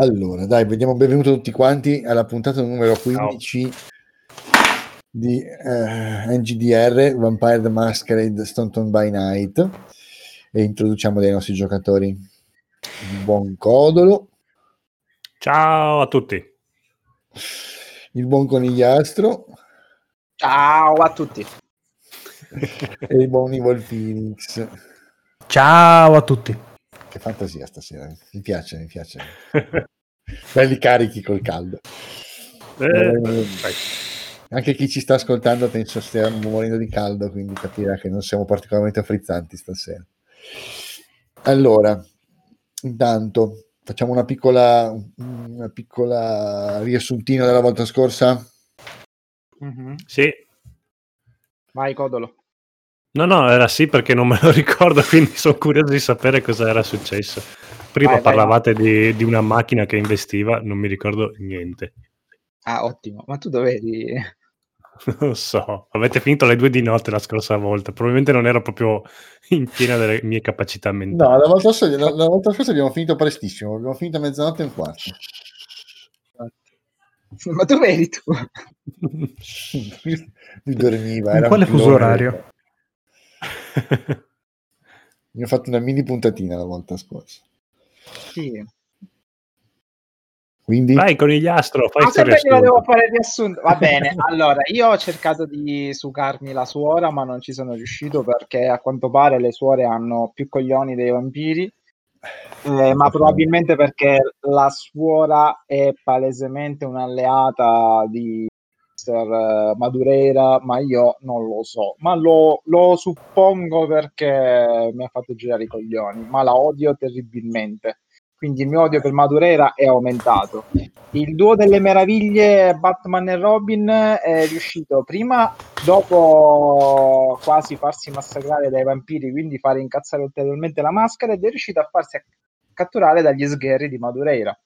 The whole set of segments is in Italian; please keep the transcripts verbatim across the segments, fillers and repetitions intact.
Allora, dai, vediamo, benvenuti tutti quanti alla puntata numero quindici Ciao. di uh, N G D R Vampire the Masquerade Stomton by Night, e introduciamo dei nostri giocatori. Il buon Codolo. Ciao a tutti. Il buon Conigliastro. Ciao a tutti. E il buon Evol Phoenix. Ciao a tutti. Che fantasia stasera, mi piace, mi piace. Belli carichi col caldo. Eh, eh, anche chi ci sta ascoltando penso stia morendo di caldo, quindi capirà che non siamo particolarmente frizzanti stasera. Allora, intanto facciamo una piccola una piccola riassuntina della volta scorsa. Mm-hmm. Sì. Vai, Codolo. No, no, era sì perché non me lo ricordo, quindi sono curioso di sapere cosa era successo. Prima vai, parlavate vai. Di, di una macchina che investiva, non mi ricordo niente. Ah, ottimo, ma tu dovevi... Non so, avete finito alle due di notte la scorsa volta, probabilmente non ero proprio in piena delle mie capacità mentali. No, la volta scorsa, la, la volta scorsa abbiamo finito prestissimo, abbiamo finito a mezzanotte e un quarto. Ma dove eri tu? Mi dormiva. Era in quale fuso orario? Mi ho fatto una mini puntatina la volta scorsa. Sì. Quindi vai, Conigliastro, fai sempre che lo devo fare riassunto. Va bene. Allora, io ho cercato di sucarmi la suora, ma non ci sono riuscito perché a quanto pare le suore hanno più coglioni dei vampiri. Eh, ma probabilmente perché la suora è palesemente un'alleata di Madureira, ma io non lo so, ma lo, lo suppongo perché mi ha fatto girare i coglioni, ma la odio terribilmente, quindi il mio odio per Madureira è aumentato. Il duo delle meraviglie Batman e Robin è riuscito prima, dopo quasi farsi massacrare dai vampiri, quindi fare incazzare ulteriormente la maschera, ed è riuscito a farsi catturare dagli sgherri di Madureira.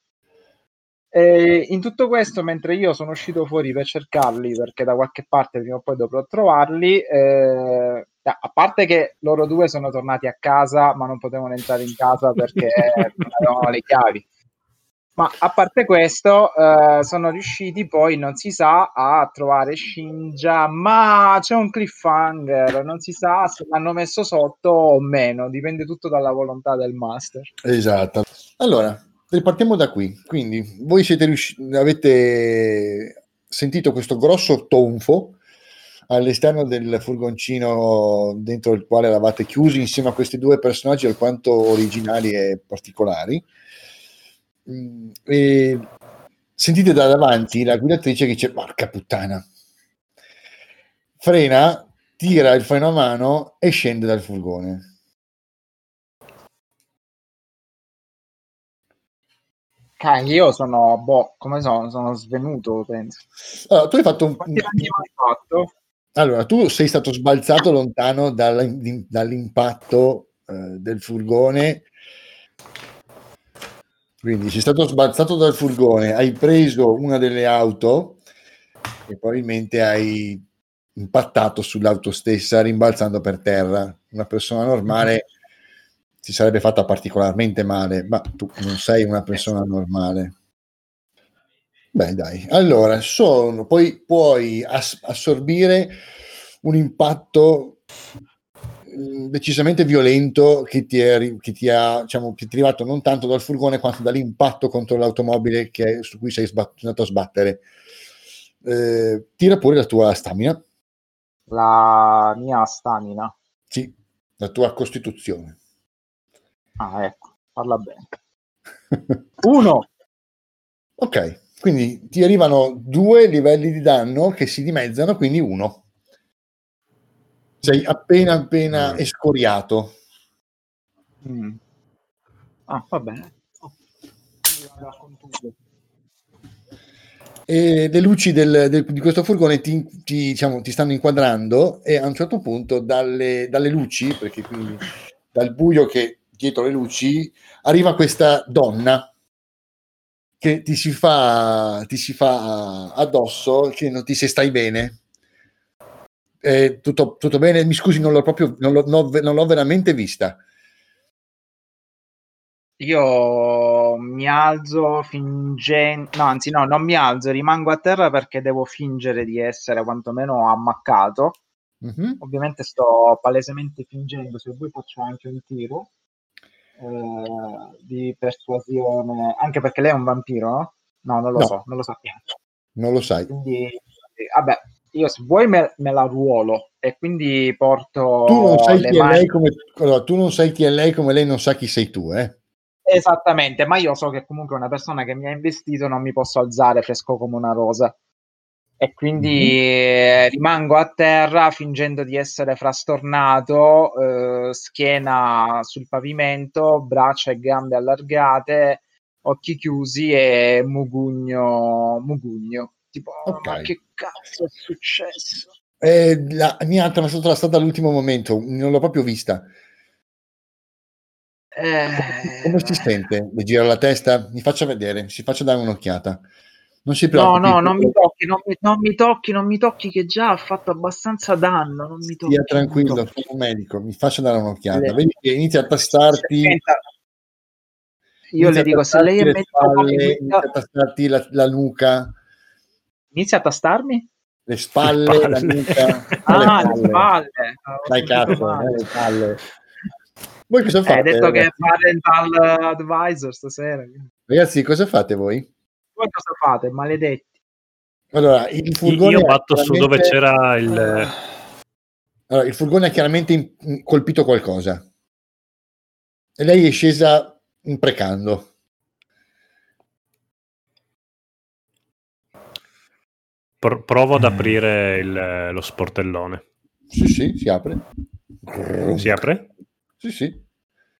E in tutto questo, mentre io sono uscito fuori per cercarli, perché da qualche parte prima o poi dovrò trovarli, eh, a parte che loro due sono tornati a casa, ma non potevano entrare in casa perché non avevano le chiavi. Ma a parte questo, eh, sono riusciti poi, non si sa, a trovare Shinja, ma c'è un cliffhanger, non si sa se l'hanno messo sotto o meno, dipende tutto dalla volontà del master. Esatto. Allora, ripartiamo da qui. Quindi voi siete riusci- avete sentito questo grosso tonfo all'esterno del furgoncino dentro il quale eravate chiusi insieme a questi due personaggi alquanto originali e particolari, e sentite da davanti la guidatrice che dice: porca puttana, frena, tira il freno a mano e scende dal furgone. Io sono, boh, come sono? Sono svenuto, penso. Allora, tu hai fatto un... Quanti anni hai fatto? Allora, tu sei stato sbalzato lontano dall... dall'impatto eh, del furgone. Quindi sei stato sbalzato dal furgone, hai preso una delle auto e probabilmente hai impattato sull'auto stessa, rimbalzando per terra. Una persona normale si sarebbe fatta particolarmente male, ma tu non sei una persona normale. Beh, dai, allora sono, poi puoi as- assorbire un impatto mh, decisamente violento che ti è, che ti ha, diciamo, che ti è arrivato non tanto dal furgone quanto dall'impatto contro l'automobile che è, su cui sei sbat- andato a sbattere. Eh, tira pure la tua stamina. La mia stamina? Sì, la tua costituzione. Ah, ecco, parla bene. Uno. Ok, quindi ti arrivano due livelli di danno che si dimezzano, quindi uno. Sei appena appena escoriato. Mm. Ah, va bene. Oh. E le luci del, del, di questo furgone ti, ti, diciamo, ti stanno inquadrando, e a un certo punto dalle, dalle luci, perché quindi dal buio che dietro le luci arriva questa donna che ti si fa ti si fa addosso, che non ti se stai bene, eh, tutto, tutto bene, mi scusi, non l'ho proprio non l'ho, non l'ho veramente vista. Io so, mi alzo fingendo, no, anzi no, non mi alzo, rimango a terra perché devo fingere di essere quantomeno ammaccato. Mm-hmm. Ovviamente sto palesemente fingendo, se vuoi faccio anche un tiro eh, di persuasione, anche perché lei è un vampiro, no? No, non lo no. so, non lo sappiamo. Non lo sai. Quindi, vabbè, io se vuoi me, me la ruolo e quindi porto... Tu non sai chi mani... è lei come... Allora, tu non sai chi è lei come lei non sa chi sei tu, eh? Esattamente, ma io so che comunque una persona che mi ha investito non mi posso alzare fresco come una rosa. E quindi mm-hmm. rimango a terra fingendo di essere frastornato, eh, schiena sul pavimento, braccia e gambe allargate, occhi chiusi e mugugno, mugugno. Tipo, okay. Ma che cazzo è successo? Eh, la, mi ha attraversato la strada all'ultimo momento, non l'ho proprio vista. Eh... Come si sente? Le gira la testa? Mi faccia vedere, si faccia dare un'occhiata. Non si preoccupi. No, no, non mi tocchi, non mi, non mi tocchi, non mi tocchi, che già ha fatto abbastanza danno. Non mi tocchi. Stia tranquillo, non mi tocchi. Sono un medico, mi faccia dare un'occhiata. Le... Vedi che inizia a tassarti. Senta. Io le dico, se lei è medico, spalle, inizia a tassarti la, la nuca. Inizia a tastarmi? Le spalle, le spalle. La nuca. Ah, le spalle. Dai cazzo, eh, le spalle. Voi cosa fate? Hai detto ragazzi? Che è parental advisor stasera. Ragazzi, cosa fate voi? Voi cosa fate, maledetti? Allora, il furgone... Io batto chiaramente... su dove c'era il... Allora, il furgone ha chiaramente colpito qualcosa. E lei è scesa imprecando. Pro- provo ad aprire il, lo sportellone. Sì, sì, si apre. Si apre? Sì, sì.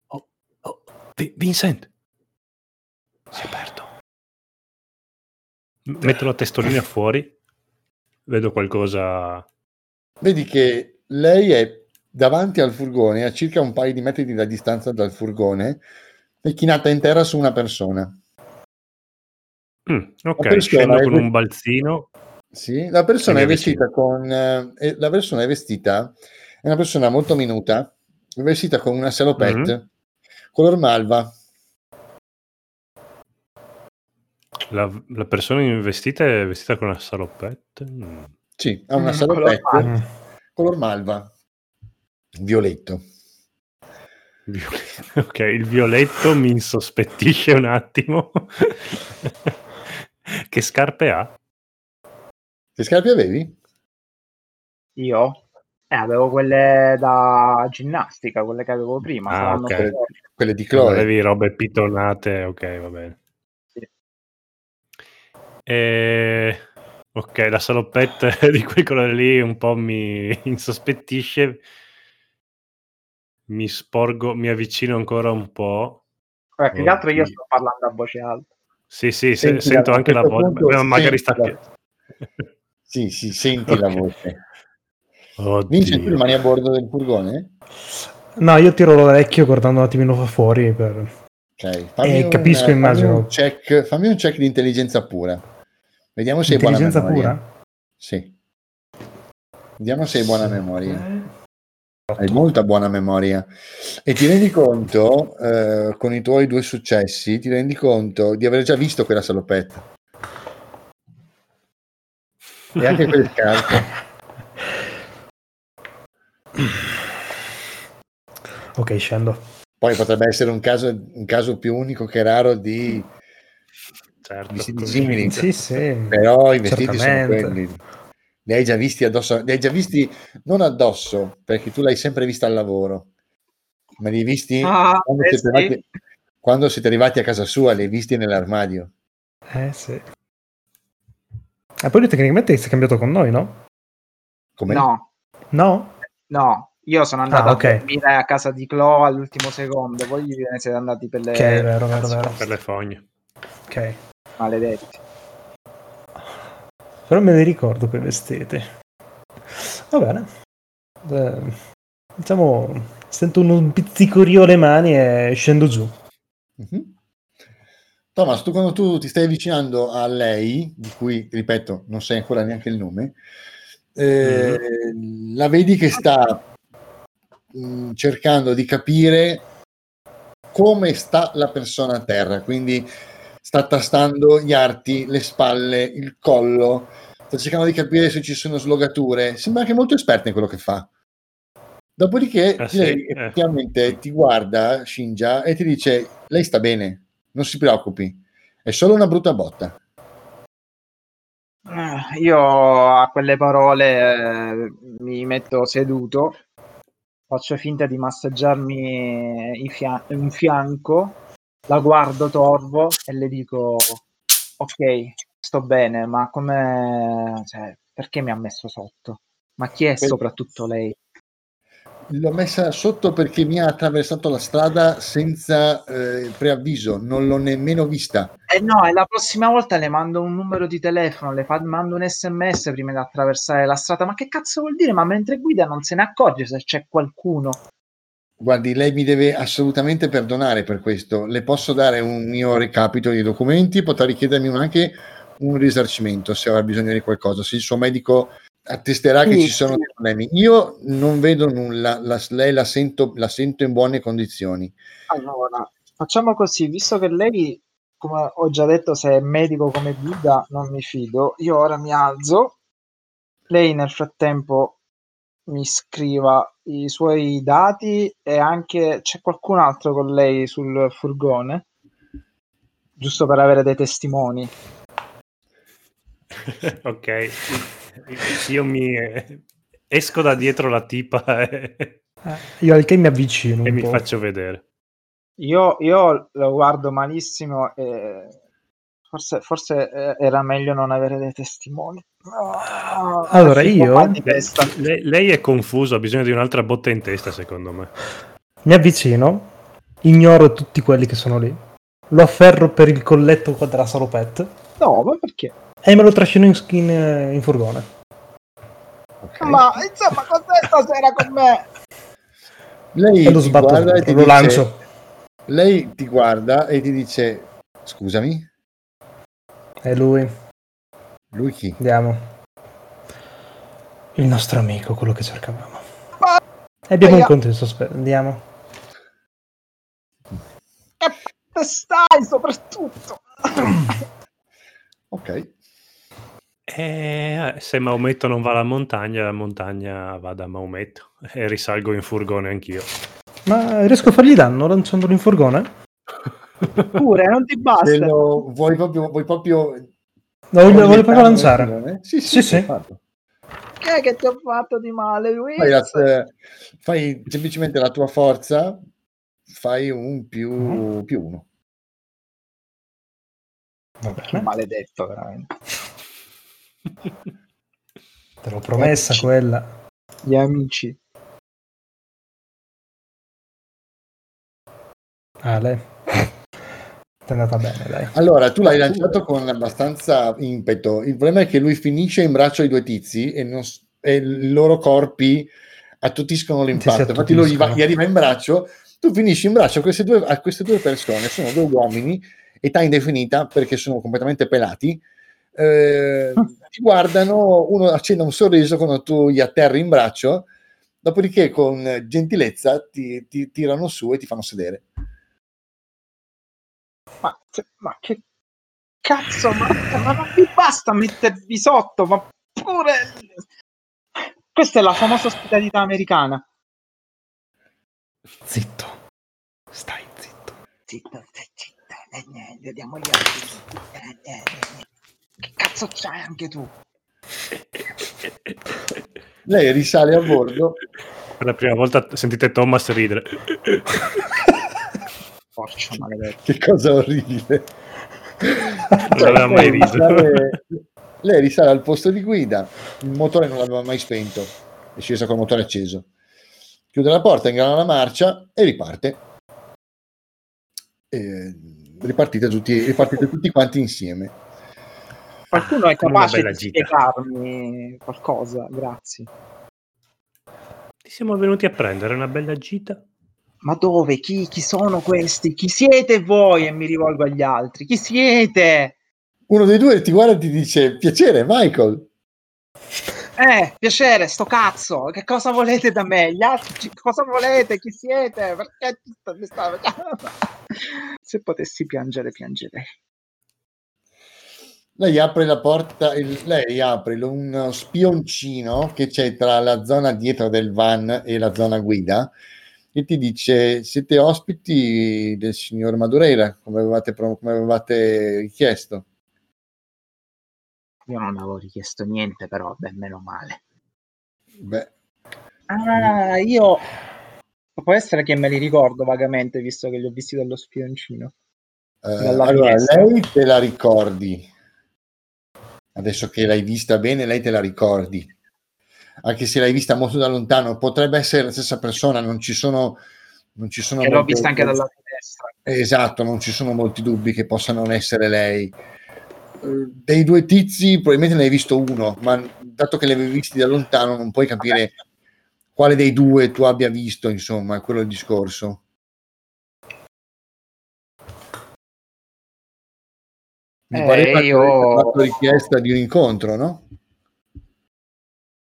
Oh, oh, Vincent! Si è aperto. Metto la testolina fuori, vedo qualcosa. Vedi che lei è davanti al furgone, a circa un paio di metri di distanza dal furgone, è chinata in terra su una persona. Mm, ok, persona scendo con vestita... un balzino. Sì, la persona è vestita con eh, la persona è vestita è una persona molto minuta, vestita con una salopette mm-hmm. color malva. La, la persona investita è vestita con una salopette? Mm. Sì, ha una salopette color malva, color malva. Violetto. Violetto. Ok, il violetto mi insospettisce un attimo. Che scarpe ha? Che scarpe avevi? Io? Eh, avevo quelle da ginnastica, quelle che avevo prima. Ah, ok. Quelle, quelle di Chloe. Avevi robe pitonate, ok, va bene. Eh, ok, la salopetta di quel colore lì un po' mi insospettisce, mi sporgo, mi avvicino ancora un po'. Allora, più che altro io sto parlando a voce alta. Sì, sì, senti se, la, sento anche la voce, ma magari sta la... Sì, sì, senti okay. la voce. Oddio. Vince, tu rimani a bordo del furgone? No, io tiro l'orecchio guardando un attimino fuori per... Okay. Eh, capisco, un, immagino. Fammi un, check, fammi un check di intelligenza pura. Vediamo se hai buona memoria. Intelligenza pura? Sì. Vediamo se hai buona memoria. otto. Hai molta buona memoria. E ti rendi conto, eh, con i tuoi due successi, ti rendi conto di aver già visto quella salopetta. E anche quelle scarpe. Ok, scendo. Poi potrebbe essere un caso, un caso più unico che raro di, certo, di simili, sì, sì, però i vestiti certamente. Sono quelli. Li hai già visti addosso, li hai già visti non addosso, perché tu l'hai sempre vista al lavoro, ma li hai visti ah, quando, eh siete sì. arrivati, quando siete arrivati a casa sua, li hai visti nell'armadio. Eh sì. E poi lui tecnicamente si è cambiato con noi, no? Come? No. No? No. Io sono andato ah, okay. a dormire a casa di Chloe all'ultimo secondo, voi vi siete andati per le, okay, vero, vero, vero. Per le fogne. Ok. Maledetti. Però me ne ricordo quei vestiti. Va bene. Eh, diciamo, sento un pizzicorio alle mani e scendo giù. Mm-hmm. Thomas, tu quando tu ti stai avvicinando a lei, di cui, ripeto, non sai ancora neanche il nome, eh, mm-hmm. la vedi che sta... cercando di capire come sta la persona a terra, quindi sta tastando gli arti, le spalle, il collo, sta cercando di capire se ci sono slogature, sembra anche molto esperta in quello che fa. Dopodiché ah, sì, lei eh. effettivamente ti guarda, Shinja, e ti dice: lei sta bene, non si preoccupi, è solo una brutta botta. Io a quelle parole eh, mi metto seduto, faccio finta di massaggiarmi i fia- un fianco, la guardo torvo e le dico: ok, sto bene, ma come, cioè, perché mi ha messo sotto? Ma chi è soprattutto lei? L'ho messa sotto perché mi ha attraversato la strada senza eh, preavviso, non l'ho nemmeno vista. Eh no, e la prossima volta le mando un numero di telefono, le fa- mando un sms prima di attraversare la strada. Ma che cazzo vuol dire? Ma mentre guida non se ne accorge se c'è qualcuno? Guardi, lei mi deve assolutamente perdonare per questo. Le posso dare un mio recapito di documenti, potrà richiedermi anche un risarcimento se avrà bisogno di qualcosa, se il suo medico attesterà sì, che ci sono sì. problemi. Io non vedo nulla, la, lei la sento, la sento in buone condizioni. Allora, facciamo così, visto che lei, come ho già detto, se è medico come guida non mi fido, io ora mi alzo, lei nel frattempo mi scriva i suoi dati e anche c'è qualcun altro con lei sul furgone, giusto per avere dei testimoni. Ok. Io mi eh, esco da dietro la tipa e io al che mi avvicino e un mi po'. Faccio vedere. Io, io lo guardo malissimo e forse, forse era meglio non avere dei testimoni. Oh, allora io lei, lei è confuso, ha bisogno di un'altra botta in testa, secondo me. Mi avvicino, ignoro tutti quelli che sono lì, lo afferro per il colletto della salopette. No, ma perché? E me lo trascino in, in, in furgone. Okay. Ma insomma, cos'è stasera con me? Lei e lo, ti guarda e ti lo dice, lancio. Lei ti guarda e ti dice: scusami? È lui. Lui chi? Andiamo. Il nostro amico, quello che cercavamo. Ma... E abbiamo un conto in sospeso. Andiamo. Che stai soprattutto? Ok. Eh, se Maometto non va alla montagna, la montagna va da Maometto e risalgo in furgone anch'io. Ma riesco a fargli danno lanciandolo in furgone? Pure, non ti basta. Se lo vuoi proprio... Vuoi proprio... No, lo voglio proprio lanciare. Sì, sì, sì. sì. Che, che ti ho fatto di male, lui? Fai, la, fai semplicemente la tua forza, fai un più, mm. più uno. Vabbè, maledetto veramente. Te l'ho promessa quella. Gli amici. Ale, ti è andata bene, dai. Allora, tu l'hai lanciato con abbastanza impeto. Il problema è che lui finisce in braccio ai due tizi e, non, e i loro corpi attutiscono l'impatto. Infatti lui gli, va, gli arriva in braccio, tu finisci in braccio a queste due, a queste due persone, sono due uomini, età indefinita perché sono completamente pelati, eh, ti guardano, uno accende un sorriso quando tu gli atterri in braccio, dopodiché con gentilezza ti, ti tirano su e ti fanno sedere. Ma, ma che cazzo, ma, ma non vi basta mettervi sotto, ma pure... Questa è la famosa ospitalità americana. Zitto, stai zitto. Zitto, zitto. Eh, niente, diamo gli altri. Eh, niente. Che cazzo c'hai anche tu? Lei risale a bordo. Per la prima volta sentite Thomas ridere. Porca maledetta. Che cosa orribile. Non aveva mai riso. Risale... Lei risale al posto di guida. Il motore non l'aveva mai spento. È scesa col motore acceso. Chiude la porta, ingrana la marcia e riparte. E... Ripartite tutti, ripartite tutti quanti insieme. Qualcuno è capace di spiegarmi qualcosa? Grazie. Ti siamo venuti a prendere, una bella gita. Ma dove? Chi, chi sono questi? Chi siete voi? E mi rivolgo agli altri. Chi siete? Uno dei due ti guarda e ti dice: piacere, Michael. Eh, piacere, sto cazzo, che cosa volete da me? Gli altri, cosa volete? Chi siete? Perché mi stavo... Se potessi piangere, piangerei. Lei apre la porta, il, lei apre un spioncino che c'è tra la zona dietro del van e la zona guida e ti dice: siete ospiti del signor Madureira, come avevate, come avevate richiesto. Io non avevo richiesto niente, però, beh, meno male. Beh. Ah, io... Può essere che me li ricordo vagamente, visto che li ho visti dallo spioncino. Eh, allora, finestra. Lei te la ricordi. Adesso che l'hai vista bene, lei te la ricordi. Anche se l'hai vista molto da lontano, potrebbe essere la stessa persona, non ci sono... Non ci sono e l'ho vista anche dalla finestra. Esatto, non ci sono molti dubbi che possa non essere lei. Dei due tizi probabilmente ne hai visto uno, ma dato che li avevi visti da lontano non puoi capire quale dei due tu abbia visto, insomma, quello è il discorso. Mi eh, pareva io... che avevi fatto richiesta di un incontro, no?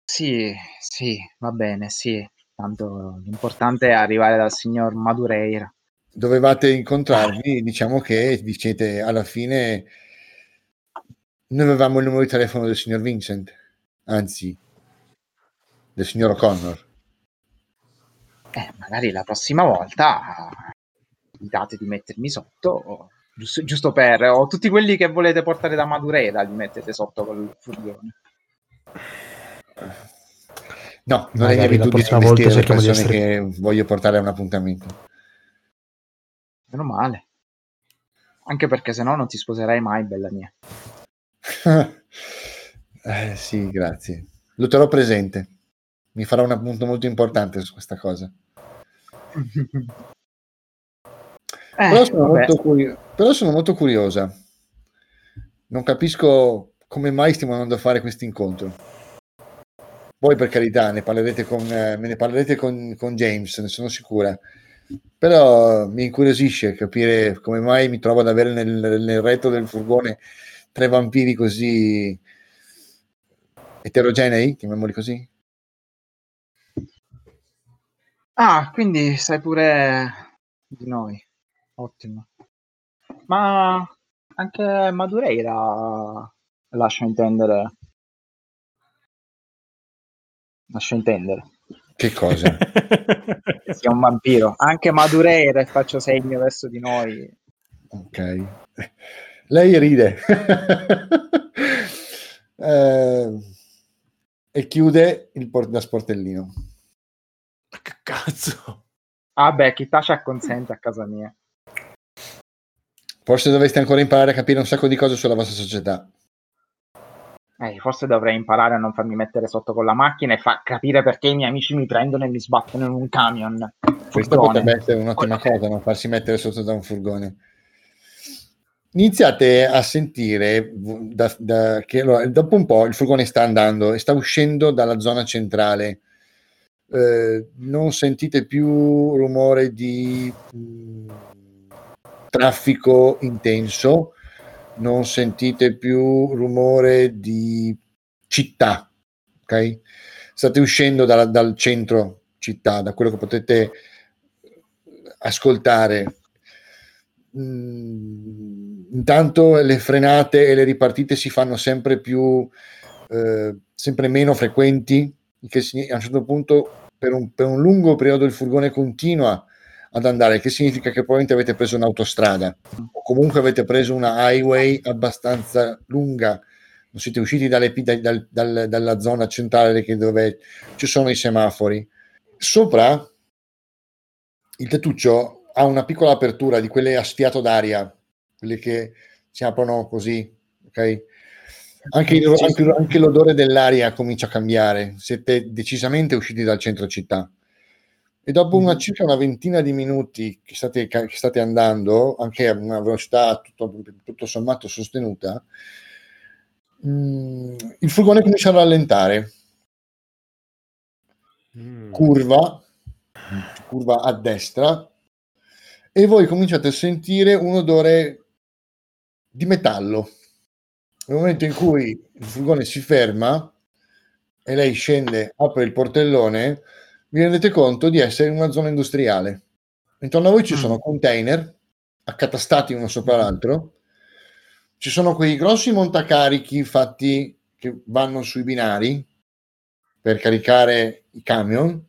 Sì, sì, va bene, sì. Tanto l'importante è arrivare dal signor Madureira. Dovevate incontrarvi, diciamo che dicete alla fine... Noi avevamo il numero di telefono del signor Vincent, anzi, del signor O'Connor. Eh, magari la prossima volta mi date di mettermi sotto, giusto, giusto per, o tutti quelli che volete portare da Madureira li mettete sotto col furgone. No, non è di prossima volta le persone essere... che voglio portare a un appuntamento. Meno male. Anche perché sennò non ti sposerai mai, bella mia. Eh, sì, grazie, lo terrò presente, mi farà un appunto molto importante su questa cosa. eh, però, sono molto curio- però sono molto curiosa, non capisco come mai stiamo andando a fare questo incontro. Poi, per carità, ne parlerete con, eh, me ne parlerete con, con James, ne sono sicura, però mi incuriosisce capire come mai mi trovo ad avere nel, nel retro del furgone tre vampiri così eterogenei, chiamiamoli così. Ah, quindi sai pure di noi. Ottimo. Ma anche Madureira lascia intendere. Lascia intendere. Che cosa? Che sia un vampiro. Anche Madureira, e faccio segno verso di noi. Ok. Lei ride eh, e chiude il por- da sportellino. Che cazzo? Ah beh, chi taccia acconsente a casa mia. Forse dovreste ancora imparare a capire un sacco di cose sulla vostra società. Eh, forse dovrei imparare a non farmi mettere sotto con la macchina e fa- capire perché i miei amici mi prendono e mi sbattono in un camion. Questo potrebbe essere un'ottima cosa, cosa, non farsi mettere sotto da un furgone. Iniziate a sentire da, da, che allora, dopo un po' il furgone sta andando e sta uscendo dalla zona centrale. Eh, non sentite più rumore di mh, traffico intenso, non sentite più rumore di città, ok? State uscendo dalla, dal centro città, da quello che potete ascoltare. Intanto le frenate e le ripartite si fanno sempre più eh, sempre meno frequenti, che a un certo punto per un, per un lungo periodo il furgone continua ad andare, che significa che probabilmente avete preso un'autostrada o comunque avete preso una highway abbastanza lunga, non siete usciti dalle, dal, dal, dalla zona centrale che dove ci sono i semafori. Sopra il tettuccio ha una piccola apertura di quelle a sfiato d'aria, quelle che si aprono così, ok? Anche, il, anche, anche l'odore dell'aria comincia a cambiare, siete decisamente usciti dal centro città. E dopo una, circa una ventina di minuti che state, che state andando, anche a una velocità tutto, tutto sommato sostenuta, mh, il furgone comincia a rallentare. Curva, curva a destra, e voi cominciate a sentire un odore di metallo. Nel momento in cui il furgone si ferma, e lei scende, apre il portellone, vi rendete conto di essere in una zona industriale. Intorno a voi ci sono container accatastati uno sopra l'altro, ci sono quei grossi montacarichi fatti che vanno sui binari per caricare i camion,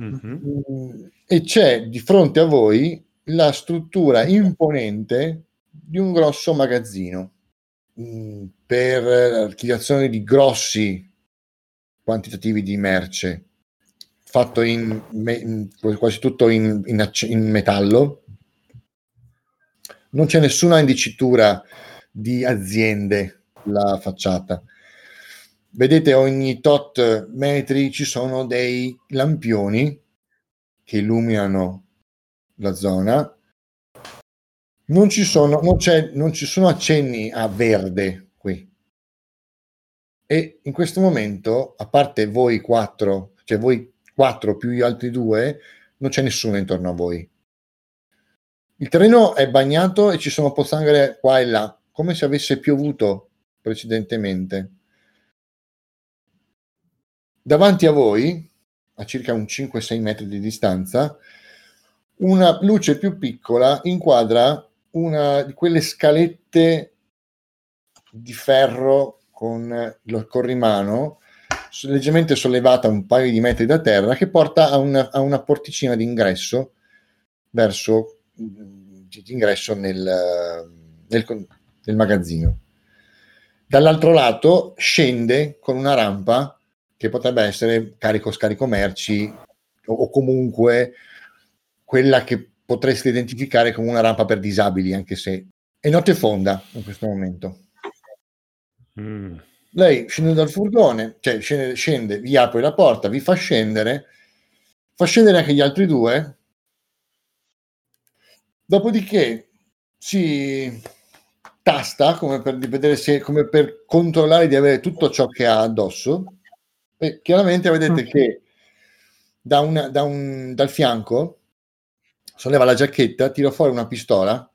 mm-hmm. e c'è di fronte a voi la struttura imponente di un grosso magazzino per l'archiviazione di grossi quantitativi di merce, fatto in, in quasi tutto in, in, in metallo. Non c'è nessuna indicitura di aziende la facciata. Vedete, ogni tot metri ci sono dei lampioni che illuminano la zona. Non ci sono, non c'è, non ci sono accenni a verde qui. E in questo momento, a parte voi quattro, cioè voi quattro più gli altri due, non c'è nessuno intorno a voi. Il terreno è bagnato e ci sono pozzanghere qua e là, come se avesse piovuto precedentemente. Davanti a voi, a circa un cinque sei metri di distanza, una luce più piccola inquadra una di quelle scalette di ferro con il corrimano leggermente sollevata un paio di metri da terra, che porta a una, a una porticina d'ingresso verso d'ingresso nel, nel, nel magazzino. Dall'altro lato scende con una rampa che potrebbe essere carico scarico merci o, o comunque quella che potreste identificare come una rampa per disabili, anche se è notte fonda in questo momento. Mm. Lei scende dal furgone, cioè scende, scende, vi apre la porta, vi fa scendere, fa scendere anche gli altri due, dopodiché si tasta come per vedere se, come per controllare di avere tutto ciò che ha addosso, e chiaramente vedete mm. che da una, da un, dal fianco solleva la giacchetta, tira fuori una pistola,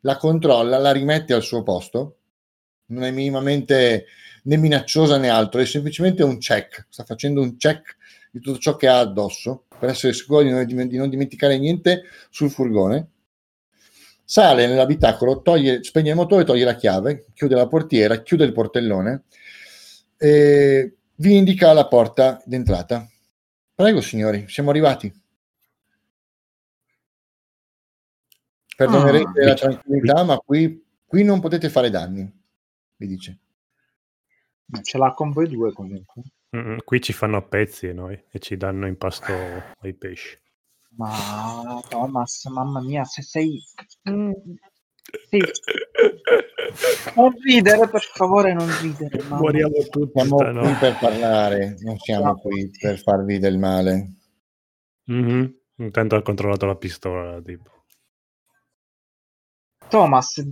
la controlla, la rimette al suo posto, non è minimamente né minacciosa né altro, è semplicemente un check, sta facendo un check di tutto ciò che ha addosso per essere sicuro di non, di non dimenticare niente sul furgone. Sale nell'abitacolo, toglie, spegne il motore, toglie la chiave, chiude la portiera, chiude il portellone e vi indica la porta d'entrata. Prego signori, siamo arrivati. Perdonerete ah, la tranquillità, ma qui, qui non potete fare danni, vi dice. Ce l'ha con voi due comunque. Mm, qui ci fanno a pezzi noi e ci danno in pasto ai pesci. Ma Thomas, mamma mia, se sei... Mm, sì. Non ridere, per favore, non ridere. Moriamo tutti. Siamo no. qui per parlare, non siamo no. qui per farvi del male. Mm-hmm. Intanto ha controllato la pistola, tipo. Thomas,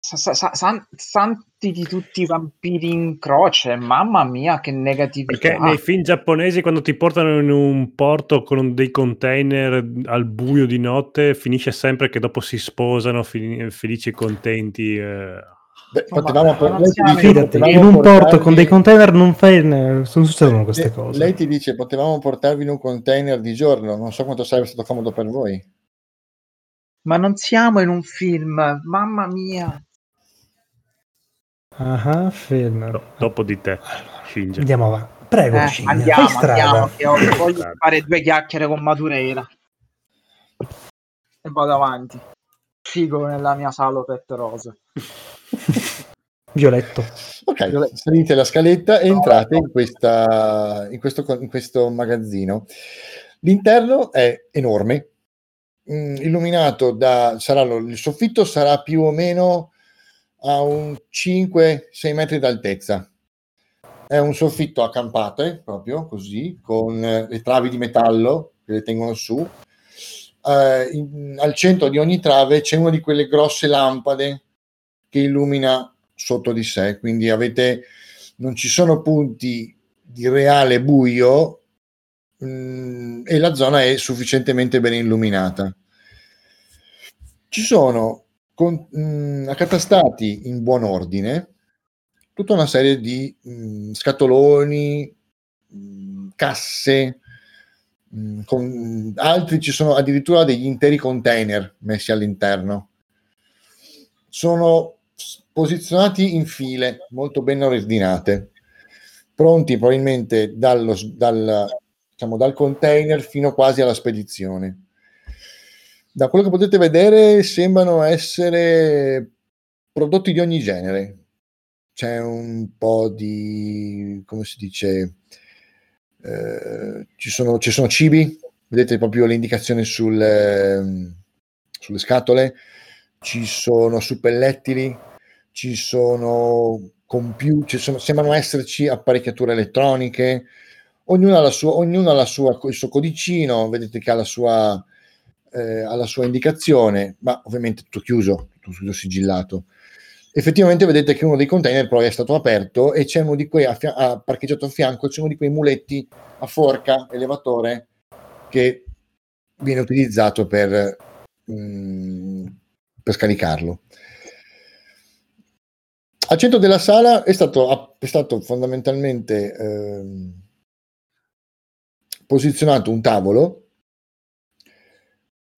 sa, sa, san, santi di tutti i vampiri in croce, mamma mia che negatività. Perché nei film giapponesi quando ti portano in un porto con dei container al buio di notte finisce sempre che dopo si sposano fel- felici e contenti. Eh. Beh, potevamo per... Fidati, in un portarvi... porto con dei container non, fai... non succedono queste lei, cose. Lei ti dice potevamo portarvi in un container di giorno, non so quanto sarebbe stato comodo per voi. Ma non siamo in un film, mamma mia. Ah, film. Do- dopo di te, Shinji. Andiamo avanti. Prego, eh, Shinji. Andiamo, fai strada. Andiamo, che voglio fare due chiacchiere con Madureira. E vado avanti. Figo nella mia sala pet rosa. Violetto. Ok, Violetto. Salite la scaletta e entrate in, questa, in, questo, in questo magazzino. L'interno è enorme. Illuminato da sarà lo, il soffitto sarà più o meno a un cinque sei metri d'altezza. È un soffitto a campate, proprio così, con le travi di metallo che le tengono su. Eh, in, al centro di ogni trave c'è una di quelle grosse lampade che illumina sotto di sé, quindi avete non ci sono punti di reale buio. Mm, e la zona è sufficientemente ben illuminata. Ci sono con, mm, accatastati in buon ordine tutta una serie di mh, scatoloni, mh, casse, mh, con, altri ci sono addirittura degli interi container messi all'interno. Sono posizionati in file, molto ben ordinate, pronti probabilmente dallo, dal, diciamo, dal container fino quasi alla spedizione. Da quello che potete vedere sembrano essere prodotti di ogni genere. C'è un po' di, come si dice, eh, ci sono, ci sono cibi, vedete proprio le indicazioni sul, eh, sulle scatole, ci sono suppellettili, ci sono computer, ci sono, sembrano esserci apparecchiature elettroniche, ognuna ha la sua, ognuna ha la sua, il suo codicino, vedete che ha la sua, eh, ha la sua indicazione, ma ovviamente tutto chiuso, tutto sigillato. Effettivamente vedete che uno dei container poi è stato aperto e c'è uno di quei, a fia- a parcheggiato a fianco, c'è uno di quei muletti a forca, elevatore, che viene utilizzato per, mh, per scaricarlo. Al centro della sala è stato, è stato fondamentalmente eh, posizionato un tavolo,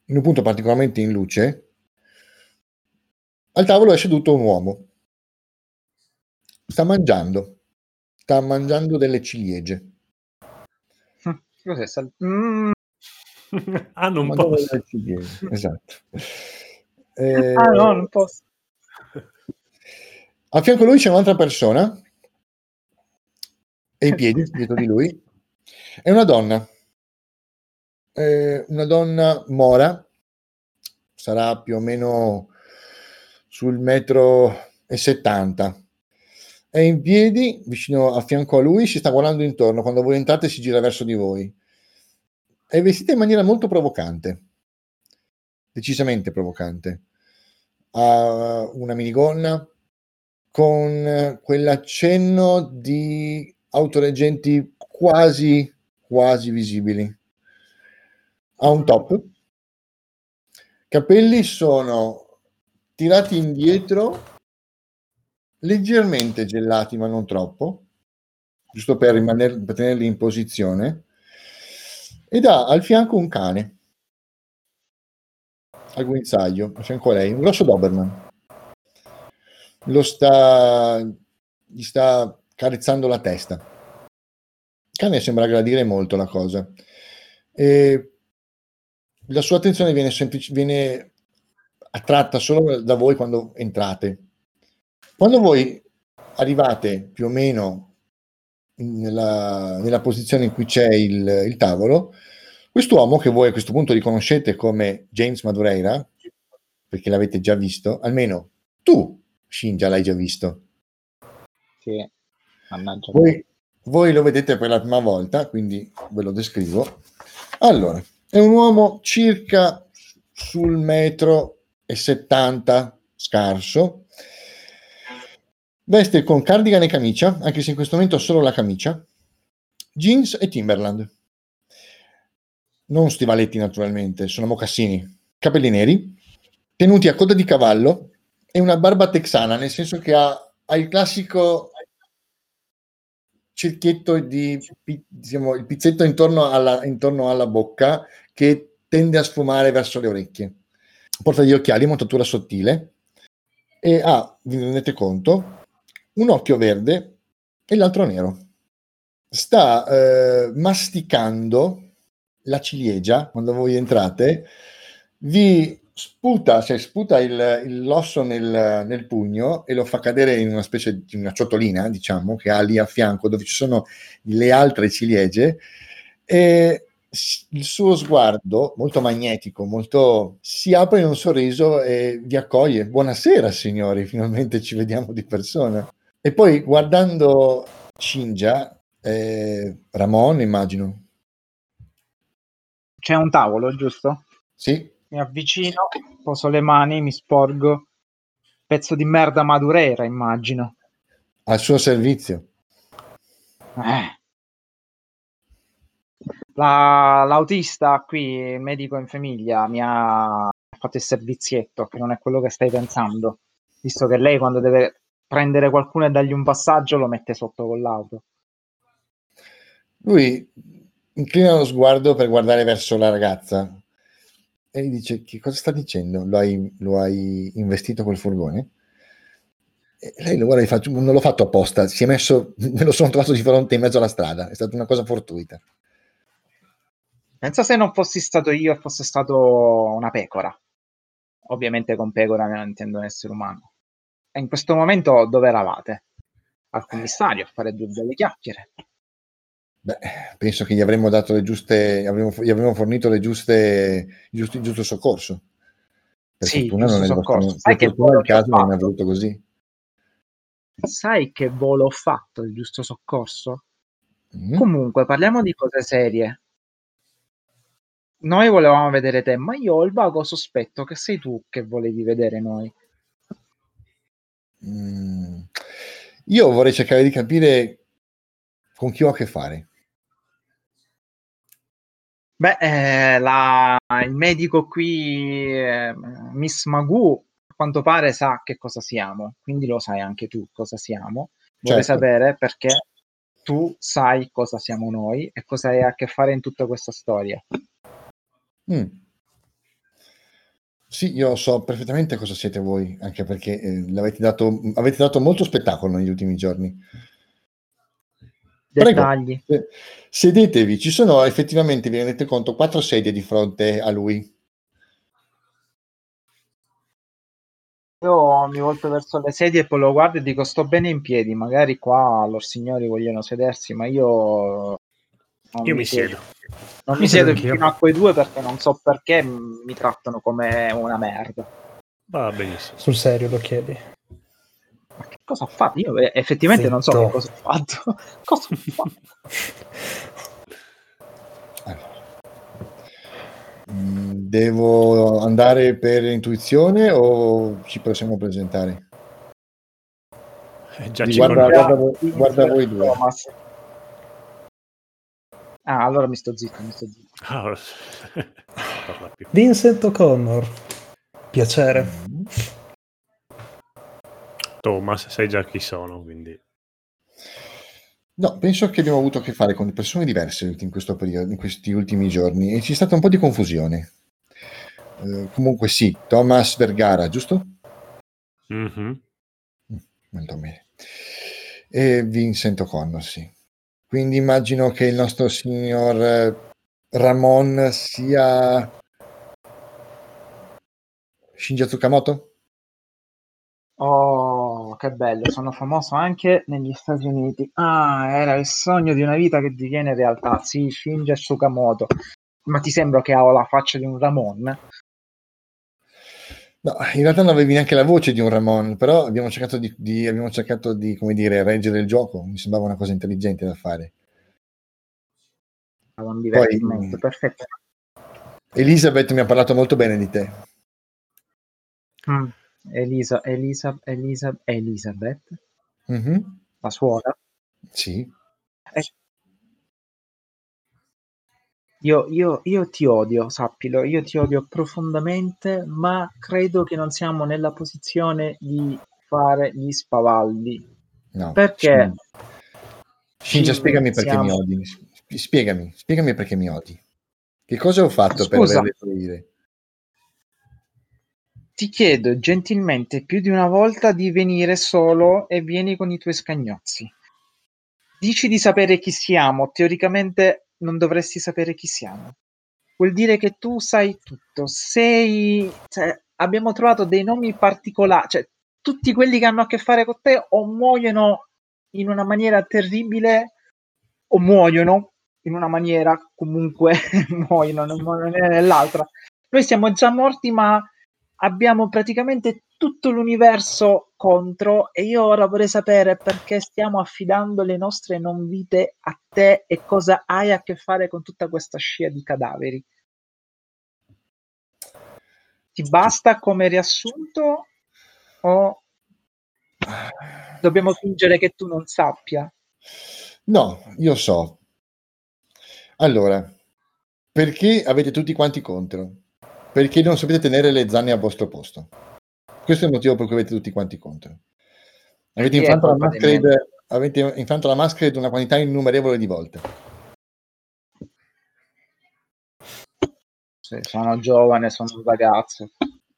in un punto particolarmente in luce. Al tavolo è seduto un uomo, sta mangiando, sta mangiando delle ciliegie. Cos'è? Sal- mm. Ah, non mangiando posso. Delle ciliegie, esatto. Eh, ah, no, non posso. A fianco a lui c'è un'altra persona, e i piedi dietro di lui, è una donna, eh, una donna mora, sarà più o meno sul metro e settanta, è in piedi vicino a fianco a lui, si sta guardando intorno, quando voi entrate si gira verso di voi, è vestita in maniera molto provocante, decisamente provocante, ha una minigonna con quell'accenno di autoreggenti quasi quasi visibili, ha un top, capelli sono tirati indietro, leggermente gelati, ma non troppo, giusto per, rimanere, per tenerli in posizione, ed ha al fianco un cane, al guinzaglio, a fianco a lei, un grosso Doberman. Lo sta, gli sta carezzando la testa. Il cane sembra gradire molto la cosa. E la sua attenzione viene semplice, viene attratta solo da voi quando entrate. Quando voi arrivate più o meno nella, nella posizione in cui c'è il, il tavolo, quest'uomo che voi a questo punto riconoscete come James Madureira, perché l'avete già visto, almeno tu, Shinji, l'hai già visto. Sì, mannaggia. Voi, voi lo vedete per la prima volta, quindi ve lo descrivo. Allora, è un uomo circa sul metro e settanta scarso, veste con cardigan e camicia, anche se in questo momento solo la camicia, jeans e Timberland, non stivaletti naturalmente, sono mocassini, capelli neri tenuti a coda di cavallo e una barba texana, nel senso che ha, ha il classico cerchietto di, diciamo, il pizzetto intorno alla, intorno alla bocca che tende a sfumare verso le orecchie. Porta gli occhiali, montatura sottile, e ha, ah, vi rendete conto, un occhio verde e l'altro nero. Sta eh, masticando la ciliegia. Quando voi entrate, vi sputa, cioè sputa il, il, l'osso nel, nel pugno e lo fa cadere in una specie di una ciotolina, diciamo, che ha lì a fianco, dove ci sono le altre ciliegie, e il suo sguardo molto magnetico, molto, si apre in un sorriso e vi accoglie. Buonasera signori, finalmente ci vediamo di persona. E poi guardando Shinji, eh, Ramon immagino. C'è un tavolo, giusto? Sì. Mi avvicino, poso le mani, mi sporgo. Pezzo di merda Madureira, immagino. Al suo servizio. Eh. La, l'autista qui, il medico in famiglia, mi ha fatto il servizietto, che non è quello che stai pensando, visto che lei quando deve prendere qualcuno e dargli un passaggio, lo mette sotto con l'auto. Lui inclina lo sguardo per guardare verso la ragazza e gli dice: che cosa sta dicendo? Lo hai, lo hai investito col furgone? E lei lo guarda e fa: non l'ho fatto apposta, si è messo, me lo sono trovato di fronte in mezzo alla strada, è stata una cosa fortuita. Pensa se non fossi stato io e fosse stato una pecora. Ovviamente con pecora non intendo un essere umano. E in questo momento dove eravate? Al commissario, a fare due belle chiacchiere. Beh, penso che gli avremmo dato le giuste, avremmo, gli avremmo fornito le giuste, giusto, il giusto soccorso. Per sì, fortuna non è soccorso. Per fortuna il caso non è avvenuto così. Sai che volo ho fatto il giusto soccorso? Mm. Comunque parliamo di cose serie. Noi volevamo vedere te, ma io ho il vago sospetto che sei tu che volevi vedere noi. Mm. Io vorrei cercare di capire con chi ho a che fare. Beh, eh, la, il medico qui, eh, Miss Magoo, a quanto pare sa che cosa siamo, quindi lo sai anche tu cosa siamo. Vuole certo. Sapere perché tu sai cosa siamo noi e cosa hai a che fare in tutta questa storia. Mm. Sì, io so perfettamente cosa siete voi, anche perché eh, l'avete dato, avete dato molto spettacolo negli ultimi giorni. Dettagli. Prego. Sedetevi, ci sono effettivamente, vi rendete conto, quattro sedie di fronte a lui. Io mi volto verso le sedie e poi lo guardo e dico: sto bene in piedi, magari qua lor signori vogliono sedersi, ma io non io mi siedo, siedo. non mi siedo fino a quei due perché non so perché mi trattano come una merda. Va benissimo, sul serio lo chiedi? Ma che cosa ho fatto? Io effettivamente Zitto. non so che cosa ho fatto. Cosa ho fatto? Allora. Devo andare per intuizione o ci possiamo presentare? Eh, già ci guarda, guarda, voi, guarda voi due. Ah, allora mi sto zitto, mi sto zitto. Allora. Vincent O'Connor. Piacere. Mm-hmm. Thomas, sai già chi sono, quindi... No, penso che abbiamo avuto a che fare con persone diverse in questo periodo, in questi ultimi giorni, e c'è stata un po' di confusione. Eh, comunque sì, Thomas Vergara, giusto? Mm-hmm. Molto bene. E Vincent O'Connor, sì. Quindi immagino che il nostro signor Ramon sia... Shinji Tsukamoto? Oh, che bello, sono famoso anche negli Stati Uniti. Ah, era il sogno di una vita che diviene realtà. Sì, Shinji Tsukamoto. Ma ti sembra che ho la faccia di un Ramon? No, in realtà non avevi neanche la voce di un Ramon, però abbiamo cercato di, di, abbiamo cercato di, come dire, reggere il gioco. Mi sembrava una cosa intelligente da fare. Poi, perfetto. Elisabeth mi ha parlato molto bene di te. Mm. Elisa, Elisa, Elisa, Elisabeth, mm-hmm. La suora. Sì. Eh, io, io, io ti odio, sappilo, io ti odio profondamente, ma credo che non siamo nella posizione di fare gli spavaldi. No. Perché? Shinji, spiegami perché siamo... mi odi. Spiegami, spiegami perché mi odi. Che cosa ho fatto Scusa. per aver dire? Ti chiedo gentilmente più di una volta di venire solo e vieni con i tuoi scagnozzi. Dici di sapere chi siamo, teoricamente non dovresti sapere chi siamo. Vuol dire che tu sai tutto, sei... Cioè, abbiamo trovato dei nomi particolari, cioè tutti quelli che hanno a che fare con te o muoiono in una maniera terribile o muoiono in una maniera comunque muoiono, non muoiono nell'altra. Noi siamo già morti, ma... abbiamo praticamente tutto l'universo contro e io ora vorrei sapere perché stiamo affidando le nostre non vite a te e cosa hai a che fare con tutta questa scia di cadaveri. Ti basta come riassunto o dobbiamo fingere che tu non sappia? No, io so. Allora, perché avete tutti quanti contro? Perché non sapete tenere le zanne al vostro posto. Questo è il motivo per cui avete tutti quanti contro. Avete infranto la masquerade, avete infranto la masquerade una quantità innumerevole di volte. Sì, sono giovane, sono ragazzo.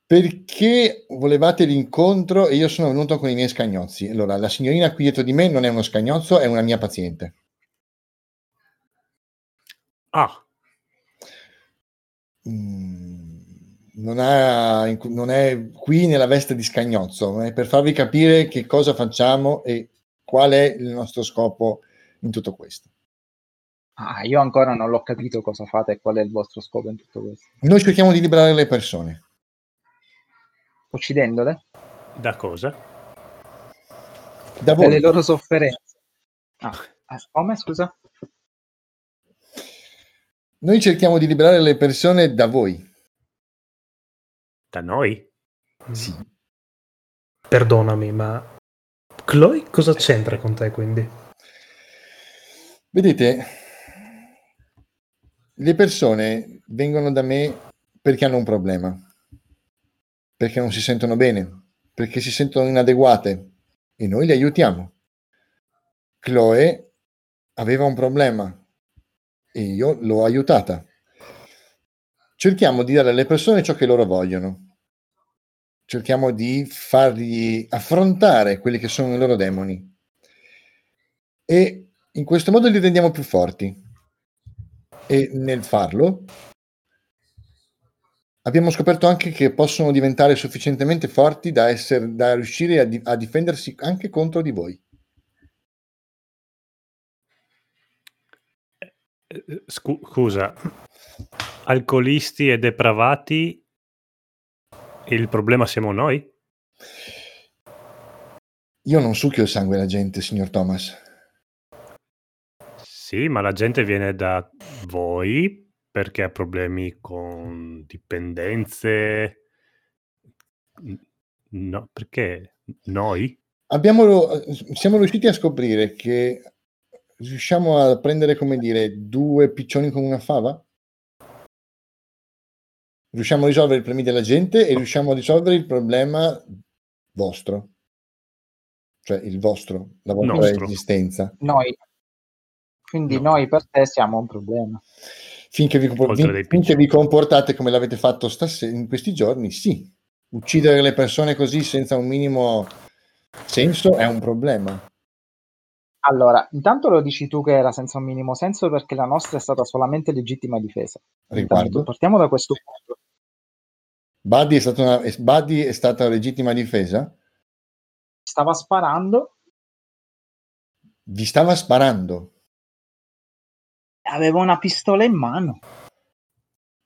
Perché volevate l'incontro e io sono venuto con i miei scagnozzi. Allora, la signorina qui dietro di me non è uno scagnozzo, è una mia paziente. Ah. Mm, non, ha, non è qui nella veste di scagnozzo, è per farvi capire che cosa facciamo e qual è il nostro scopo in tutto questo. Ah, io ancora non l'ho capito cosa fate e qual è il vostro scopo in tutto questo. Noi cerchiamo di liberare le persone. Uccidendole? Da cosa? Da voi. Per le loro sofferenze. Ah, come, scusa? Noi cerchiamo di liberare le persone da voi. Da noi? Sì. Perdonami, ma Chloe cosa c'entra con te, quindi? Vedete... Le persone vengono da me perché hanno un problema, perché non si sentono bene, perché si sentono inadeguate e noi le aiutiamo. Chloe aveva un problema e io l'ho aiutata. Cerchiamo di dare alle persone ciò che loro vogliono. Cerchiamo di fargli affrontare quelli che sono i loro demoni e in questo modo li rendiamo più forti. E nel farlo abbiamo scoperto anche che possono diventare sufficientemente forti da, essere, da riuscire a, di, a difendersi anche contro di voi. Scusa, alcolisti e depravati, il problema siamo noi? Io non succhio il sangue della gente, signor Thomas. Sì, ma la gente viene da voi perché ha problemi con dipendenze. No, perché noi? Abbiamo, siamo riusciti a scoprire che riusciamo a prendere, come dire, due piccioni con una fava? Riusciamo a risolvere i problemi della gente e riusciamo a risolvere il problema vostro. Cioè il vostro, la vostra nostro. Esistenza. Noi. Quindi no. Noi per te siamo un problema. Finché vi, vi, finché vi comportate come l'avete fatto stas- in questi giorni, sì. Uccidere le persone così senza un minimo senso è un problema. Allora, intanto lo dici tu che era senza un minimo senso perché la nostra è stata solamente legittima difesa. Riguardo. Intanto, partiamo da questo punto. Buddy è stata una, Buddy è stata legittima difesa? Stava sparando. Vi stava sparando? Aveva una pistola in mano.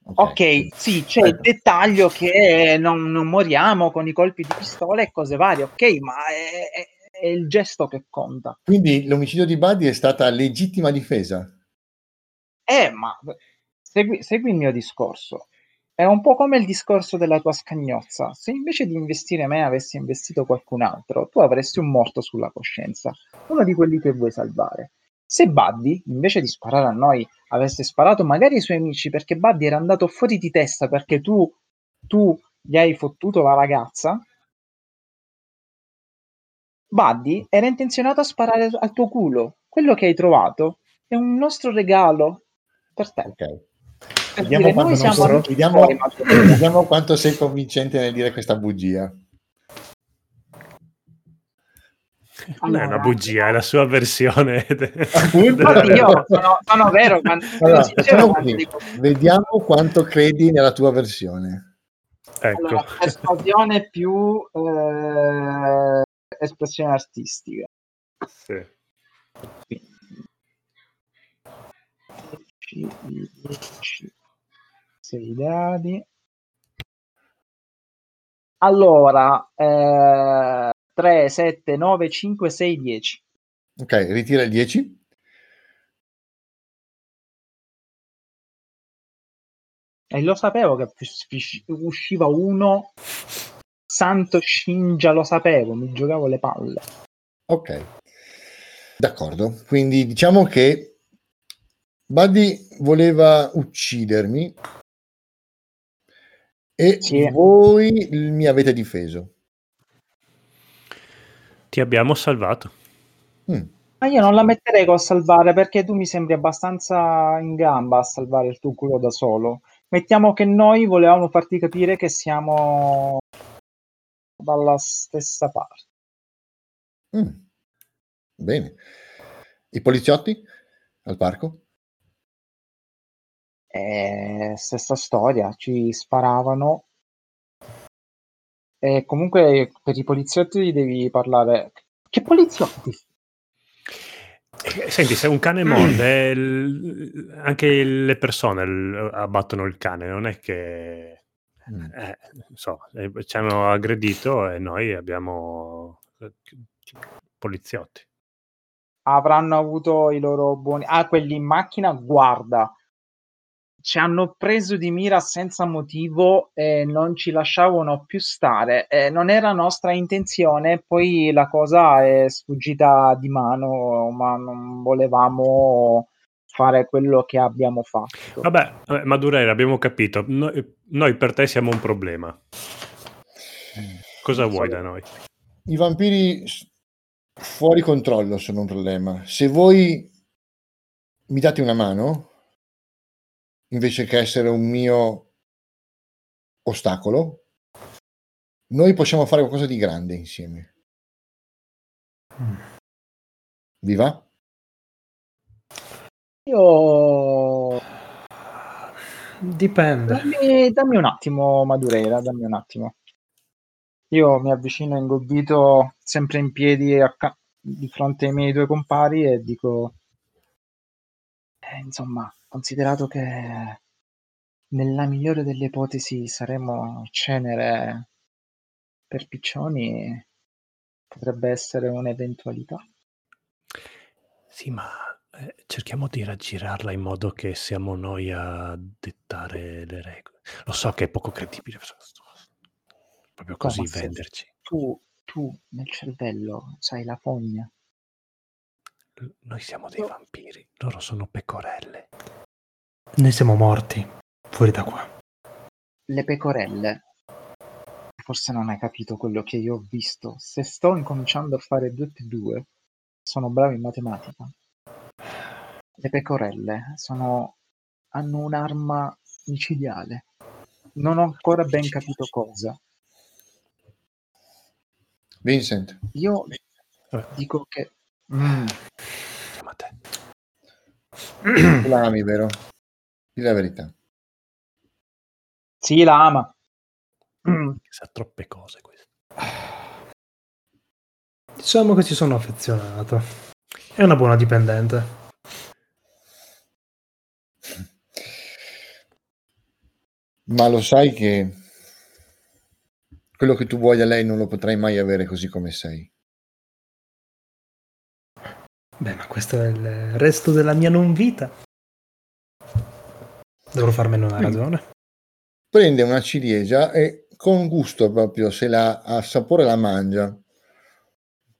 Okay. Ok, sì, c'è il dettaglio che non, non moriamo con i colpi di pistola e cose varie, ok, ma è, è, è il gesto che conta. Quindi l'omicidio di Buddy è stata legittima difesa? Eh, ma segui, segui il mio discorso. È un po' come il discorso della tua scagnozza. Se invece di investire me avessi investito qualcun altro, tu avresti un morto sulla coscienza, uno di quelli che vuoi salvare. Se Buddy, invece di sparare a noi, avesse sparato magari ai suoi amici perché Buddy era andato fuori di testa perché tu, tu gli hai fottuto la ragazza, Buddy era intenzionato a sparare al tuo culo. Quello che hai trovato è un nostro regalo per te. Okay. Per vediamo, dire, quanto noi siamo sono, vediamo, fuori, ma... vediamo quanto sei convincente nel dire questa bugia. Allora, non è una bugia, è la sua versione. Infatti io sono, sono vero, ma allora, sono sincero quando dico... Vediamo quanto credi nella tua versione. Ecco. Allora, esplosione più eh, espressione artistica. Sì. Sei dadi. Allora, eh... tre, sette, nove, cinque, sei, dieci. Ok, ritira il dieci. E lo sapevo che usciva uno. Santo Shinja, lo sapevo, mi giocavo le palle. Ok, d'accordo. Quindi diciamo che Buddy voleva uccidermi e sì. Voi mi avete difeso. Ti abbiamo salvato. Mm. Ma io non la metterei con salvare, perché tu mi sembri abbastanza in gamba a salvare il tuo culo da solo. Mettiamo che noi volevamo farti capire che siamo dalla stessa parte. Mm. Bene. I poliziotti al parco? Eh, stessa storia, ci sparavano. E comunque per i poliziotti devi parlare. Che poliziotti? Senti, se un cane morde, mm. anche le persone abbattono il cane, non è che mm. eh, so, ci hanno aggredito e noi abbiamo poliziotti. Avranno avuto i loro buoni. Ah, quelli in macchina, guarda, ci hanno preso di mira senza motivo e non ci lasciavano più stare. Eh, non era nostra intenzione, poi la cosa è sfuggita di mano, ma non volevamo fare quello che abbiamo fatto. Vabbè, Madureira, abbiamo capito. Noi, noi per te siamo un problema. Cosa vuoi sì. da noi? I vampiri fuori controllo sono un problema. Se voi mi date una mano, invece che essere un mio ostacolo, noi possiamo fare qualcosa di grande insieme. Vi va? Io... Dipende. Dammi, dammi un attimo, Madureira, dammi un attimo. Io mi avvicino ingobbito, sempre in piedi, acc- di fronte ai miei due compari e dico... Eh, insomma... Considerato che nella migliore delle ipotesi saremo cenere per piccioni, potrebbe essere un'eventualità. Sì, ma eh, cerchiamo di raggirarla in modo che siamo noi a dettare le regole. Lo so che è poco credibile, proprio così no, venderci. Tu, tu nel cervello sai la fogna. Noi siamo dei vampiri, loro sono pecorelle. Noi siamo morti, fuori da qua. Le pecorelle. Forse non hai capito quello che io ho visto. Se sto incominciando a fare due più due, sono bravo in matematica. Le pecorelle sono, hanno un'arma micidiale. Non ho ancora ben capito cosa. Vincent. Io dico che... Mm. Ma te. Tu la ami, vero? Dì la verità. Sì, la ama. Mm. Sa troppe cose questo. Diciamo che ci sono affezionato. È una buona dipendente. Ma lo sai che quello che tu vuoi da lei non lo potrai mai avere così come sei. Beh, ma questo è il resto della mia non vita. Dovrò farmene una ragione. Prende una ciliegia e con gusto proprio se la assapora e la mangia.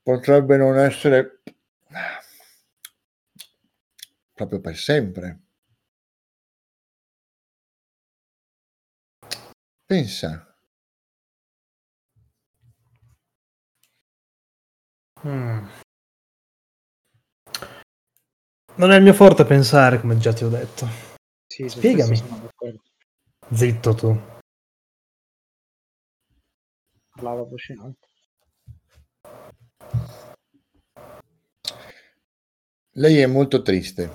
Potrebbe non essere proprio per sempre. Pensa. Mm. Non è il mio forte pensare, come già ti ho detto. Sì, spiegami. Zitto tu. Parlava voce in alto. Lei è molto triste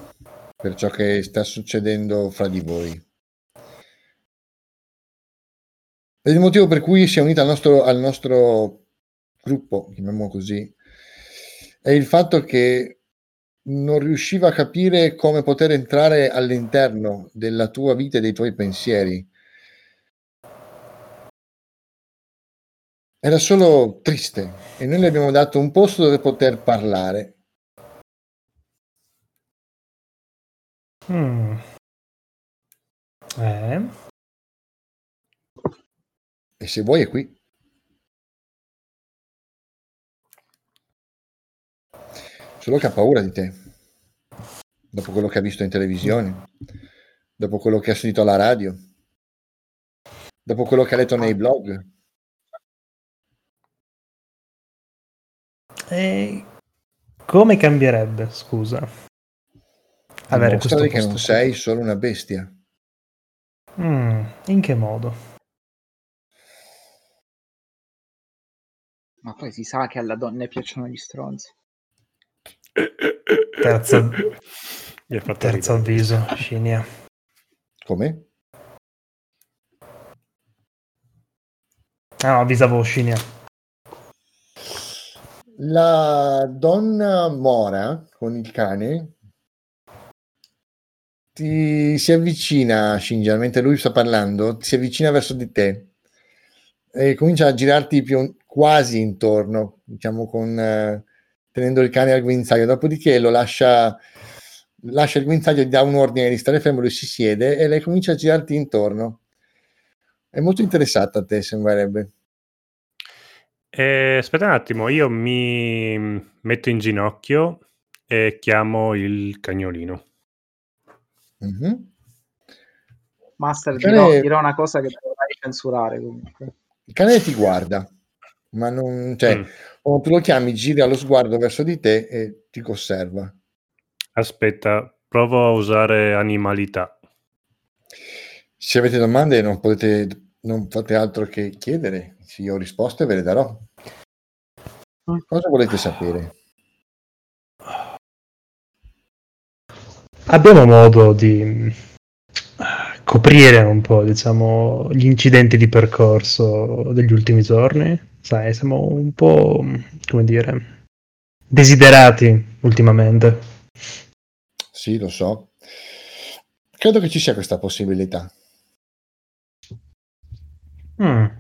per ciò che sta succedendo fra di voi. È il motivo per cui si è unita al nostro, al nostro gruppo, chiamiamolo così, è il fatto che non riusciva a capire come poter entrare all'interno della tua vita e dei tuoi pensieri. Era solo triste e noi le abbiamo dato un posto dove poter parlare. Mm. Eh. E se vuoi è qui. Solo che ha paura di te, dopo quello che ha visto in televisione, dopo quello che ha sentito alla radio, dopo quello che ha letto nei blog. E come cambierebbe, scusa? Avere questo posto. Che non sei solo una bestia. Mm, in che modo? Ma poi si sa che alla donna piacciono gli stronzi. Terza... Terzo avviso, Scinia. Come? Ah, no, avvisavo Scinia. La donna mora con il cane ti si avvicina, Shinji, mentre lui sta parlando, ti si avvicina verso di te e comincia a girarti più, quasi intorno, diciamo, con eh, tenendo il cane al guinzaglio, dopodiché lo lascia lascia il guinzaglio, dà un ordine di stare fermo, lui si siede e lei comincia a girarti intorno. È molto interessata a te, sembrerebbe. Eh, aspetta un attimo, io mi metto in ginocchio e chiamo il cagnolino. Mm-hmm. Master, cane... dirò, dirò una cosa che dovrai censurare comunque. Il cane ti guarda, ma non, cioè, mm. o tu lo chiami, gira lo sguardo verso di te e ti osserva. Aspetta, provo a usare animalità. Se avete domande non potete, non fate altro che chiedere. Se io ho risposte ve le darò. Cosa volete sapere? Abbiamo modo di coprire un po', diciamo, gli incidenti di percorso degli ultimi giorni? Sai, siamo un po', come dire, desiderati ultimamente. Sì, lo so. Credo che ci sia questa possibilità. Mm.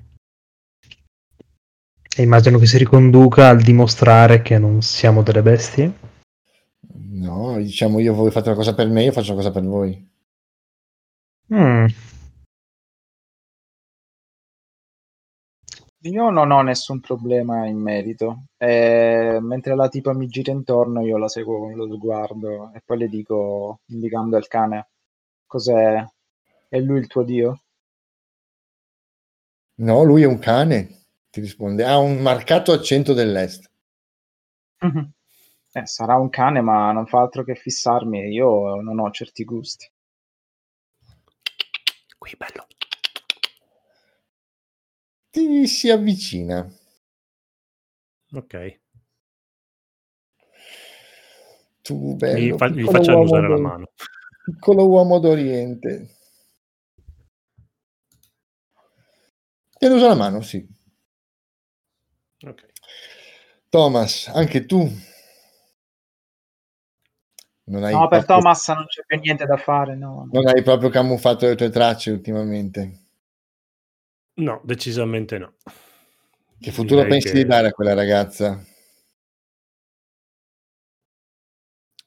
E immagino che si riconduca al dimostrare che non siamo delle bestie? No, diciamo, io voi fate una cosa per me, io faccio una cosa per voi. Mm. Io non ho nessun problema in merito. Eh, mentre la tipa mi gira intorno, io la seguo con lo sguardo e poi le dico, indicando al cane, cos'è? È lui il tuo dio? No, lui è un cane, ti risponde. Ha un marcato accento dell'est. Mm-hmm. Eh, sarà un cane, ma non fa altro che fissarmi e io non ho certi gusti. Qui, bello. Ti si avvicina. Ok. Tu, bello. Gli, fa, gli faccio annusare la mano. Piccolo uomo d'Oriente. Ti annusa la mano, sì. Ok. Thomas, anche tu. Non hai no, proprio... per Thomas non c'è più niente da fare, no. Non hai proprio camuffato le tue tracce ultimamente. No, decisamente no. Che futuro Direi pensi che... di dare a quella ragazza?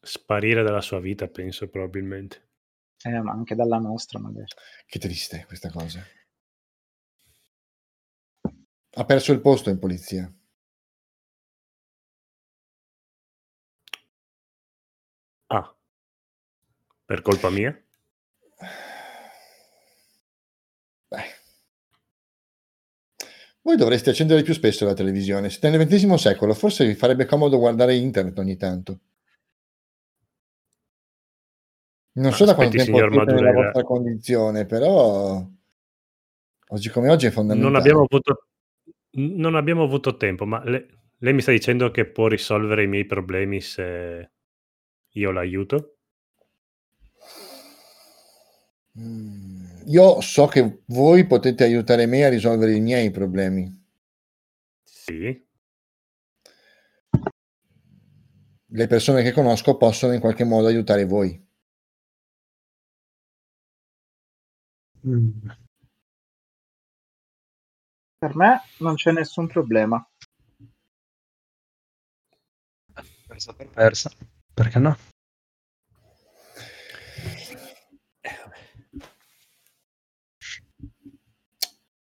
Sparire dalla sua vita, penso, probabilmente. Eh, ma anche dalla nostra, magari. Che triste questa cosa. Ha perso il posto in polizia. Ah. Per colpa mia? Beh. Voi dovreste accendere più spesso la televisione. Siete nel ventesimo secolo, forse vi farebbe comodo guardare internet ogni tanto. Non so da quanto tempo siete nella vostra condizione, però oggi come oggi è fondamentale. Non abbiamo avuto, non abbiamo avuto tempo, ma le, lei mi sta dicendo che può risolvere i miei problemi se io l'aiuto? Mm. Io so che voi potete aiutare me a risolvere i miei problemi. Sì. Le persone che conosco possono in qualche modo aiutare voi. Mm. Per me non c'è nessun problema. Persa per persa. Perché no?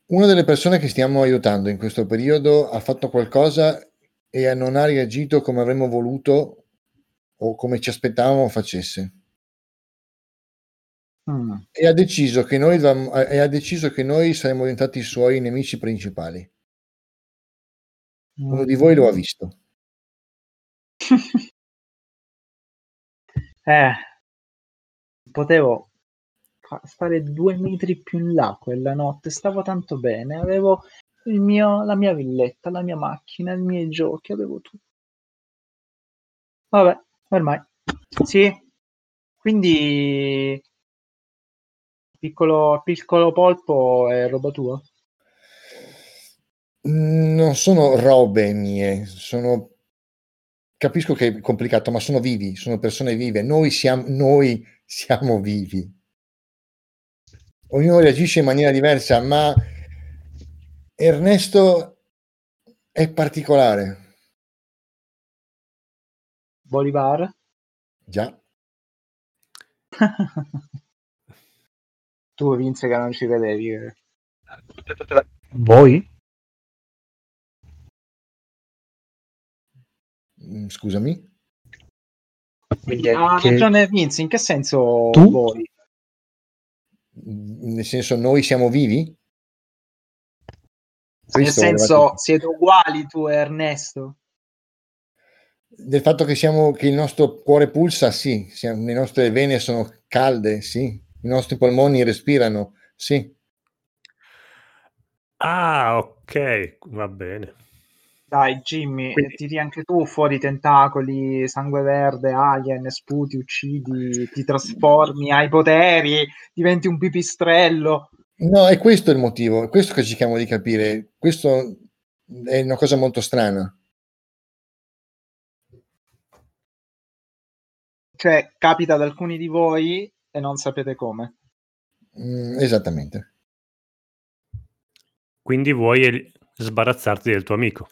Una delle persone che stiamo aiutando in questo periodo ha fatto qualcosa e non ha reagito come avremmo voluto o come ci aspettavamo facesse. Mm. E ha deciso che noi e ha deciso che noi saremmo diventati i suoi nemici principali. Mm. Uno di voi lo ha visto. eh, potevo stare due metri più in là quella notte, stavo tanto bene, avevo il mio, la mia villetta, la mia macchina, i miei giochi, avevo tutto. Vabbè, ormai sì. Quindi piccolo, piccolo polpo è roba tua? Non sono robe mie, sono, capisco che è complicato, ma sono vivi, sono persone vive, noi siamo, noi siamo vivi. Ognuno reagisce in maniera diversa, ma Ernesto è particolare. Bolívar? Già. Tu, Vince, che non ci vedevi. Eh. Voi? Scusami? Ha ah, che... ragione Vince, in che senso tu? Voi? Nel senso, noi siamo vivi? Questo nel senso, siete uguali tu e Ernesto? Del fatto che siamo, che il nostro cuore pulsa, sì, siamo, le nostre vene sono calde, sì, i nostri polmoni respirano, sì. Ah, ok, va bene. Dai Jimmy, quindi... tiri anche tu fuori tentacoli, sangue verde, alien, sputi, uccidi, ti trasformi, hai poteri, diventi un pipistrello. No, è questo il motivo, è questo che cerchiamo di capire. Questo è una cosa molto strana. Cioè, capita ad alcuni di voi e non sapete come. Mm, esattamente. Quindi vuoi sbarazzarti del tuo amico?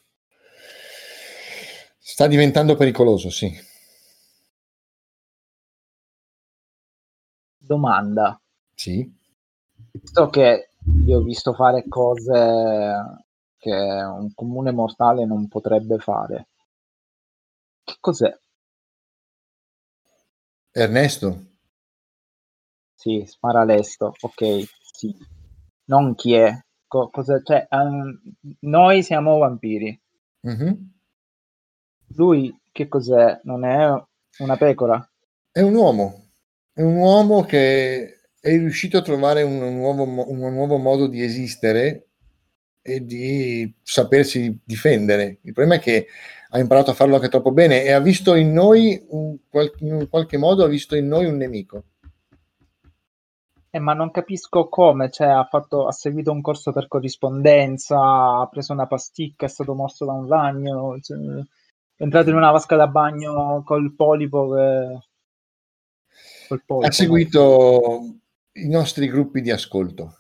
Sta diventando pericoloso, sì. Domanda. Sì. Visto che vi ho visto fare cose che un comune mortale non potrebbe fare. Che cos'è? Ernesto? Sì, Sparalesto, ok, sì. Non chi è? Co- cosa, cioè, um, noi siamo vampiri. Mm-hmm. Lui che cos'è? Non è una pecora? È un uomo, è un uomo che è riuscito a trovare un nuovo, un nuovo modo di esistere e di sapersi difendere. Il problema è che ha imparato a farlo anche troppo bene e ha visto in noi, un, in qualche modo ha visto in noi un nemico. Eh, ma non capisco come, cioè ha, fatto, ha seguito un corso per corrispondenza, ha preso una pasticca, è stato morso da un ragno... Cioè... È entrato in una vasca da bagno col polipo, che... col polipo. Ha seguito i nostri gruppi di ascolto,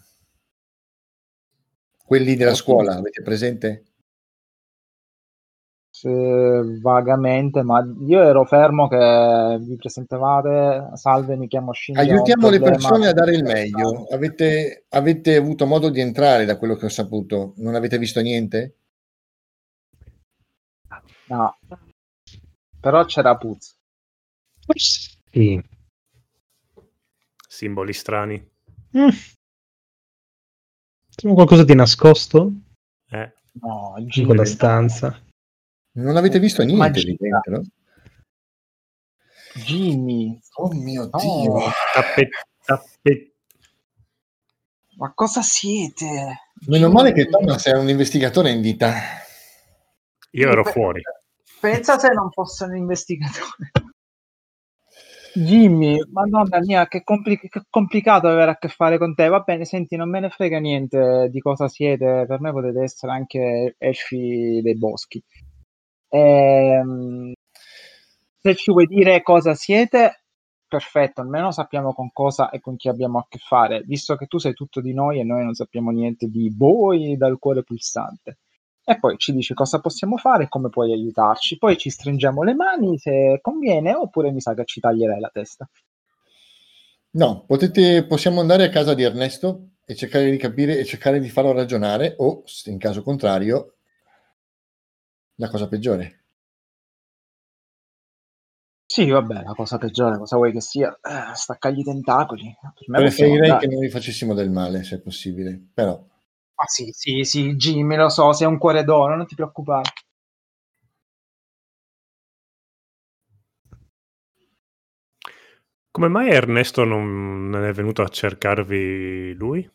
quelli della scuola, avete presente? Se, vagamente, ma io ero fermo che vi presentavate. Salve, mi chiamo Shinji. Aiutiamo le persone a dare il meglio. Avete, avete avuto modo di entrare, da quello che ho saputo? Non avete visto niente? No, però c'era puzza. Sì. Simboli strani. Mm. Sono qualcosa di nascosto? Eh. No, in quella stanza. Non avete visto niente lì dentro? Jimmy, oh mio no. Dio. Tappe, tappe. Ma cosa siete? Meno male che Thomas è un investigatore in vita. Io ero fuori. Pensa se non fosse un investigatore. Jimmy, madonna mia, che, compli- che complicato avere a che fare con te. Va bene, senti, non me ne frega niente di cosa siete. Per me potete essere anche elfi dei boschi. Ehm, se ci vuoi dire cosa siete, perfetto, almeno sappiamo con cosa e con chi abbiamo a che fare. Visto che tu sei tutto di noi e noi non sappiamo niente di voi dal cuore pulsante. E poi ci dici cosa possiamo fare e come puoi aiutarci. Poi ci stringiamo le mani se conviene, oppure mi sa che ci taglierai la testa. No, potete, possiamo andare a casa di Ernesto e cercare di capire e cercare di farlo ragionare, o in caso contrario, la cosa peggiore. Sì, vabbè, la cosa peggiore, cosa vuoi che sia? Staccagli i tentacoli. Per Preferirei che non gli facessimo del male, se è possibile, però... Ah sì, sì, sì, Jimmy, lo so, sei un cuore d'oro, non ti preoccupare. Come mai Ernesto non è venuto a cercarvi lui?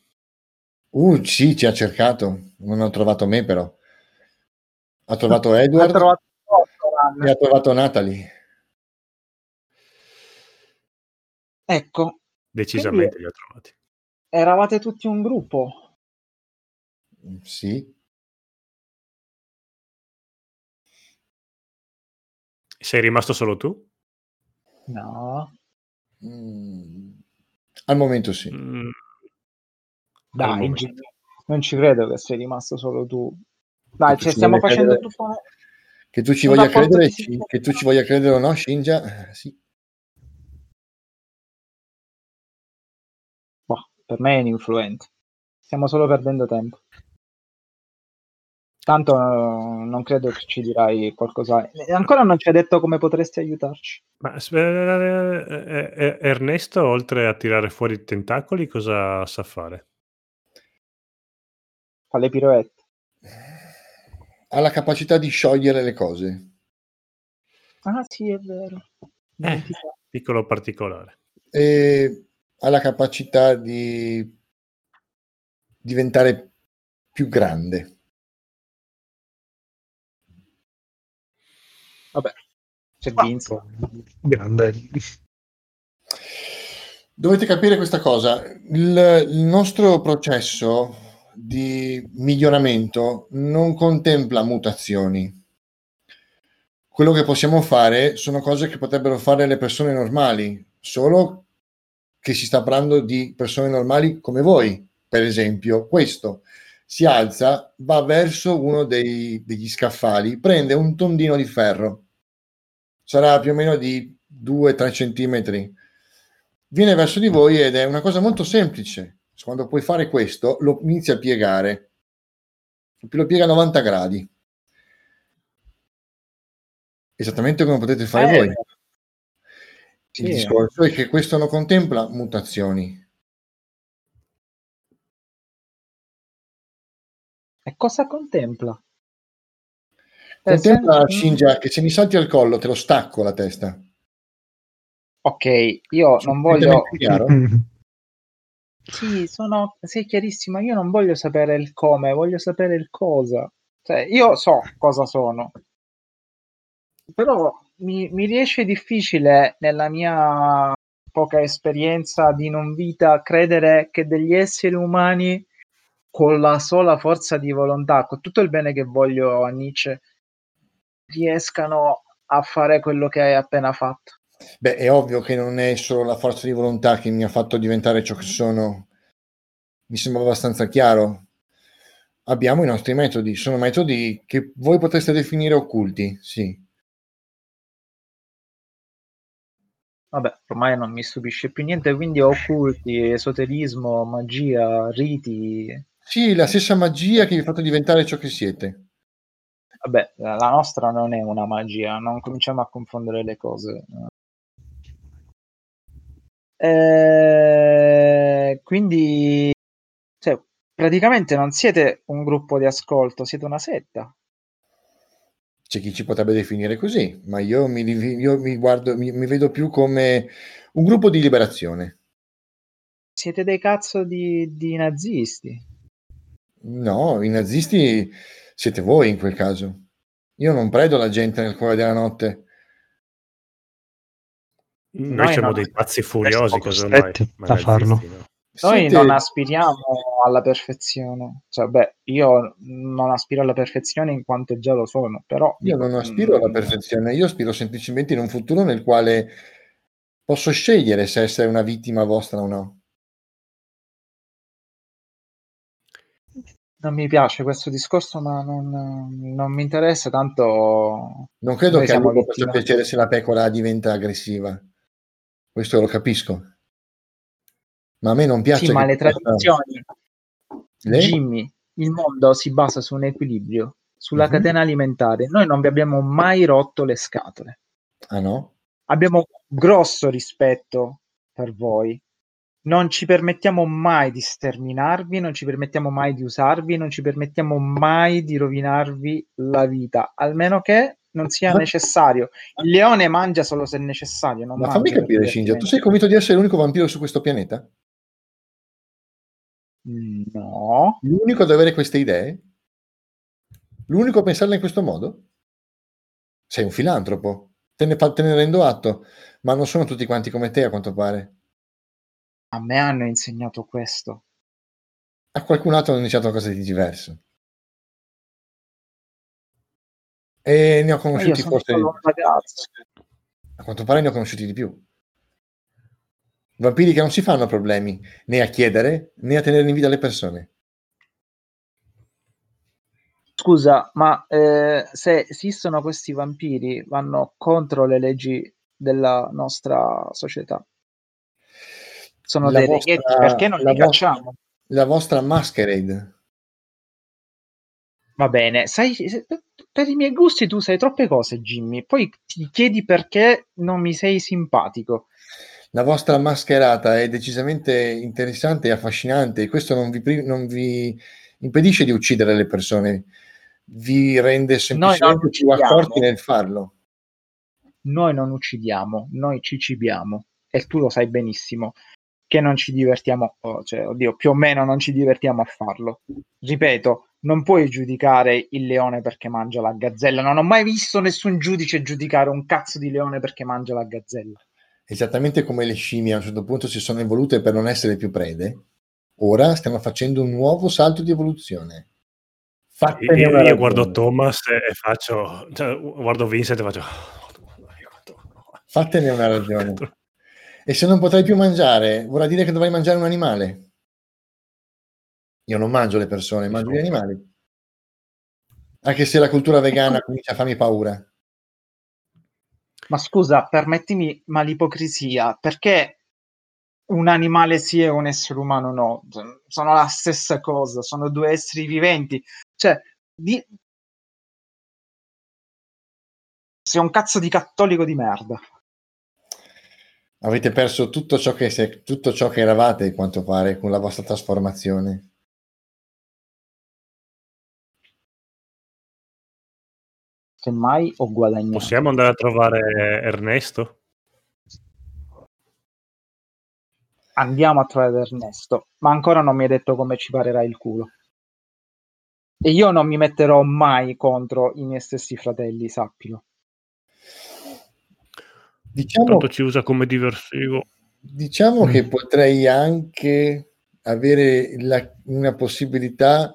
Uh, sì, ci ha cercato. Non ha trovato me, però. Ha trovato Edward. Ha trovato... e ha trovato Natalie. Ecco. Decisamente li ha trovati. Eravate tutti un gruppo? Sì. Sei rimasto solo tu? No. Mm. Al momento sì. Mm. Dai, momento. Non ci credo che sei rimasto solo tu. Dai, che cioè, stiamo facendo credere... tutto. Che tu ci non voglia credere, ci... che tu ci voglia credere o no, Shinja? Sì. Boh, per me è ininfluente. Stiamo solo perdendo tempo. Tanto non credo che ci dirai qualcosa. Ancora non ci hai detto come potresti aiutarci. Ma eh, Ernesto, oltre a tirare fuori i tentacoli, cosa sa fare? Fa le piroette. Ha la capacità di sciogliere le cose. Ah sì, è vero. Eh, piccolo particolare. E ha la capacità di diventare più grande. Vabbè, c'è Vinzo. Grande. Dovete capire questa cosa. Il, il nostro processo di miglioramento non contempla mutazioni. Quello che possiamo fare sono cose che potrebbero fare le persone normali, solo che si sta parlando di persone normali come voi, per esempio. Questo si alza, va verso uno dei, degli scaffali, prende un tondino di ferro, sarà più o meno di due tre centimetri, viene verso di voi ed è una cosa molto semplice. Quando puoi fare questo, lo inizia a piegare, lo piega a novanta gradi, esattamente come potete fare eh, voi. Sì. Il discorso è che questo non contempla mutazioni. E cosa contempla? Contempla, Shinja, che se mi salti al collo te lo stacco la testa. Ok, io non voglio... Chiaro? Sì, sono... sei chiarissima, io non voglio sapere il come, voglio sapere il cosa. Cioè, io so cosa sono. Però mi, mi riesce difficile, nella mia poca esperienza di non vita, credere che degli esseri umani con la sola forza di volontà, con tutto il bene che voglio a Nietzsche, riescano a fare quello che hai appena fatto. Beh, è ovvio che non è solo la forza di volontà che mi ha fatto diventare ciò che sono. Mi sembra abbastanza chiaro. Abbiamo i nostri metodi, sono metodi che voi potreste definire occulti, sì. Vabbè, ormai non mi stupisce più niente, quindi occulti, esoterismo, magia, riti... Sì, la stessa magia che vi ha fatto diventare ciò che siete. Vabbè, la nostra non è una magia, non cominciamo a confondere le cose. Eh, quindi, cioè, praticamente non siete un gruppo di ascolto, siete una setta. C'è chi ci potrebbe definire così, ma io mi, io mi guardo, mi, mi vedo più come un gruppo di liberazione. Siete dei cazzo di, di nazisti. No, i nazisti siete voi in quel caso. Io non prendo la gente nel cuore della notte. Noi, Noi siamo non... dei pazzi furiosi, cosa ormai a farlo. Nazisti, no? Noi siete... non aspiriamo alla perfezione. Cioè, beh, io non aspiro alla perfezione in quanto già lo sono, però... Io non aspiro alla perfezione, io aspiro semplicemente in un futuro nel quale posso scegliere se essere una vittima vostra o no. Non mi piace questo discorso, ma non, non mi interessa, tanto... Non credo che a voi possa piacere se la pecora diventa aggressiva. Questo lo capisco. Ma a me non piace... Sì, ma le tradizioni... Le? Jimmy, il mondo si basa su un equilibrio, sulla uh-huh. catena alimentare. Noi non vi abbiamo mai rotto le scatole. Ah no? Abbiamo grosso rispetto per voi. Non ci permettiamo mai di sterminarvi, non ci permettiamo mai di usarvi, non ci permettiamo mai di rovinarvi la vita, almeno che non sia ma... necessario. Il leone mangia solo se è necessario. Non ma fammi capire, Shinji, tu sei convinto di essere l'unico vampiro su questo pianeta? No. L'unico ad avere queste idee? L'unico a pensarle in questo modo? Sei un filantropo, te ne, te ne rendo atto, ma non sono tutti quanti come te, a quanto pare. A me hanno insegnato questo. A qualcun altro hanno insegnato qualcosa di diverso. E ne ho conosciuti forse di più. A quanto pare ne ho conosciuti di più. Vampiri che non si fanno problemi né a chiedere né a tenere in vita le persone. Scusa, ma eh, se esistono questi vampiri, vanno contro le leggi della nostra società. Sono la dei vostra, reietti, perché non la li vostra, cacciamo? La vostra masquerade. Va bene, sai, per i miei gusti tu sai troppe cose, Jimmy. Poi ti chiedi perché non mi sei simpatico. La vostra mascherata è decisamente interessante e affascinante, e questo non vi, non vi impedisce di uccidere le persone. Vi rende semplicemente più accorti nel farlo. Noi non uccidiamo, noi ci cibiamo, e tu lo sai benissimo che non ci divertiamo, cioè, oddio, più o meno non ci divertiamo a farlo. Ripeto, non puoi giudicare il leone perché mangia la gazzella. Non ho mai visto nessun giudice giudicare un cazzo di leone perché mangia la gazzella. Esattamente come le scimmie a un certo punto si sono evolute per non essere più prede. Ora stiamo facendo un nuovo salto di evoluzione. Io, io guardo Thomas e faccio, cioè, guardo Vincent e faccio fattene una ragione. E se non potrai più mangiare, vorrà dire che dovrai mangiare un animale. Io non mangio le persone, mangio gli animali. Anche se la cultura vegana comincia a farmi paura. Ma scusa, permettimi, ma l'ipocrisia, perché un animale sì e un essere umano no? Sono la stessa cosa, sono due esseri viventi. Cioè, di... sei un cazzo di cattolico di merda. Avete perso tutto ciò che, se... tutto ciò che eravate, a quanto pare, con la vostra trasformazione. Semmai ho guadagnato. Possiamo andare a trovare Ernesto? Andiamo a trovare Ernesto, ma ancora non mi hai detto come ci parerà il culo. E io non mi metterò mai contro i miei stessi fratelli, sappilo. Diciamo, tanto ci usa come diversivo. Diciamo mm. che potrei anche avere la, una possibilità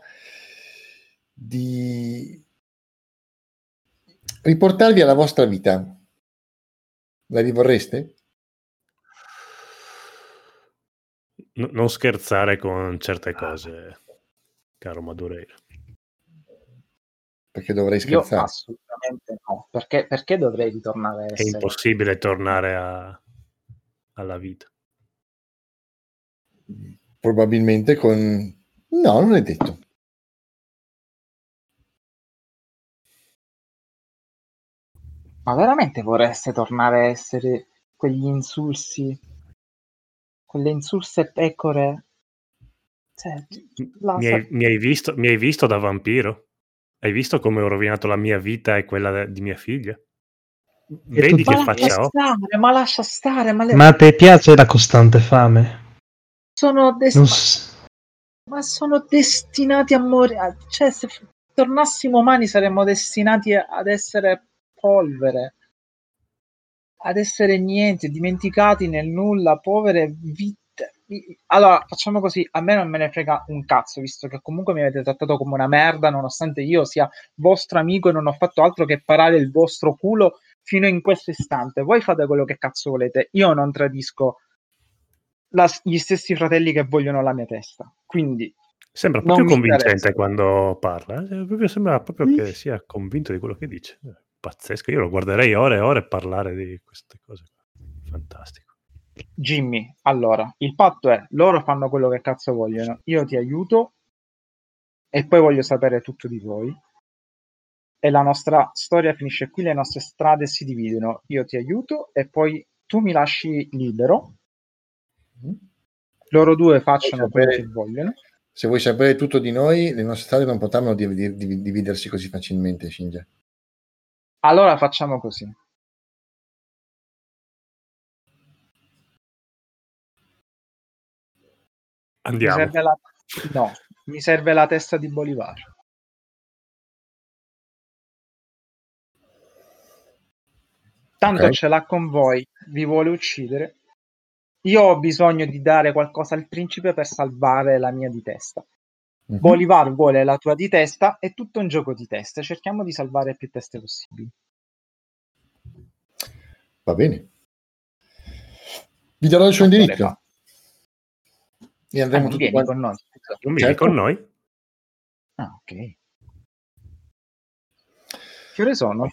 di riportarvi alla vostra vita. La rivorreste? No, non scherzare con certe cose, caro Madureira. Perché dovrei scherzare? Io assolutamente no. Perché, perché dovrei ritornare a essere... È impossibile tornare a, alla vita. Probabilmente con... No, non è detto. Ma veramente vorreste tornare a essere quegli insulsi, quelle insulse pecore? Cioè, la... mi, hai, mi, hai visto, mi hai visto da vampiro? Hai visto come ho rovinato la mia vita e quella di mia figlia? Vedi che faccia ho? Ma lascia stare, ma, le... ma ti piace la costante fame? Sono dest... s... Ma sono destinati a morire. Cioè, se tornassimo umani saremmo destinati ad essere... polvere, ad essere niente, dimenticati nel nulla, povere vite. Allora facciamo così, a me non me ne frega un cazzo, visto che comunque mi avete trattato come una merda, nonostante io sia vostro amico e non ho fatto altro che parare il vostro culo fino in questo istante. Voi fate quello che cazzo volete, io non tradisco la, gli stessi fratelli che vogliono la mia testa, quindi sembra proprio convincente interessa. Quando parla eh? proprio, sembra proprio mm. che sia convinto di quello che dice. Pazzesco, io lo guarderei ore e ore parlare di queste cose. Fantastico. Jimmy, allora, il patto è, loro fanno quello che cazzo vogliono, io ti aiuto e poi voglio sapere tutto di voi. E la nostra storia finisce qui, le nostre strade si dividono, io ti aiuto e poi tu mi lasci libero. Loro due facciano quello che vogliono. Se vuoi sapere tutto di noi, le nostre strade non potranno div- div- dividersi così facilmente, Shinji. Allora facciamo così. Andiamo. Mi serve la... No, mi serve la testa di Bolívar. Tanto okay. Ce l'ha con voi, vi vuole uccidere. Io ho bisogno di dare qualcosa al principe per salvare la mia di testa. Mm-hmm. Bolívar vuole la tua di testa, è tutto un gioco di teste. Cerchiamo di salvare più teste possibili. Va bene. Vi darò il suo indirizzo. E andremo ah, tutti vieni con noi. Non vieni certo. con noi? Ah, ok. Che ore sono?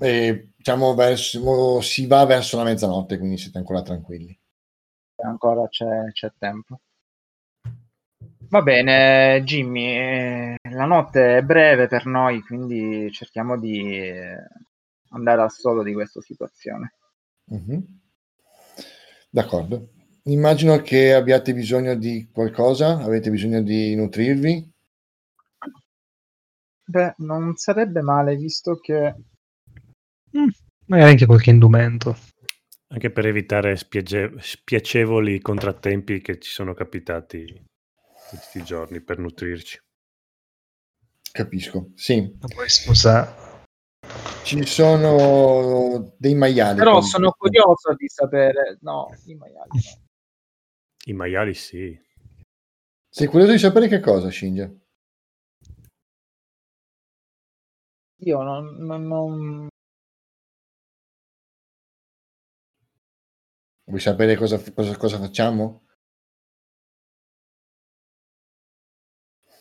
E, diciamo verso, si va verso la mezzanotte, quindi siete ancora tranquilli, ancora c'è, c'è tempo. Va bene Jimmy, la notte è breve per noi, quindi cerchiamo di andare al solo di questa situazione. Mm-hmm. D'accordo, immagino che abbiate bisogno di qualcosa, avete bisogno di nutrirvi. Beh, non sarebbe male, visto che Mm, magari anche qualche indumento, anche per evitare spiage- spiacevoli contrattempi che ci sono capitati questi giorni, per nutrirci. Capisco, sì. Ma poi scusa, ci sono dei maiali, però quindi. Sono curioso di sapere. No, i maiali no. I maiali sì. Sei curioso di sapere che cosa, Shinji? Io non, non, non... Vuoi sapere cosa, cosa, cosa facciamo?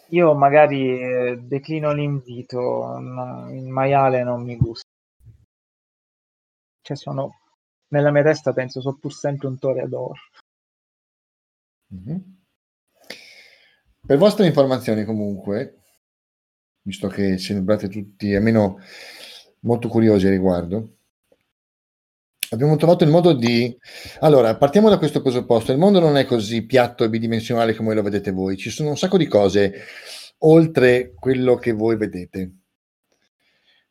Io magari declino l'invito, no, il maiale non mi gusta. Cioè sono, nella mia testa penso, sono pur sempre un toreador. Mm-hmm. Per vostre informazioni comunque, visto che sembrate tutti almeno molto curiosi al riguardo, abbiamo trovato il modo di... Allora, partiamo da questo presupposto. Il mondo non è così piatto e bidimensionale come lo vedete voi. Ci sono un sacco di cose oltre quello che voi vedete.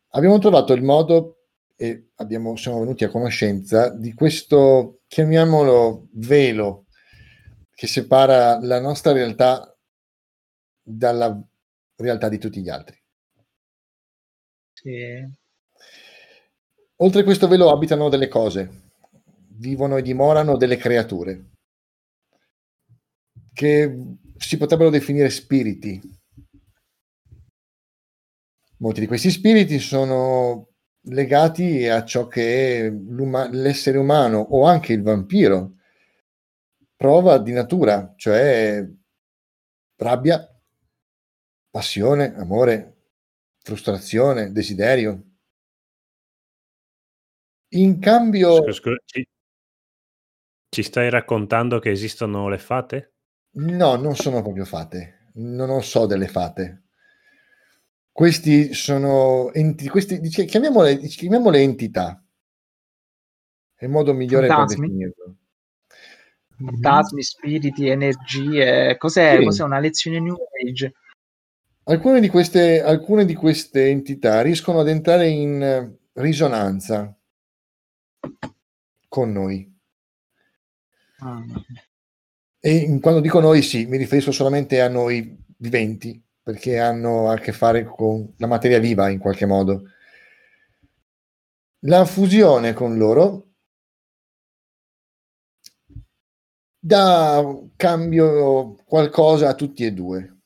Abbiamo trovato il modo e abbiamo, siamo venuti a conoscenza di questo, chiamiamolo, velo che separa la nostra realtà dalla realtà di tutti gli altri. Sì. Oltre questo velo abitano delle cose, vivono e dimorano delle creature che si potrebbero definire spiriti. Molti di questi spiriti sono legati a ciò che l'essere umano o anche il vampiro prova di natura, cioè rabbia, passione, amore, frustrazione, desiderio. In cambio... Ci, ci stai raccontando che esistono le fate? No, non sono proprio fate. Non so delle fate. Questi sono... Enti, questi, chiamiamole, chiamiamole entità. È il modo migliore fantasmi. Per definirlo. Fantasmi, spiriti, energie. Cos'è? Sì. Cos'è una lezione New Age? Alcune di queste, alcune di queste entità riescono ad entrare in risonanza con noi. Ah. E quando dico noi, sì, mi riferisco solamente a noi viventi, perché hanno a che fare con la materia viva in qualche modo. La fusione con loro dà cambio qualcosa a tutti e due.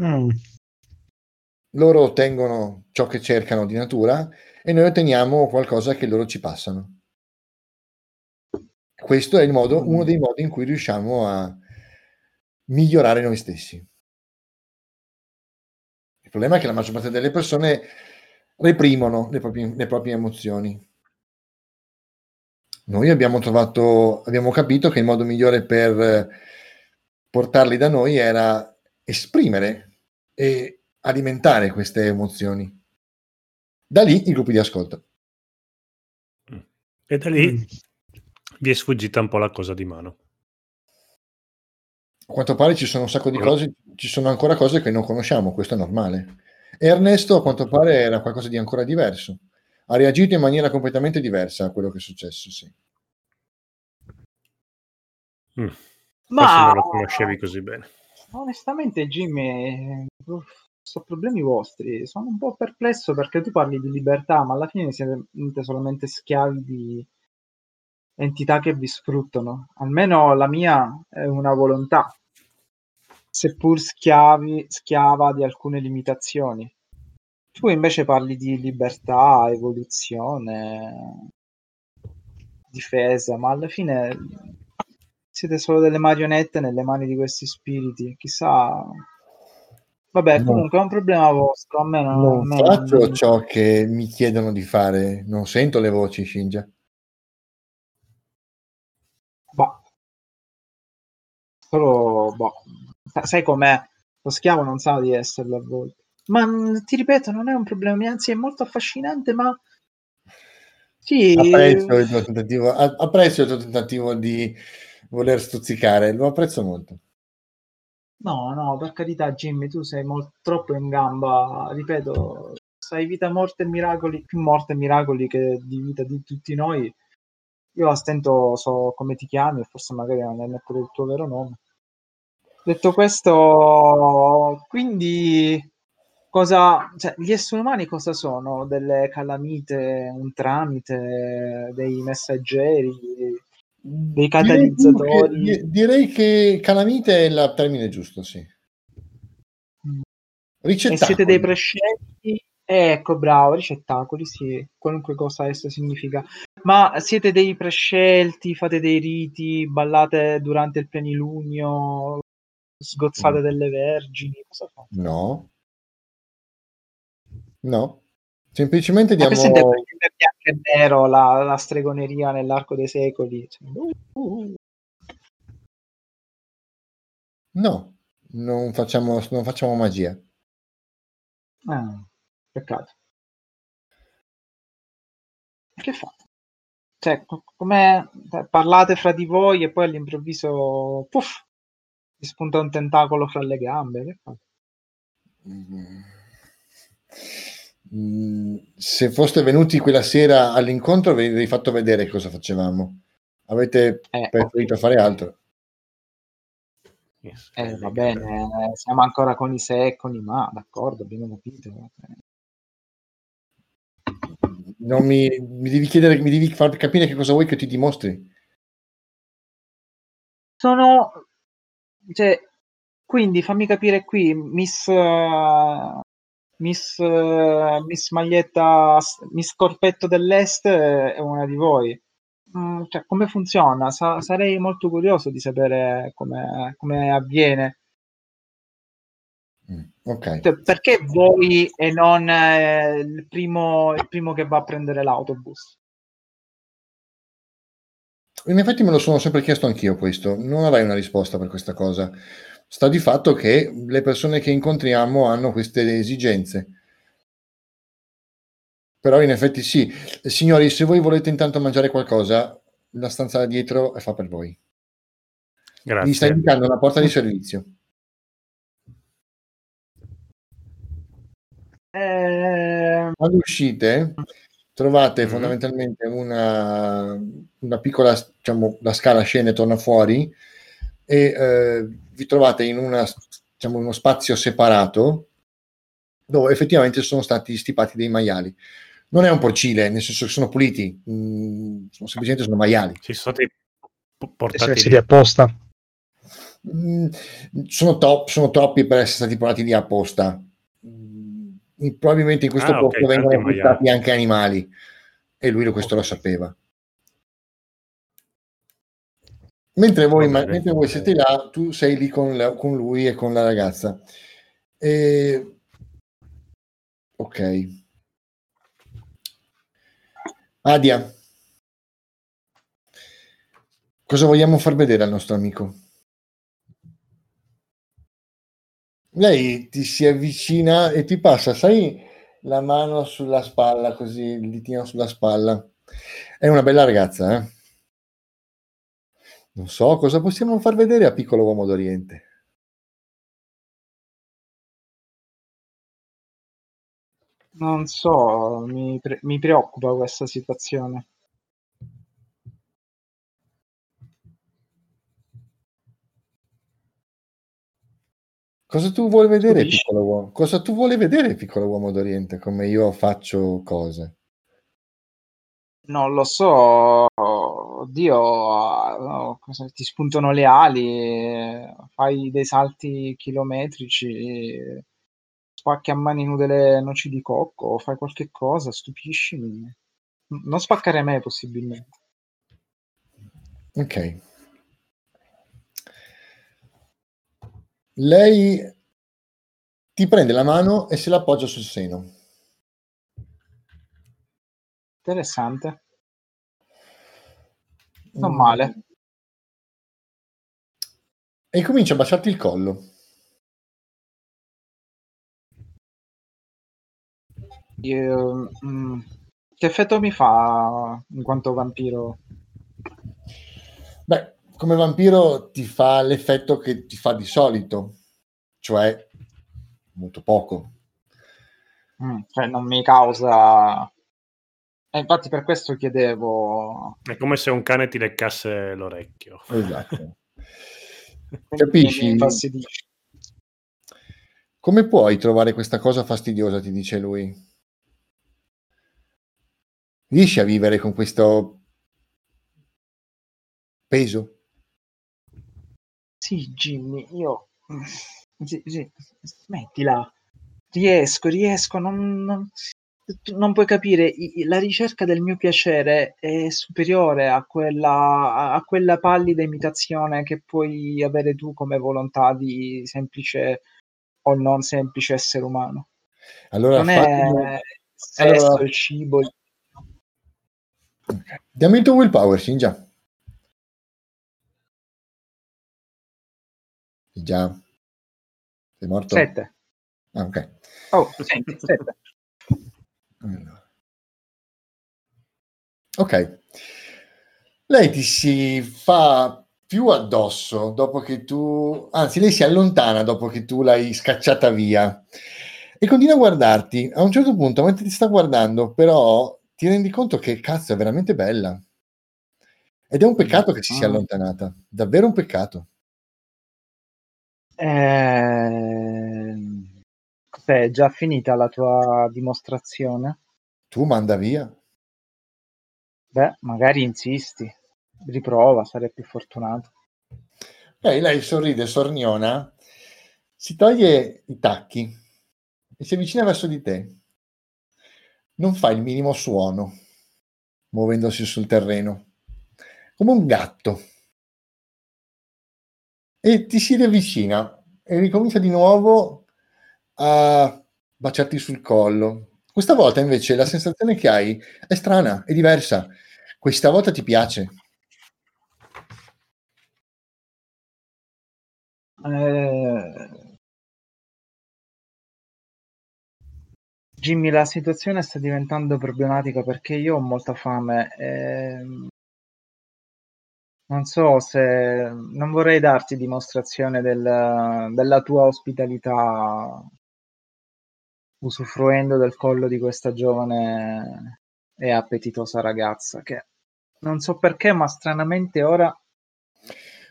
Mm. Loro ottengono ciò che cercano di natura e noi otteniamo qualcosa che loro ci passano. Questo è il modo, uno dei modi in cui riusciamo a migliorare noi stessi. Il problema è che la maggior parte delle persone reprimono le proprie, le proprie emozioni. Noi abbiamo trovato, abbiamo capito che il modo migliore per portarli da noi era esprimere e alimentare queste emozioni. Da lì i gruppi di ascolto. E da lì vi è sfuggita un po' la cosa di mano. A quanto pare ci sono un sacco di cose, ci sono ancora cose che non conosciamo, questo è normale. Ernesto, a quanto pare, era qualcosa di ancora diverso. Ha reagito in maniera completamente diversa a quello che è successo, sì. Mm. Ma forse non lo conoscevi così bene. Onestamente, Jimmy, sono problemi vostri. Sono un po' perplesso perché tu parli di libertà, ma alla fine siete solamente schiavi di entità che vi sfruttano. Almeno la mia è una volontà, seppur schiavi, schiava di alcune limitazioni. Tu invece parli di libertà, evoluzione, difesa, ma alla fine siete solo delle marionette nelle mani di questi spiriti. Chissà, vabbè, comunque è un problema vostro. A me non, non a me faccio non... ciò che mi chiedono di fare. Non sento le voci, Shinja. Boh. Però, boh. Sai com'è? Lo schiavo non sa di esserlo a volte. Ma ti ripeto, non è un problema. Anzi, è molto affascinante, ma... Sì. Apprezzo il tuo tentativo, apprezzo il tuo tentativo di... voler stuzzicare, lo apprezzo molto. No, no, per carità, Jimmy, tu sei molto, troppo in gamba, ripeto, sai vita, morte e miracoli, più morte e miracoli che di vita di tutti noi. Io a stento so come ti chiami, forse magari non è neppure il tuo vero nome. Detto questo, quindi cosa, cioè, gli esseri umani cosa sono? Delle calamite, un tramite, dei messaggeri, dei catalizzatori? Direi che, direi che calamite è il termine giusto, sì. Ricettacoli. E siete dei prescelti, ecco, bravo, ricettacoli, sì, qualunque cosa esso significa. Ma siete dei prescelti, fate dei riti, ballate durante il plenilunio, sgozzate mm. delle vergini, cosa fate? No, no, semplicemente diamo... È vero, la, la stregoneria nell'arco dei secoli. No, non facciamo, non facciamo magia. Ah, peccato. Che fate? Cioè, come parlate fra di voi e poi all'improvviso puff, vi spunta un tentacolo fra le gambe. Che fate? Mm. Se foste venuti quella sera all'incontro vi avrei fatto vedere cosa facevamo. Avete eh, preferito okay. fare altro. Eh, va bene, siamo ancora con i se, con i ma, d'accordo, abbiamo capito. Non mi, mi devi chiedere, mi devi far capire che cosa vuoi che ti dimostri. Sono, cioè, quindi fammi capire qui, Miss uh... Miss, uh, Miss Maglietta, Miss Corpetto dell'Est è una di voi. Mm, cioè, come funziona? Sa- sarei molto curioso di sapere come, come avviene. Mm, okay. Cioè, perché voi e non eh, il, primo, il primo che va a prendere l'autobus? In effetti me lo sono sempre chiesto anch'io questo. Non avrei una risposta per questa cosa. Sta di fatto che le persone che incontriamo hanno queste esigenze. Però in effetti sì. Signori, se voi volete intanto mangiare qualcosa, la stanza dietro fa per voi. Grazie. Mi sta indicando la porta di servizio. Eh... Quando uscite trovate mm-hmm. fondamentalmente una, una piccola, diciamo, la scala scende, torna fuori e... Eh, vi trovate in una, diciamo, uno spazio separato dove effettivamente sono stati stipati dei maiali. Non è un porcile, nel senso che sono puliti, mh, sono semplicemente sono maiali. Ci sono stati portati lì apposta? Mh, sono, to- sono troppi per essere stati portati lì apposta. Mh, probabilmente in questo ah, posto okay, vengono portati anche animali e lui questo okay. lo sapeva. Mentre voi, ma, mentre voi siete là, tu sei lì con, la, con lui e con la ragazza. E... Ok. Adia, cosa vogliamo far vedere al nostro amico? Lei ti si avvicina e ti passa, sai, la mano sulla spalla, così, il ditino sulla spalla. È una bella ragazza, eh? Non so cosa possiamo far vedere a piccolo uomo d'Oriente. non so, mi, pre- mi preoccupa questa situazione. Cosa tu vuoi vedere, Stupisci. piccolo uomo? Cosa tu vuoi vedere, piccolo uomo d'Oriente? Come io faccio cose? Non lo so, oddio, ti spuntano le ali, fai dei salti chilometrici, spacchi a mani nude le noci di cocco, fai qualche cosa, stupiscimi. Non spaccare me, possibilmente. Ok. Lei ti prende la mano e se la appoggia sul seno. Interessante. Non male. E comincia a baciarti il collo. Io, mh, che effetto mi fa in quanto vampiro? Beh, come vampiro ti fa l'effetto che ti fa di solito, cioè molto poco. Mm, cioè non mi causa... E infatti per questo chiedevo... È come se un cane ti leccasse l'orecchio. Esatto. Capisci? Come puoi trovare questa cosa fastidiosa, ti dice lui. Riesci a vivere con questo peso? Sì, Jimmy, io... Sì, sì. Smettila. Riesco, riesco, non... non... Non puoi capire, la ricerca del mio piacere è superiore a quella, a quella pallida imitazione che puoi avere tu come volontà di semplice o non semplice essere umano. Allora, non è sesso, allora... il cibo. Il... Okay. Dammi il tuo willpower, Shinja. Già. Sei morto? Sette. Ah, ok. Oh, senti, sette. Ok, lei ti si fa più addosso dopo che tu, anzi lei si allontana dopo che tu l'hai scacciata via e continua a guardarti. A un certo punto, mentre ti sta guardando, però ti rendi conto che cazzo è veramente bella ed è un peccato che ci sia allontanata, davvero un peccato. eh... È già finita la tua dimostrazione? Tu manda via. Beh, magari insisti, riprova, sarei più fortunato. Okay, lei sorride, sorniona, si toglie i tacchi e si avvicina verso di te. Non fa il minimo suono, muovendosi sul terreno, come un gatto. E ti si riavvicina e ricomincia di nuovo a baciarti sul collo. Questa volta invece la sensazione che hai è strana, è diversa. Questa volta ti piace. Eh... Jimmy, la situazione sta diventando problematica perché io ho molta fame. E... Non so se... Non vorrei darti dimostrazione del... della tua ospitalità usufruendo del collo di questa giovane e appetitosa ragazza che non so perché ma stranamente ora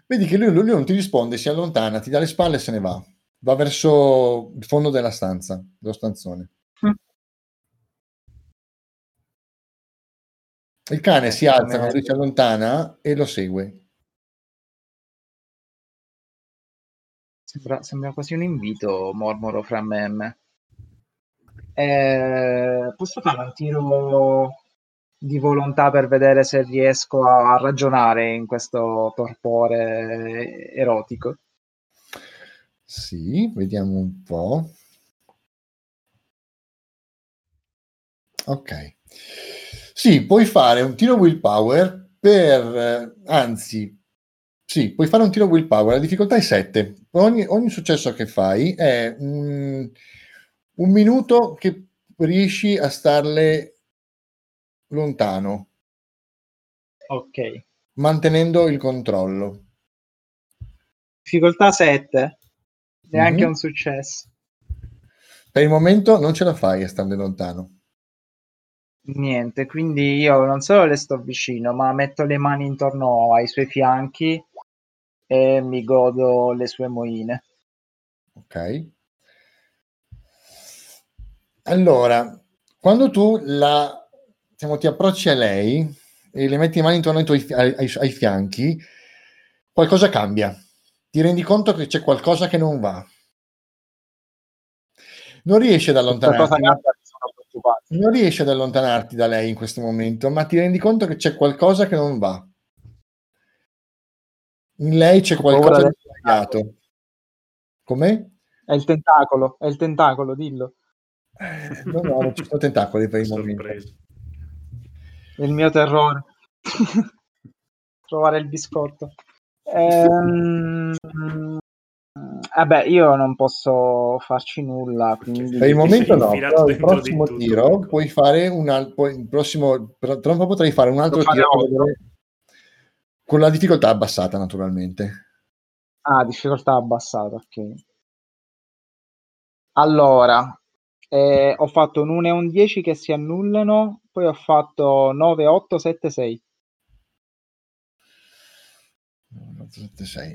vedi che lui, lui non ti risponde, si allontana, ti dà le spalle e se ne va va verso il fondo della stanza, dello stanzone. mm. Il cane si alza quando lui si allontana e lo segue. Sembra, sembra quasi un invito, mormoro fra me e me. Eh, posso fare un tiro di volontà per vedere se riesco a ragionare in questo torpore erotico? Sì, vediamo un po'. Ok. Sì, puoi fare un tiro willpower per... anzi, sì, puoi fare un tiro willpower. La difficoltà è sette. Ogni, ogni successo che fai è... Mm, un minuto che riesci a starle lontano. Ok. Mantenendo il controllo. Difficoltà sette. Neanche mm-hmm. un successo. Per il momento non ce la fai a stare lontano. Niente, quindi io non solo le sto vicino, ma metto le mani intorno ai suoi fianchi e mi godo le sue moine. Ok. Allora, quando tu la, diciamo, ti approcci a lei e le metti le mani intorno ai, tuoi, ai, ai, ai fianchi, qualcosa cambia. Ti rendi conto che c'è qualcosa che non va. Non riesci ad allontanarti. Non riesci ad allontanarti da lei in questo momento, ma ti rendi conto che c'è qualcosa che non va. In lei c'è qualcosa di sbagliato. Come? È il tentacolo, è il tentacolo, dillo. Eh, no, no, non ci sono tentacoli per il momento. Il mio terrore. Trovare il biscotto. Ehm... Vabbè, eh io non posso farci nulla, quindi... Per il momento no, però il prossimo tiro puoi fare un altro, il prossimo tra un po' potrei fare un altro tiro con la difficoltà abbassata, naturalmente. Ah, difficoltà abbassata, ok. Allora, eh, ho fatto un uno e un dieci che si annullano, poi ho fatto nove, otto, sette, sei.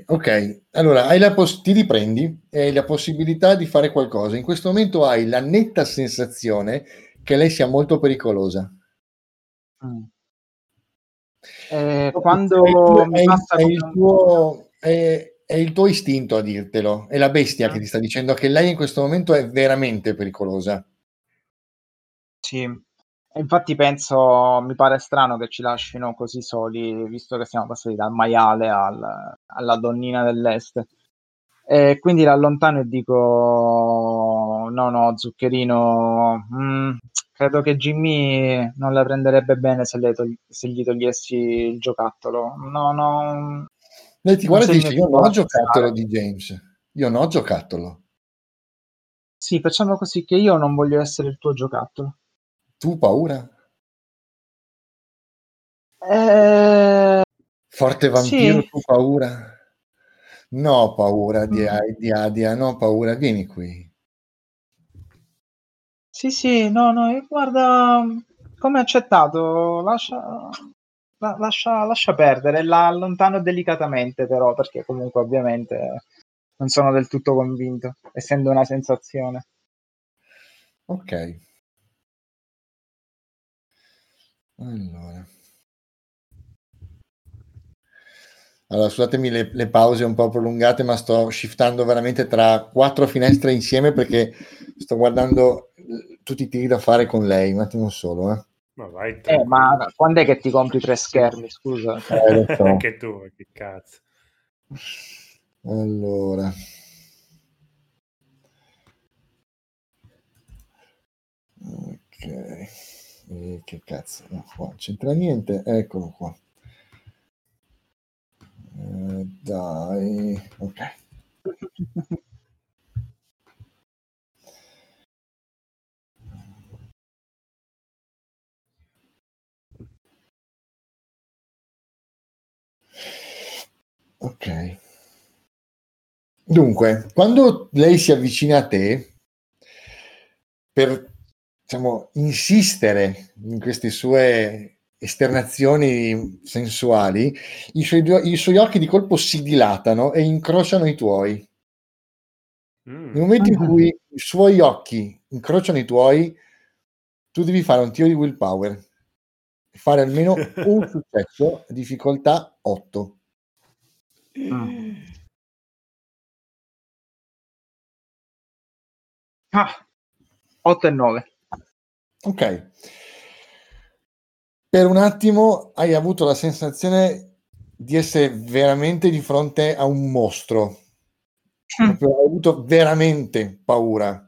Ok, allora hai la pos- ti riprendi e hai la possibilità di fare qualcosa. In questo momento hai la netta sensazione che lei sia molto pericolosa. Mm. Eh, quando è, è, è, il tuo, è, è il tuo istinto a dirtelo, è la bestia mm. che ti sta dicendo che lei in questo momento è veramente pericolosa. Sì. Infatti penso, mi pare strano che ci lasciano così soli, visto che siamo passati dal maiale al, alla donnina dell'est. E quindi l'allontano e dico, no, no, Zuccherino, mh, credo che Jimmy non la prenderebbe bene se, le togli- se gli togliessi il giocattolo. No, no. Lei ti guarda e dice, io non ho giocattolo di James, io non ho giocattolo. Sì, facciamo così che io non voglio essere il tuo giocattolo. Tu paura? Eh... Forte vampiro, sì. Tu paura? No, paura di, di Adia, no, paura, vieni qui. Sì, sì, no, no, guarda, come accettato, lascia, la, lascia, lascia perdere, la allontano delicatamente però, perché comunque ovviamente non sono del tutto convinto, essendo una sensazione. Ok. Allora. allora, scusatemi le, le pause un po' prolungate, ma sto shiftando veramente tra quattro finestre insieme perché sto guardando tutti i tiri da fare con lei. Un attimo solo, eh. Ma vai, eh, ma quando è che ti compri tre schermi? Scusa, eh, so. Anche tu, che cazzo. Allora. Ok. Eh, che cazzo, no, qua non c'entra niente, eccolo qua, eh, dai, ok. Ok, dunque quando lei si avvicina a te per, diciamo, insistere in queste sue esternazioni sensuali, i suoi, due, i suoi occhi di colpo si dilatano e incrociano i tuoi. Mm. Nel momento in cui i suoi occhi incrociano i tuoi, tu devi fare un tiro di willpower, fare almeno un successo, difficoltà otto. Mm. Ah, otto e nove. Ok, per un attimo hai avuto la sensazione di essere veramente di fronte a un mostro, mm. hai avuto veramente paura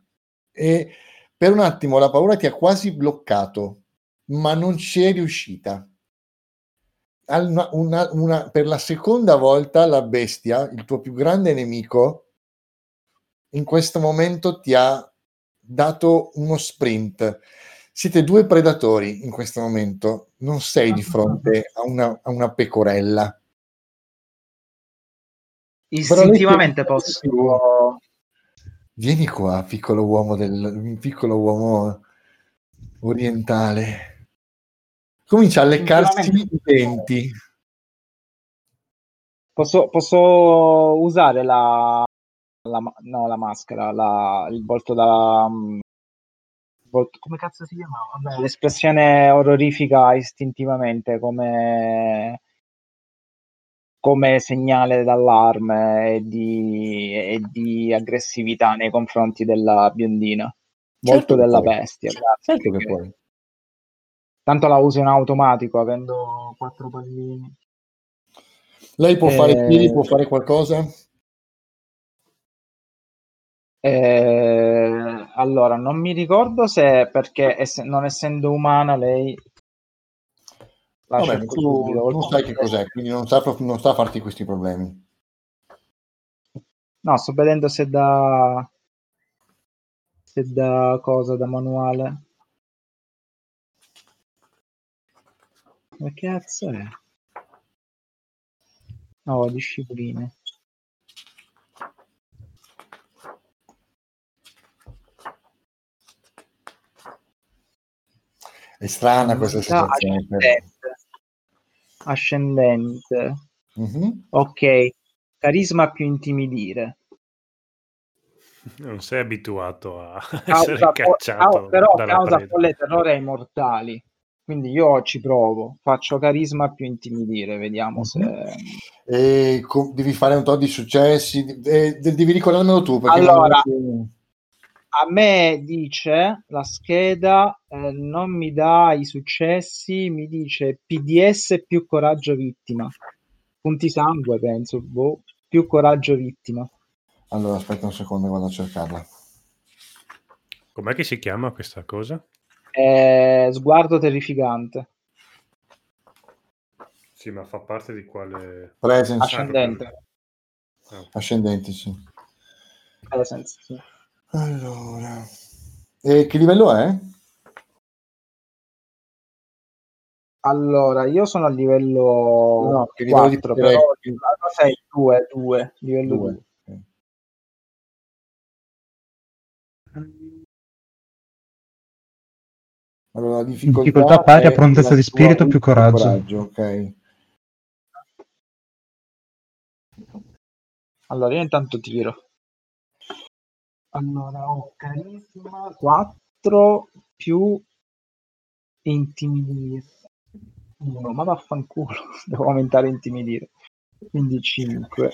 e per un attimo la paura ti ha quasi bloccato, ma non ci è riuscita. Una, una, una, per la seconda volta la bestia, il tuo più grande nemico, in questo momento ti ha dato uno sprint. Siete due predatori in questo momento, non sei di fronte a una, a una pecorella. Istintivamente posso Vieni qua, piccolo uomo del piccolo uomo orientale. Comincia a leccarsi i denti. Posso, posso usare la, la no, la maschera, la, il volto da volto, come cazzo si chiamava? Vabbè, l'espressione orrorifica istintivamente come come segnale d'allarme e di, e di aggressività nei confronti della biondina. Volto certo della puoi. bestia. Certo che puoi. Tanto la uso in automatico, avendo quattro pallini. Lei può e... fare tiri, può fare qualcosa? E... Allora, non mi ricordo se, perché ess- non essendo umana lei... Vabbè, tu non sai che cos'è, quindi non sta, non sta a farti questi problemi. No, sto vedendo se da... se da cosa, da manuale... Ma che cazzo è? No, discipline. È strana non questa situazione. Ascendente. ascendente. Mm-hmm. Ok. Carisma più intimidire. Non sei abituato a causa essere cacciato. Po- però dalla causa folle terrore ai mortali. Quindi io ci provo, faccio carisma più intimidire, vediamo se... E co- devi fare un po' di successi, e devi ricordarmelo tu. Perché allora, non... a me dice la scheda, eh, non mi dà i successi, mi dice P D S più coraggio vittima. Punti sangue, penso, boh, più coraggio vittima. Allora, aspetta un secondo, vado a cercarla. Com'è che si chiama questa cosa? Eh, sguardo terrificante. Sì, ma fa parte di quale? Presence. Ascendente. Oh. Ascendente, sì. Presence, sì. Allora. E che livello è? Allora, io sono al livello no, che livello quattro, di... però sei due, due, livello due. Allora, difficoltà, difficoltà pari a prontezza di spirito più coraggio. coraggio okay. Allora, io intanto tiro. Allora, ho carisma quattro più intimidire uno, ma vaffanculo, devo aumentare intimidire. Quindi cinque.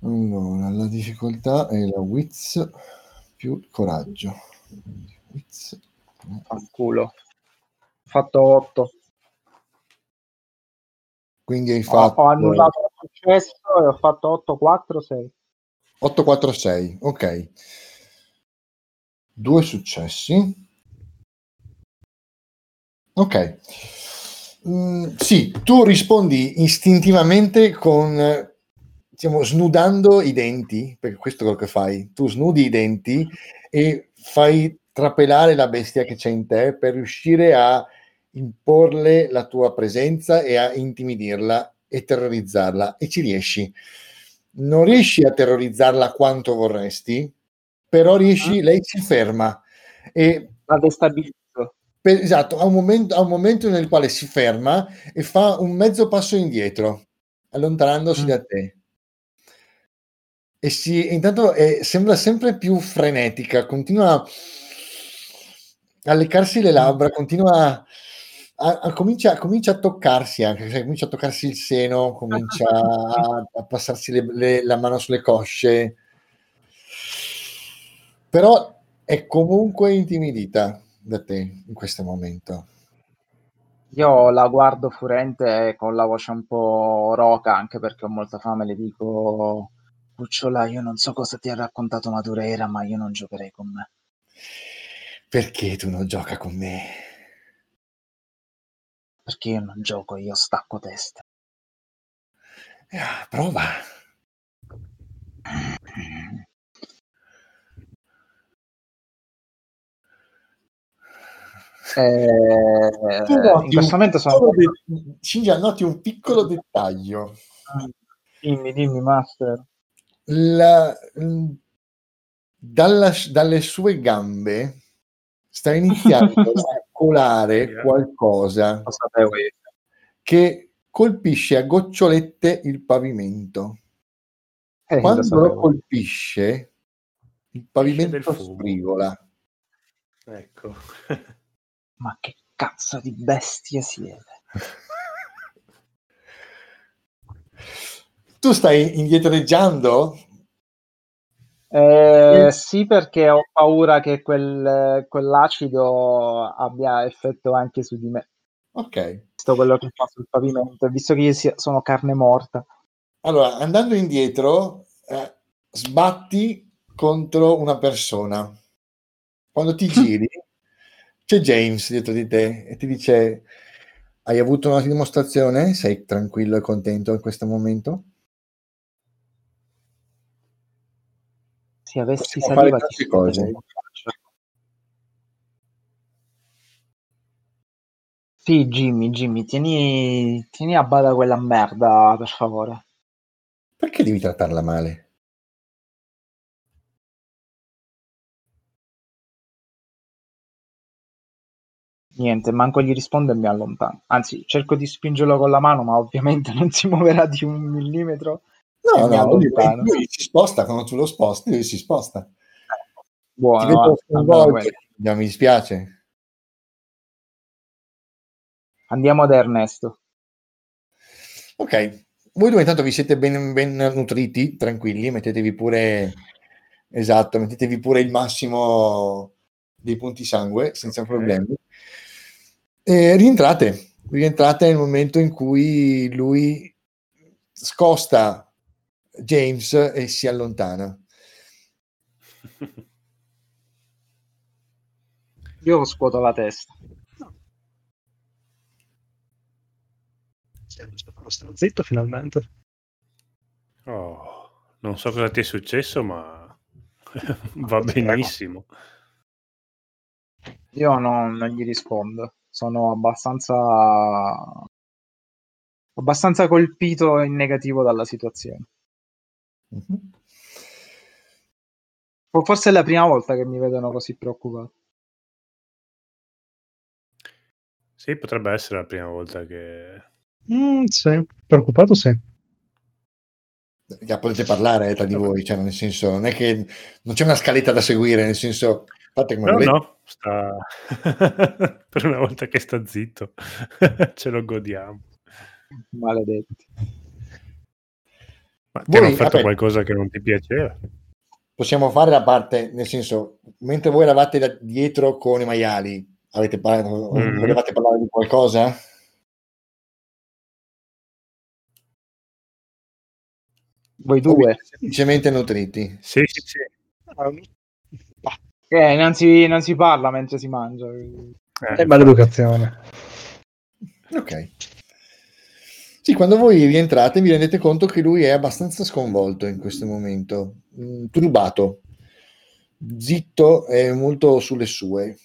Allora, la difficoltà è la wits più coraggio. Wits. Vaffanculo. Fatto otto, quindi hai fatto ho, ho annullato il successo e ho fatto otto quattro sei otto quattro sei. Ok, due successi. Ok, mm, sì, tu rispondi istintivamente con, diciamo, snudando i denti, perché questo è quello che fai, tu snudi i denti e fai trapelare la bestia che c'è in te per riuscire a imporle la tua presenza e a intimidirla e terrorizzarla, e ci riesci. Non riesci a terrorizzarla quanto vorresti, però riesci, lei si ferma e la destabilizza. Esatto, a un momento, a un momento nel quale si ferma e fa un mezzo passo indietro, allontanandosi mm. da te. E si, intanto è, sembra sempre più frenetica, continua a leccarsi le labbra, continua a, a, a comincia, comincia a toccarsi anche, cioè, comincia a toccarsi il seno, comincia a, a passarsi le, le, la mano sulle cosce, però è comunque intimidita da te in questo momento. Io la guardo furente con la voce un po' roca, anche perché ho molta fame, le dico: cucciola, io non so cosa ti ha raccontato Madureira, ma io non giocherei con me. Perché tu non gioca con me? Perché io non gioco, io stacco testa. Ah, prova. Eh, in questo momento sono... De... Ci noti un piccolo dettaglio. Dimmi, dimmi, master. La... dalla, dalle sue gambe sta iniziando a circolare qualcosa che colpisce a gocciolette il pavimento. Eh, Quando lo, lo colpisce, il pavimento sbrigola. Ecco. Ma che cazzo di bestia siete? Tu stai indietreggiando? Eh, sì, perché ho paura che quel, quell'acido abbia effetto anche su di me. Ok. Visto quello che fa sul pavimento, visto che io sia, sono carne morta. Allora, andando indietro, eh, sbatti contro una persona. Quando ti giri, c'è James dietro di te e ti dice: hai avuto una dimostrazione? Sei tranquillo e contento in questo momento? Se avessi saliva ti cose. Sì, Jimmy, Jimmy, tieni, tieni a bada quella merda, per favore. Perché devi trattarla male? Niente, manco gli rispondo e mi allontano. Anzi, cerco di spingerlo con la mano, ma ovviamente non si muoverà di un millimetro. No, no, lui, lui si sposta, quando tu lo sposti, lui si sposta. Buono, no, mi dispiace. Andiamo ad Ernesto. Ok, voi due intanto vi siete ben, ben nutriti, tranquilli, mettetevi pure, esatto, mettetevi pure il massimo dei punti sangue, senza problemi. E rientrate, rientrate nel momento in cui lui scosta James e si allontana. Io scuoto la testa. Sto zitto finalmente. Oh, non so cosa ti è successo, ma va benissimo. Io non, non gli rispondo. Sono abbastanza abbastanza colpito in negativo dalla situazione. Mm-hmm. O forse è la prima volta che mi vedono così preoccupato. Sì, potrebbe essere la prima volta che... Mm, sì, preoccupato sì. Ja, potete parlare eh, tra di voi, cioè nel senso non è che non c'è una scaletta da seguire, nel senso fate come volete. No, no, sta... per una volta che sta zitto ce lo godiamo. Maledetti. Ma ti voi, hanno fatto vabbè, qualcosa che non ti piaceva? Possiamo fare la parte, nel senso, mentre voi eravate da dietro con i maiali, avete parlato, mm. volevate parlare di qualcosa? Voi due semplicemente nutriti. Sì, sì, sì. Eh, non si, non si parla mentre si mangia. È eh, maleducazione. Ok. Sì, quando voi rientrate vi rendete conto che lui è abbastanza sconvolto in questo momento, mh, turbato, zitto e molto sulle sue.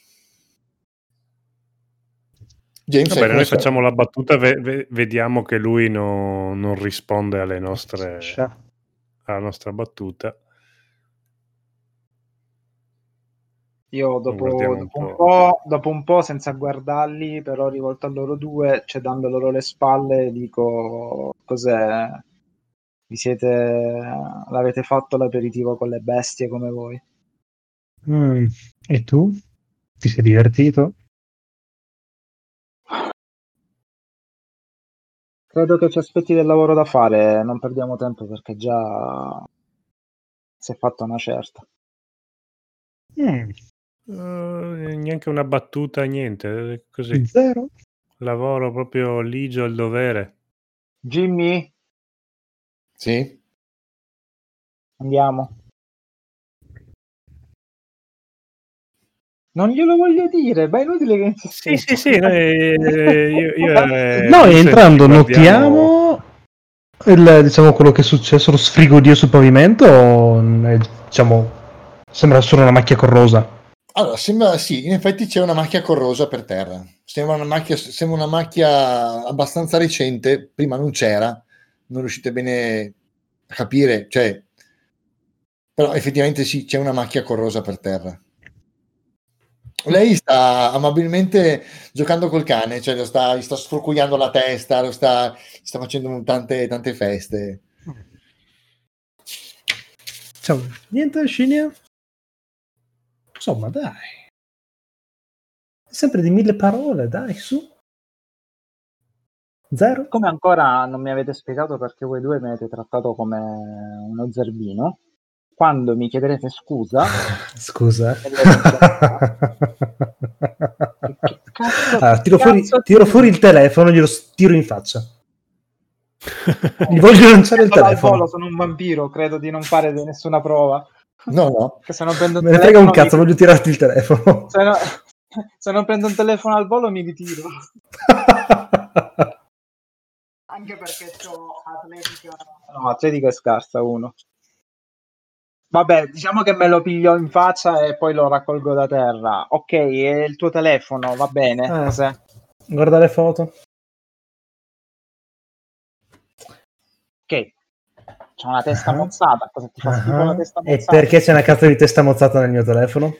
James, vabbè, noi facciamo la battuta, ve- ve- vediamo che lui no, non risponde alle nostre... alla nostra battuta. Io dopo, dopo, un po'. Un po', dopo un po', senza guardarli, però rivolto a loro due, cioè dando loro le spalle, dico: cos'è? Vi siete... l'avete fatto l'aperitivo con le bestie come voi? Mm. E tu? Ti sei divertito? Credo che ci aspetti del lavoro da fare, non perdiamo tempo perché già si è fatta una certa. Mm. Uh, neanche una battuta, niente, così zero lavoro proprio ligio al dovere. Jimmy? Sì? Andiamo. Non glielo voglio dire, ma è inutile che insistiamo. Sì, sì, sì, noi, io, io, eh, noi entrando notiamo il, diciamo, quello che è successo, lo sfrigodio sul pavimento, diciamo, sembra solo una macchia corrosa. Allora, sembra, sì, in effetti c'è una macchia corrosa per terra, sembra una macchia, sembra una macchia abbastanza recente, prima non c'era, non riuscite bene a capire, cioè Però effettivamente sì, c'è una macchia corrosa per terra. Lei sta amabilmente giocando col cane, cioè lo sta, gli sta sfrucugliando la testa, lo sta, sta facendo tante, tante feste. Ciao. Niente, Scinia? Insomma, dai. Sempre di mille parole, dai, su. Zero. Come ancora non mi avete spiegato perché voi due mi avete trattato come uno zerbino, quando mi chiederete scusa... Scusa? Che cazzo, allora, tiro, cazzo fuori, ti... tiro fuori il telefono e glielo tiro in faccia. Gli voglio lanciare il telefono. Volo, sono un vampiro, credo di non fare nessuna prova. No, no. Che se non prendo me ne frega un cazzo, mi... voglio tirarti il telefono. Se, no... se non prendo un telefono al volo mi ritiro. Anche perché ho atletica... No, atletica è scarsa, uno. Vabbè, diciamo che me lo piglio in faccia e poi lo raccolgo da terra. Ok, e il tuo telefono, va bene. Eh, cos'è? Guarda le foto. Ok. C'è una testa uh-huh. mozzata. Cosa ti fa schifo uh-huh. la testa mozzata? E perché c'è una cazzo di testa mozzata nel mio telefono?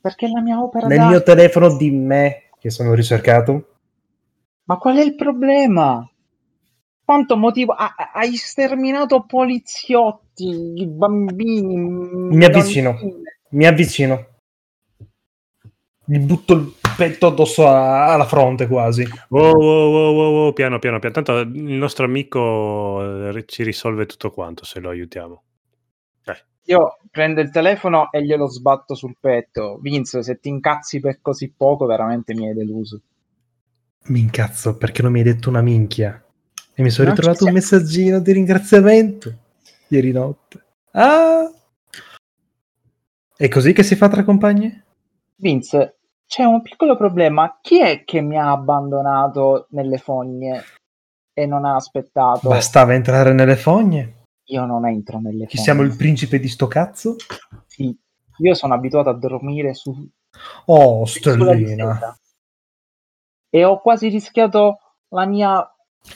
Perché la mia opera Nel da... mio telefono di me, che sono ricercato. Ma qual è il problema? Quanto motivo? Ah, hai sterminato poliziotti, bambini. Mi avvicino, bambine. mi avvicino. Gli butto il petto addosso a, alla fronte quasi. Oh, oh, oh, oh, oh, piano, piano, piano. Tanto il nostro amico ci risolve tutto quanto se lo aiutiamo. Eh. Io prendo il telefono e glielo sbatto sul petto. Vince, se ti incazzi per così poco, veramente mi hai deluso. Mi incazzo perché non mi hai detto una minchia. E mi sono non ritrovato un messaggino di ringraziamento ieri notte. Ah! È così che si fa tra compagni? Vince, c'è un piccolo problema. Chi è che mi ha abbandonato nelle fogne e non ha aspettato? Bastava entrare nelle fogne? Io non entro nelle fogne. Chi siamo, il principe di sto cazzo? Sì, io sono abituato a dormire su... Oh, stellina. E ho quasi rischiato la mia...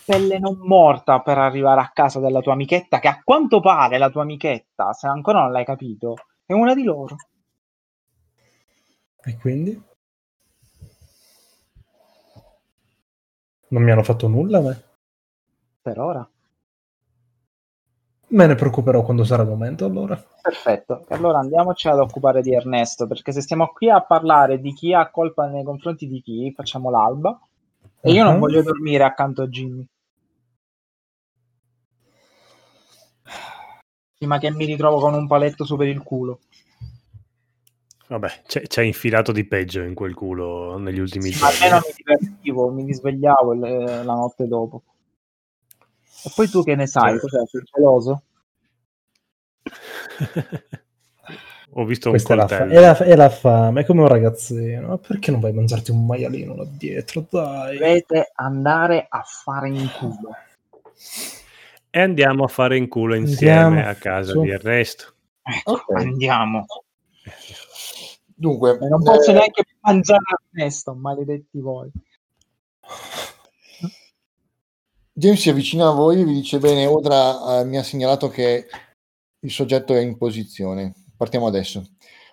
pelle non morta per arrivare a casa della tua amichetta, che a quanto pare la tua amichetta, se ancora non l'hai capito, è una di loro. E quindi? Non mi hanno fatto nulla, beh. Per ora. Me ne preoccuperò quando sarà il momento, allora. Perfetto, allora andiamoci ad occupare di Ernesto, perché se stiamo qui a parlare di chi ha colpa nei confronti di chi, facciamo l'alba. E io non voglio dormire accanto a Jimmy. Prima che mi ritrovo con un paletto su per il culo. Vabbè, ci ha infilato di peggio in quel culo negli ultimi sì, giorni. Almeno mi divertivo, mi risvegliavo le, la notte dopo. E poi tu che ne sai? Cos'è? Sei geloso? Ho visto un coltello. È la, fa- è, la fa- è la fame, è come un ragazzino. Ma perché non vai a mangiarti un maialino là dietro, dai? Dovete andare a fare in culo. E andiamo a fare in culo insieme andiamo. a casa Su. di Ernesto. Ecco, okay. Andiamo. Dunque, non posso eh... neanche mangiare Ernesto, maledetti voi. James si avvicina a voi e vi dice, bene, Odra eh, mi ha segnalato che il soggetto è in posizione. Partiamo adesso.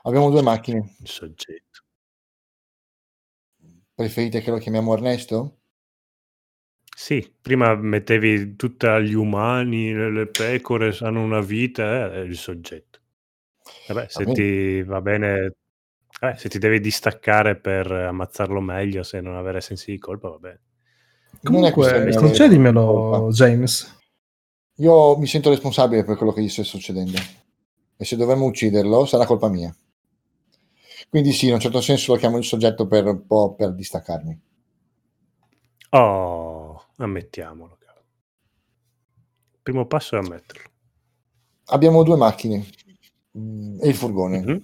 Abbiamo due macchine. Il soggetto. Preferite che lo chiamiamo Ernesto? Sì, prima mettevi tutti gli umani, le pecore hanno una vita, eh, il soggetto. Vabbè, se va ti va bene, eh, se ti devi distaccare per ammazzarlo meglio, se non avere sensi di colpa, va bene. Comunque, concedimelo, James. Io mi sento responsabile per quello che gli sta succedendo. E se dovremmo ucciderlo sarà colpa mia, quindi sì, in un certo senso lo chiamo il soggetto per un po' per distaccarmi. Oh, ammettiamolo, il primo passo è ammetterlo. Abbiamo due macchine mh, e il furgone. Mm-hmm.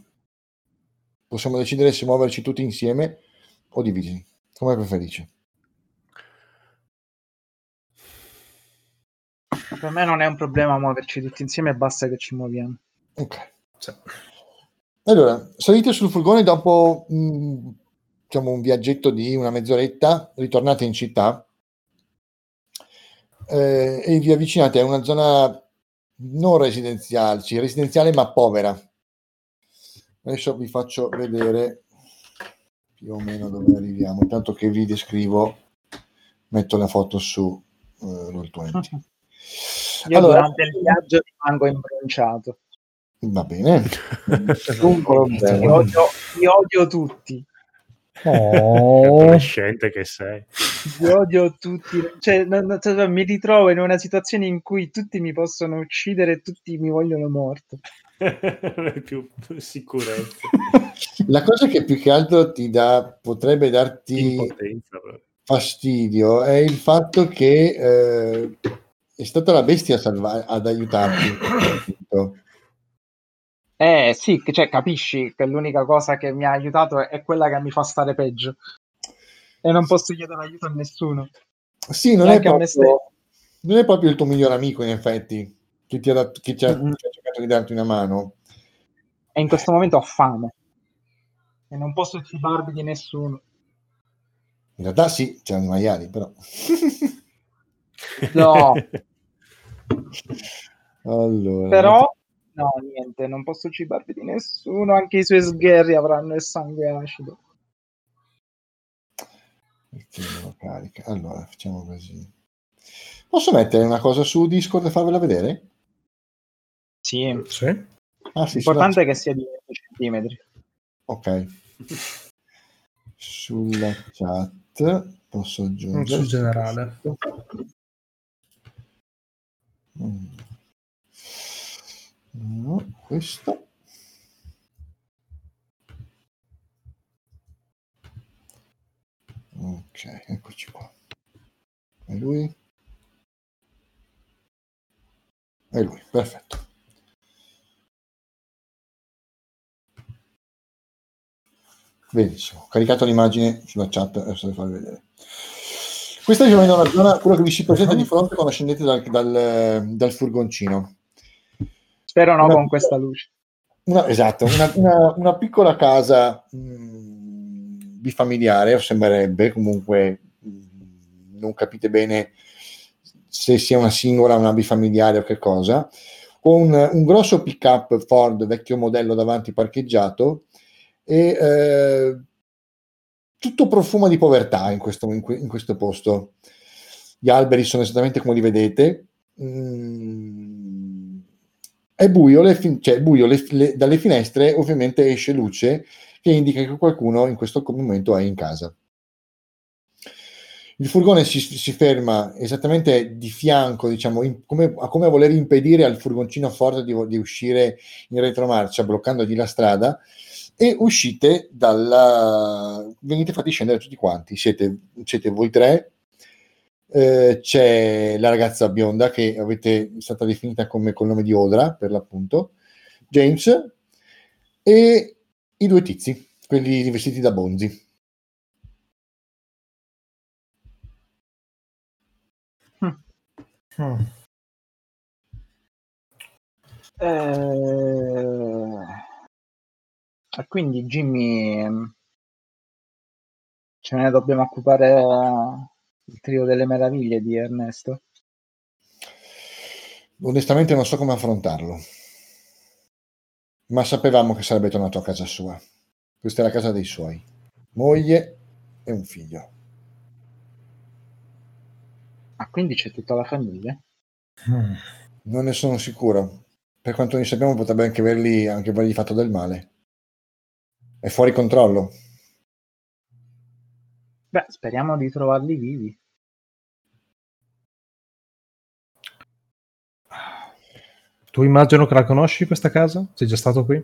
Possiamo decidere se muoverci tutti insieme o divisi, come preferisci. Per me non è un problema muoverci tutti insieme, basta che ci muoviamo. Ok, sì. Allora salite sul furgone, dopo mh, diciamo un viaggetto di una mezz'oretta ritornate in città eh, e vi avvicinate a una zona non residenziale, cioè residenziale ma povera, Adesso vi faccio vedere più o meno dove arriviamo. Intanto che vi descrivo, metto la foto su uh, Roll venti. Io allora, durante il viaggio rimango imbronciato. Va bene. Ti odio, ti odio tutti. Oh. Adolescente che sei. Ti odio tutti. Cioè, no, no, cioè, mi ritrovo in una situazione in cui tutti mi possono uccidere e tutti mi vogliono morto. Non è più sicurezza. La cosa che più che altro ti dà, potrebbe darti impotenza, fastidio, è il fatto che eh, è stata la bestia a salva- ad aiutarti. Eh sì, cioè, capisci che l'unica cosa che mi ha aiutato è quella che mi fa stare peggio e non posso chiedere aiuto a nessuno. Sì, non, è proprio, non è proprio il tuo miglior amico, in effetti, che ti ha, dato, che ti ha, mm-hmm. ti ha cercato di darti una mano. E in questo momento ho fame e non posso cibarmi di nessuno. In realtà sì, c'erano i maiali, però. No. Allora. Però no, niente, non posso cibarvi di nessuno, anche i suoi sgherri avranno il sangue acido. Mettiamolo carica. Allora, facciamo così. Posso mettere una cosa su Discord e farvela vedere? Sì. Sì. Ah, sì, l'importante è che sia di centimetri. Ok. Sulla chat posso aggiungere... Sul generale. Mm. No, questo ok, eccoci qua. E lui? E lui, perfetto. Benissimo, ho caricato l'immagine sulla chat adesso vi farò vedere. Questa è una zona, quello che vi si presenta di fronte quando scendete dal, dal, dal furgoncino. Spero no una, con questa luce. Una, esatto, una, una, una piccola casa mh, bifamiliare, sembrerebbe, comunque mh, non capite bene se sia una singola, una bifamiliare o che cosa, con un, un grosso pick-up Ford vecchio modello davanti parcheggiato e eh, tutto profuma di povertà in questo, in, que, in questo posto. Gli alberi sono esattamente come li vedete. Mm, È buio, le fin- cioè, buio le, le, dalle finestre ovviamente esce luce che indica che qualcuno in questo momento è in casa. Il furgone si, si ferma esattamente di fianco, diciamo, in, come, a come a voler impedire al furgoncino Ford di, di uscire in retromarcia, bloccandogli la strada, e uscite dalla... venite fatti scendere tutti quanti, siete, siete voi tre. Eh, c'è la ragazza bionda che avete è stata definita come col nome di Odra per l'appunto, James, e i due tizi, quelli vestiti da bonzi. Mm. Eh, quindi Jimmy ce ne dobbiamo occupare. Il trio delle meraviglie di Ernesto? Onestamente non so come affrontarlo, ma sapevamo che sarebbe tornato a casa sua. Questa è la casa dei suoi, moglie e un figlio. Ah, quindi c'è tutta la famiglia? Hmm. Non ne sono sicuro. Per quanto ne sappiamo potrebbe anche avergli, anche avergli fatto del male. È fuori controllo. Beh, speriamo di trovarli vivi. Tu immagino che la conosci questa casa? Sei già stato qui?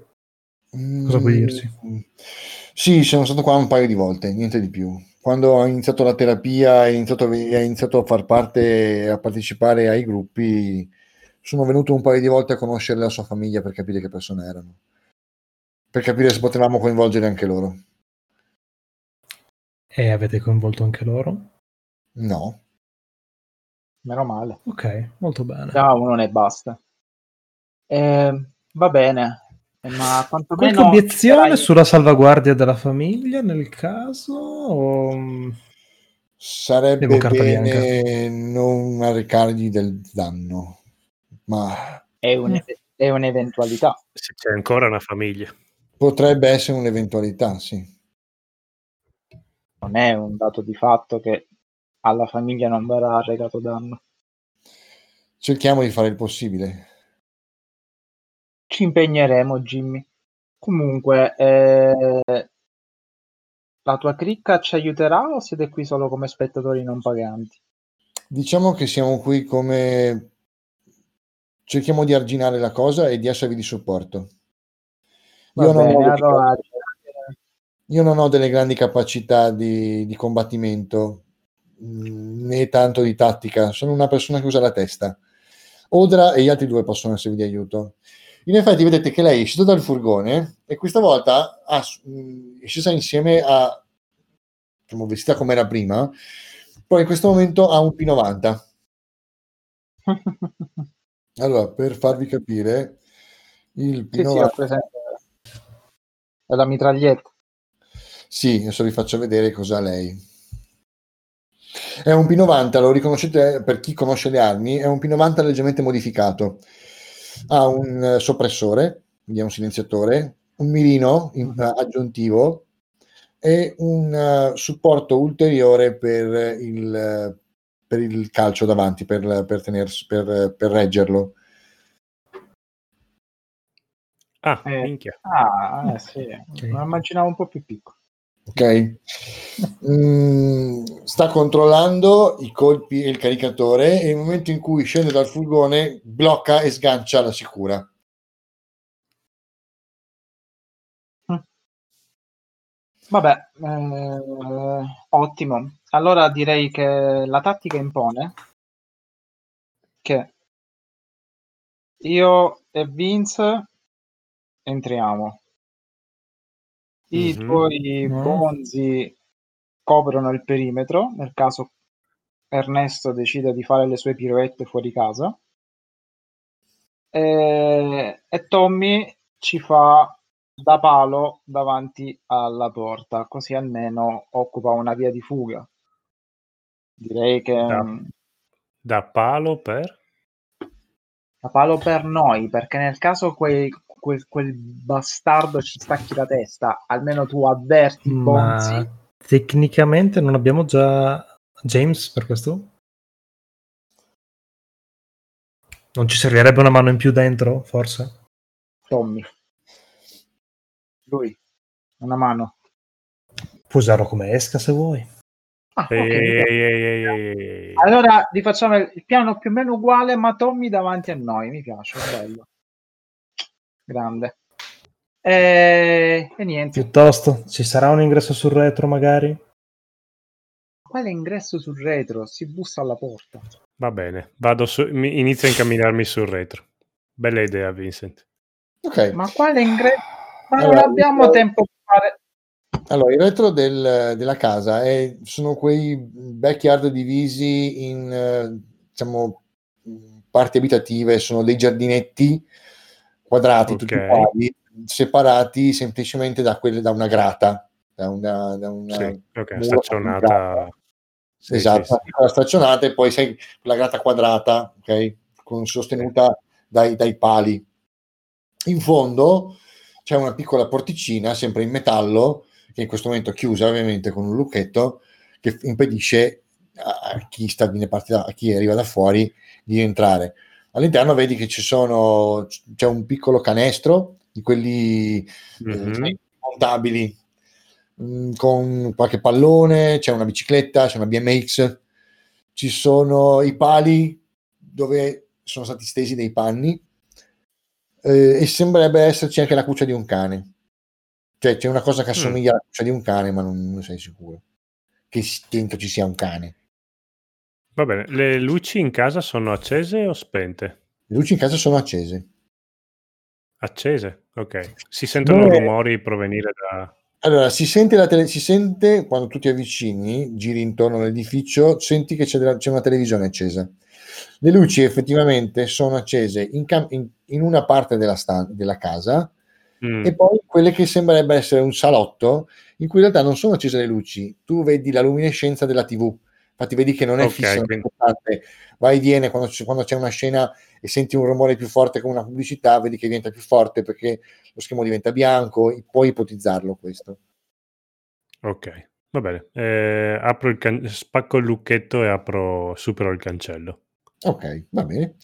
Cosa puoi dirci? Mm, sì, sono stato qua un paio di volte, niente di più. Quando ho iniziato la terapia e ho, ho iniziato a far parte, a partecipare ai gruppi, sono venuto un paio di volte a conoscere la sua famiglia per capire che persone erano. Per capire se potevamo coinvolgere anche loro. E avete coinvolto anche loro? No. Meno male. Ok, molto bene. Ciao, uno ne basta. Eh, va bene. Ma quantomeno... Qualche obiezione dai... sulla salvaguardia della famiglia, nel caso? O... Sarebbe bene non arrecargli del danno. Ma... È, un... è un'eventualità. Se c'è ancora una famiglia. Potrebbe essere un'eventualità, sì. Non è un dato di fatto che alla famiglia non verrà recato danno. Cerchiamo di fare il possibile. Ci impegneremo, Jimmy. Comunque, eh, la tua cricca ci aiuterà o siete qui solo come spettatori non paganti? Diciamo che siamo qui come... cerchiamo di arginare la cosa e di esservi di supporto. Io, bene, non ho... allora... Io non ho delle grandi capacità di, di combattimento, né tanto di tattica. Sono una persona che usa la testa. Odra e gli altri due possono esservi di aiuto. In effetti vedete che lei è uscita dal furgone e questa volta ha, è scesa insieme a, diciamo, vestita come era prima, poi in questo momento ha un P novanta. Allora, per farvi capire, il P novanta sì, sì, è la mitraglietta. Sì, adesso vi faccio vedere cosa ha lei. È un P novanta, lo riconoscete per chi conosce le armi, è un P novanta leggermente modificato. Ha un soppressore, quindi è un silenziatore, un mirino in, aggiuntivo e un uh, supporto ulteriore per il, per il calcio davanti, per, per, tenersi, per, per reggerlo. Ah, eh, minchia. Ah, eh, sì, okay. Lo immaginavo un po' più piccolo. Ok, mm, sta controllando i colpi e il caricatore e nel momento in cui scende dal furgone blocca e sgancia la sicura. Vabbè, eh, ottimo. Allora direi che la tattica impone che io e Vince entriamo. I mm-hmm. tuoi bonzi coprono il perimetro nel caso Ernesto decida di fare le sue pirouette fuori casa e, e Tommy ci fa da palo davanti alla porta, così almeno occupa una via di fuga. Direi che da, da palo per? Da palo per noi, perché nel caso quei Quel, quel bastardo ci stacchi la testa, almeno tu avverti. Ma tecnicamente non abbiamo già James per questo? Non ci servirebbe una mano in più dentro, forse? Tommy. Lui. Una mano. Puoi usarlo come esca se vuoi. Ah, okay. ehi, ehi, ehi. Allora rifacciamo il piano più o meno uguale, ma Tommy davanti a noi. Mi piace, è bello. Grande. E... e niente. Piuttosto, ci sarà un ingresso sul retro magari? Quale ingresso sul retro? Si bussa alla porta. Va bene, vado su... inizio a incamminarmi sul retro. Bella idea, Vincent. Ok. Ma quale ingresso? Ma allora, non abbiamo il... tempo per fare... Allora, il retro del, della casa è... sono quei backyard divisi in, diciamo, parti abitative, sono dei giardinetti quadrati, okay, tutti quali, separati semplicemente da quelle, da una grata, da una, da una sì, okay, staccionata, sì, esatto, sì, sì. La staccionata e poi sei la grata quadrata, ok, con, sostenuta dai, dai pali. In fondo c'è una piccola porticina sempre in metallo che in questo momento è chiusa ovviamente con un lucchetto che impedisce a chi sta viene partita, a chi arriva da fuori di entrare. All'interno vedi che ci sono, c'è un piccolo canestro di quelli mm-hmm. eh, montabili mh, con qualche pallone, c'è una bicicletta, c'è una B M X, ci sono i pali dove sono stati stesi dei panni eh, e sembrerebbe esserci anche la cuccia di un cane. Cioè c'è una cosa che assomiglia mm. alla cuccia di un cane, ma non, non sei sicuro che dentro ci sia un cane. Va bene, le luci in casa sono accese o spente? Le luci in casa sono accese. Accese, ok. Si sentono no, rumori provenire da... Allora, si sente, la tele... si sente quando tu ti avvicini, giri intorno all'edificio, senti che c'è, della... c'è una televisione accesa. Le luci effettivamente sono accese in, cam... in... in una parte della, stan... della casa mm. e poi quelle che sembrerebbe essere un salotto in cui in realtà non sono accese le luci. Tu vedi la luminescenza della tivù. Infatti vedi che non è okay, fisso, quindi... vai e viene, quando, quando c'è una scena e senti un rumore più forte come una pubblicità, vedi che diventa più forte perché lo schermo diventa bianco, puoi ipotizzarlo questo. Ok, va bene, eh, apro il can- spacco il lucchetto e apro, supero il cancello. Ok, va bene.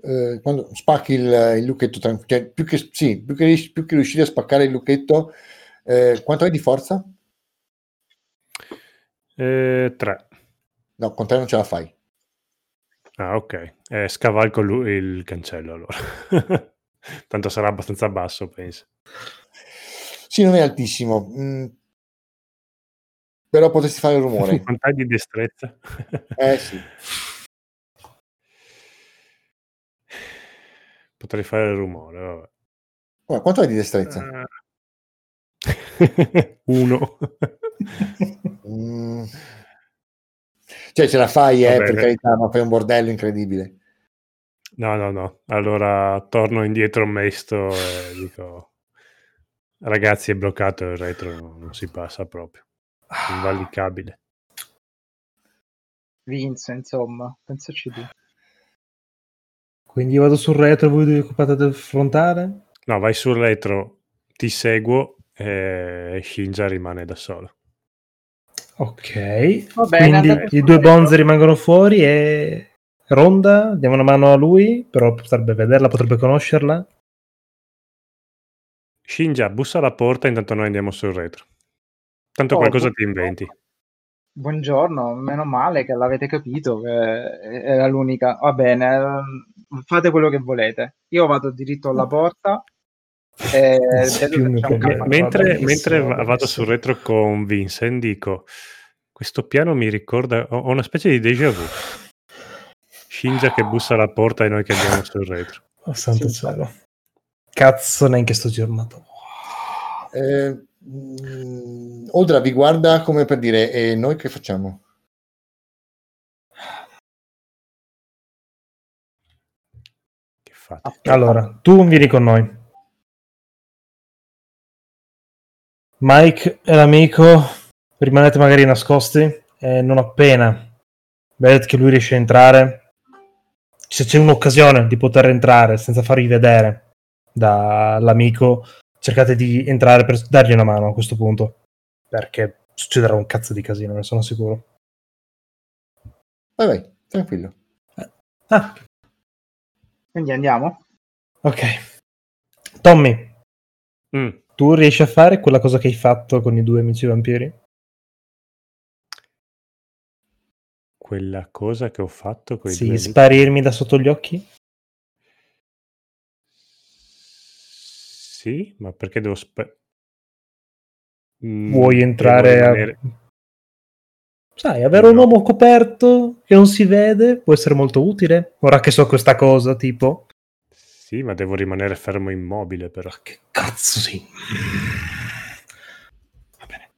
Eh, quando spacchi il, il lucchetto, cioè, più che sì, più che, più che riuscire a spaccare il lucchetto, eh, quanto hai di forza? Eh, tre. No, con te non ce la fai. Ah, ok. Eh, scavalco lui, il cancello, allora. Tanto sarà abbastanza basso, penso. Sì, non è altissimo. Mm. Però potresti fare il rumore. Quant'hai di destrezza? Eh, sì. Potrei fare il rumore, vabbè. Guarda, quanto hai di destrezza? Uh... Uno. Mm. Cioè ce la fai, eh, per carità, ma fai un bordello incredibile. No, no, no. Allora torno indietro mesto e dico: ragazzi, è bloccato il retro, non si passa proprio. Invalicabile. Vince, insomma, pensaci tu. Quindi io vado sul retro, voi vi occupate di affrontare? No, vai sul retro, ti seguo e Shinja rimane da solo. Ok, vabbè, quindi i due bonze rimangono fuori e Ronda, diamo una mano a lui, però potrebbe vederla, potrebbe conoscerla. Shinja, bussa alla porta, intanto noi andiamo sul retro. Tanto oh, qualcosa buongiorno. Ti inventi. Buongiorno, meno male che l'avete capito, che era l'unica. Va bene, fate quello che volete. Io vado diritto alla porta. Eh, capo, mentre, mentre vado sul retro con Vincent dico: questo piano mi ricorda, ho una specie di déjà vu. Shinja che bussa alla porta e noi che andiamo sul retro. Oh santo cielo, cazzo, neanche sto giornato. eh, Odra vi guarda come per dire: e noi che facciamo? Che fate? Allora tu non vieni con noi, Mike e l'amico, rimanete magari nascosti e non appena vedete che lui riesce a entrare, se c'è un'occasione di poter entrare senza farvi vedere dall'amico, cercate di entrare per dargli una mano a questo punto, perché succederà un cazzo di casino, ne sono sicuro. Vai vai, tranquillo. Ah. Quindi andiamo? Ok. Tommy. Mm. Tu riesci a fare quella cosa che hai fatto con i due amici vampiri? Quella cosa che ho fatto con i sì, due amici? Sparirmi da sotto gli occhi? Sì, ma perché devo sparire? Vuoi entrare a... Sai, avere no. un uomo coperto che non si vede può essere molto utile. Ora che so questa cosa, tipo... Sì, ma devo rimanere fermo immobile, però. Che cazzo, sì. Va bene.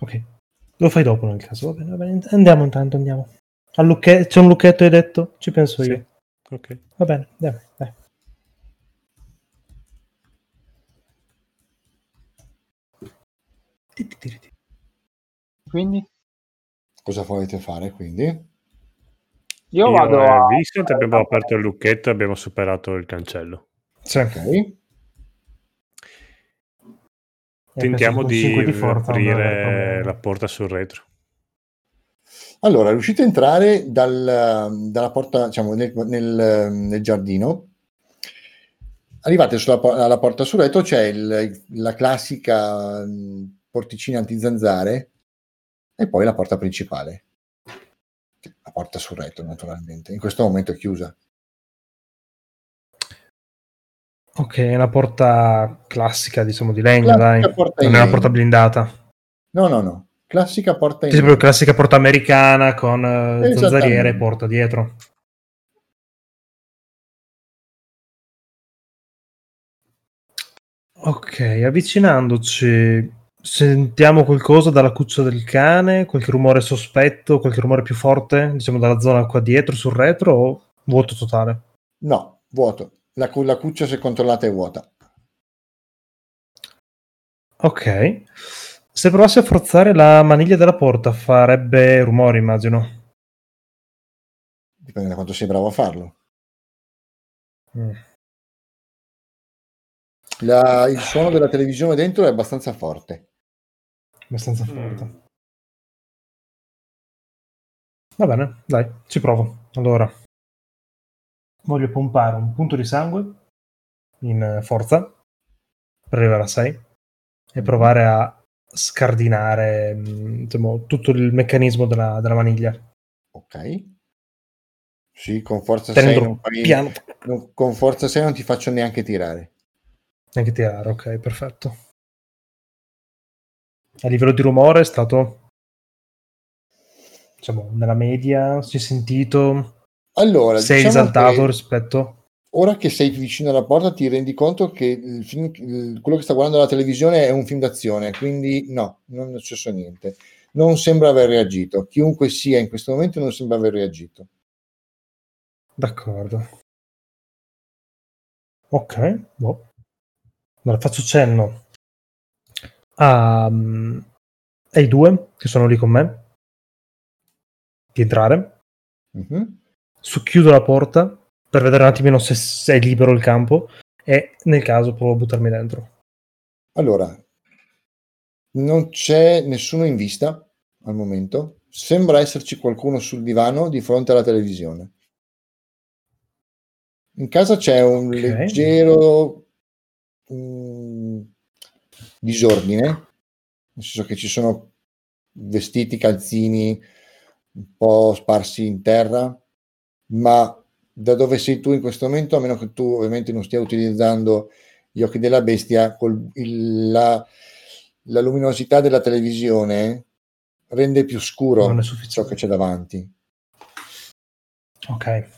Ok. Lo fai dopo nel caso. Va bene, va bene. Andiamo intanto, andiamo. Al lucche... C'è un lucchetto, hai detto? Ci penso sì. Io. Ok. Va bene, andiamo. Dai. Quindi? Cosa volete fare, quindi? Io, Io vado a... Vincent, abbiamo aperto il lucchetto e abbiamo superato il cancello. Sì. Ok. Tentiamo di, di forza, aprire la porta sul retro. Allora, riuscite a entrare dal, dalla porta, diciamo, nel, nel, nel giardino. Arrivate sulla, alla porta sul retro, c'è il, la classica porticina antizanzare e poi la porta principale. La porta sul retro, naturalmente. In questo momento è chiusa. Ok, è una porta classica, diciamo, di legno, dai. Non è una porta blindata. No, no, no. Classica porta in legno. Sì, classica porta americana con uh, zanzariere e porta dietro. Ok, avvicinandoci sentiamo qualcosa dalla cuccia del cane, qualche rumore sospetto, qualche rumore più forte, diciamo dalla zona qua dietro, sul retro, o vuoto totale? No, vuoto. La, cu- la cuccia, se controllata, è vuota. Ok. Se provassi a forzare la maniglia della porta farebbe rumore, immagino. Dipende da quanto sei bravo a farlo. Mm. La, il suono della televisione dentro è abbastanza forte. Abbastanza forte. Mm. Va bene, dai, ci provo. Allora, voglio pompare un punto di sangue in forza per arrivare a sei e provare a scardinare, diciamo, tutto il meccanismo della, della maniglia. Ok. Sì, con forza sei non, fai, non, con forza sei non ti faccio neanche tirare. Neanche tirare, ok, perfetto. A livello di rumore è stato, diciamo, nella media, si è sentito? Allora, sei diciamo esaltato che, rispetto? Ora che sei vicino alla porta ti rendi conto che il film, il, quello che sta guardando la televisione è un film d'azione, quindi no, non è successo niente. Non sembra aver reagito. Chiunque sia in questo momento non sembra aver reagito. D'accordo. Ok, boh. Allora, faccio cenno a, um, ai due che sono lì con me di entrare. Mm-hmm. Socchiudo la porta per vedere un attimino se, se è libero il campo e nel caso provo a buttarmi dentro. Allora, non c'è nessuno in vista al momento. Sembra esserci qualcuno sul divano di fronte alla televisione. In casa c'è un okay. leggero... disordine, nel senso che ci sono vestiti, calzini un po' sparsi in terra, ma da dove sei tu in questo momento, a meno che tu ovviamente non stia utilizzando gli occhi della bestia, col, il, la, la luminosità della televisione rende più scuro non è ciò che c'è davanti. Ok.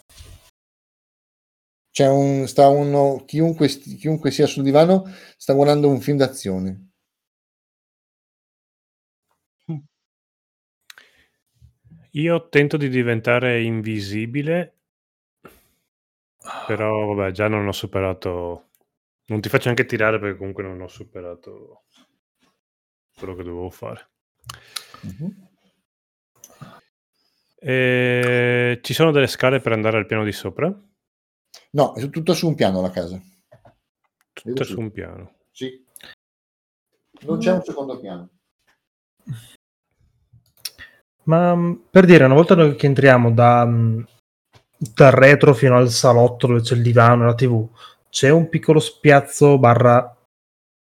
C'è un, sta uno, chiunque, chiunque sia sul divano sta guardando un film d'azione. Io tento di diventare invisibile, però vabbè, già non ho superato, non ti faccio neanche tirare perché comunque non ho superato quello che dovevo fare. Mm-hmm. E... ci sono delle scale per andare al piano di sopra? No, è tutto su un piano la casa. Tutto su un piano. Sì. Non c'è un secondo piano. Ma per dire, una volta che entriamo da, dal retro fino al salotto dove c'è il divano e la tivù, c'è un piccolo spiazzo barra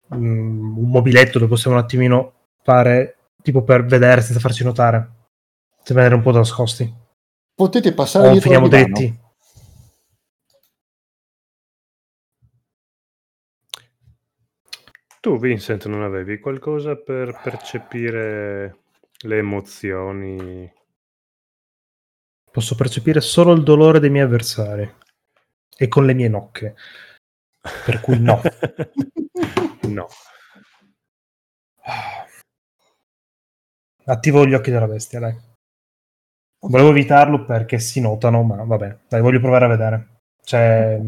um, un mobiletto dove possiamo un attimino fare tipo per vedere senza farci notare, senza venire un po' nascosti. Potete passare o dietro al divano. Detti. Tu, Vincent, non avevi qualcosa per percepire le emozioni? Posso percepire solo il dolore dei miei avversari e con le mie nocche, per cui no. No. Attivo gli occhi della bestia, dai. Volevo evitarlo perché si notano, ma vabbè, dai, voglio provare a vedere. Cioè...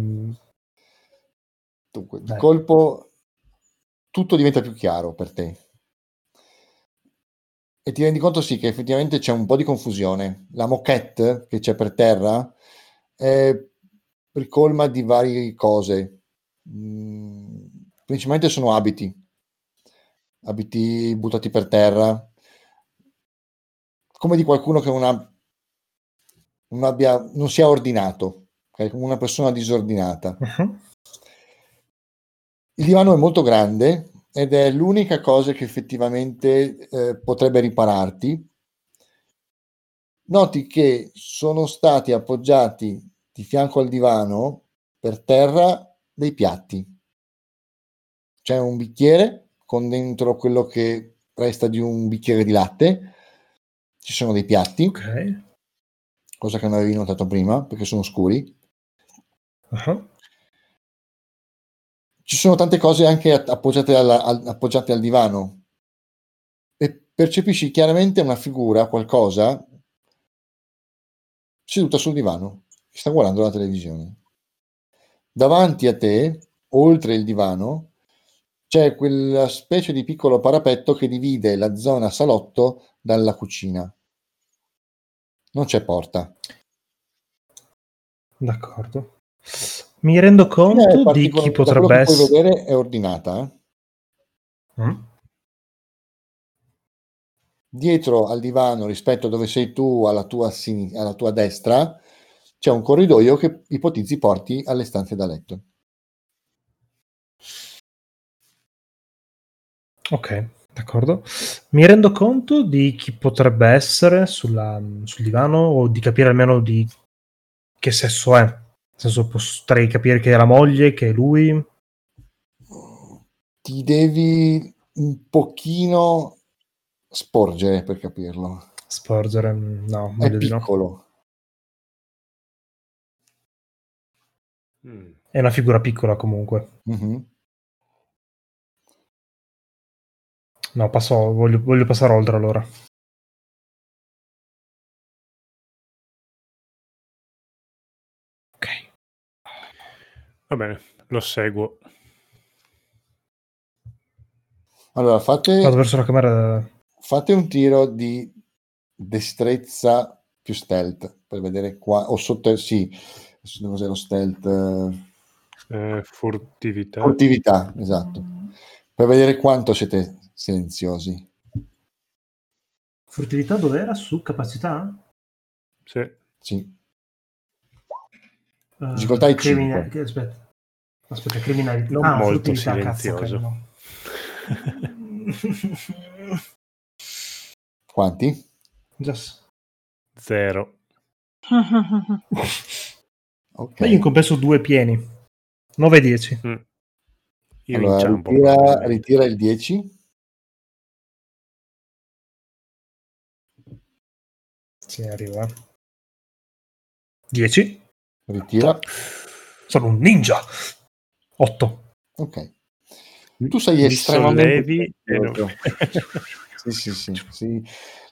dunque, di colpo... tutto diventa più chiaro per te e ti rendi conto sì che effettivamente c'è un po' di confusione. La moquette che c'è per terra è ricolma di varie cose, mm, principalmente sono abiti abiti buttati per terra, come di qualcuno che una, non abbia non sia ordinato, okay? Come una persona disordinata. Uh-huh. Il divano è molto grande ed è l'unica cosa che effettivamente eh, potrebbe ripararti. Noti che sono stati appoggiati di fianco al divano per terra dei piatti. C'è un bicchiere con dentro quello che resta di un bicchiere di latte. Ci sono dei piatti, okay. Cosa che non avevi notato prima perché sono scuri. Uh-huh. Ci sono tante cose anche appoggiate al, al, appoggiate al divano e percepisci chiaramente una figura, qualcosa seduta sul divano che sta guardando la televisione. Davanti a te, oltre il divano, c'è quella specie di piccolo parapetto che divide la zona salotto dalla cucina. Non c'è porta. D'accordo. Mi rendo conto di chi potrebbe essere... Quello che puoi vedere è ordinata. Eh? Mm? Dietro al divano, rispetto a dove sei tu, alla tua, sin- alla tua destra, c'è un corridoio che ipotizzi porti alle stanze da letto. Ok, d'accordo. Mi rendo conto di chi potrebbe essere sulla, sul divano, o di capire almeno di che sesso è. Nel senso, potrei capire che è la moglie, che è lui. Ti devi un pochino sporgere per capirlo. Sporgere? No, meglio di no. È piccolo. È una figura piccola comunque. Mm-hmm. No, passo, voglio, voglio passare oltre allora. Ok. Va bene, lo seguo. Allora, fate... Vado verso la camera... Fate un tiro di destrezza più stealth, per vedere qua... O sotto... Sì, cos'è lo stealth? Eh, furtività. Furtività, esatto. Per vedere quanto siete... silenziosi. Furtività dov'era? Su capacità? Sì. Sì. Uh, difficoltà di crimine... cinque. Aspetta. Aspetta, criminalità. Non ah, molto silenzioso. Cazzo, quanti? Just. Zero. Ok. Io in compenso due pieni. nove e dieci. Mm. Io allora, ritira, ritira il dieci. Sì, arriva. dieci. Ritira. Sono un ninja. otto. Ok. Tu sei mi estremamente... Non... sì, sì, sì, sì.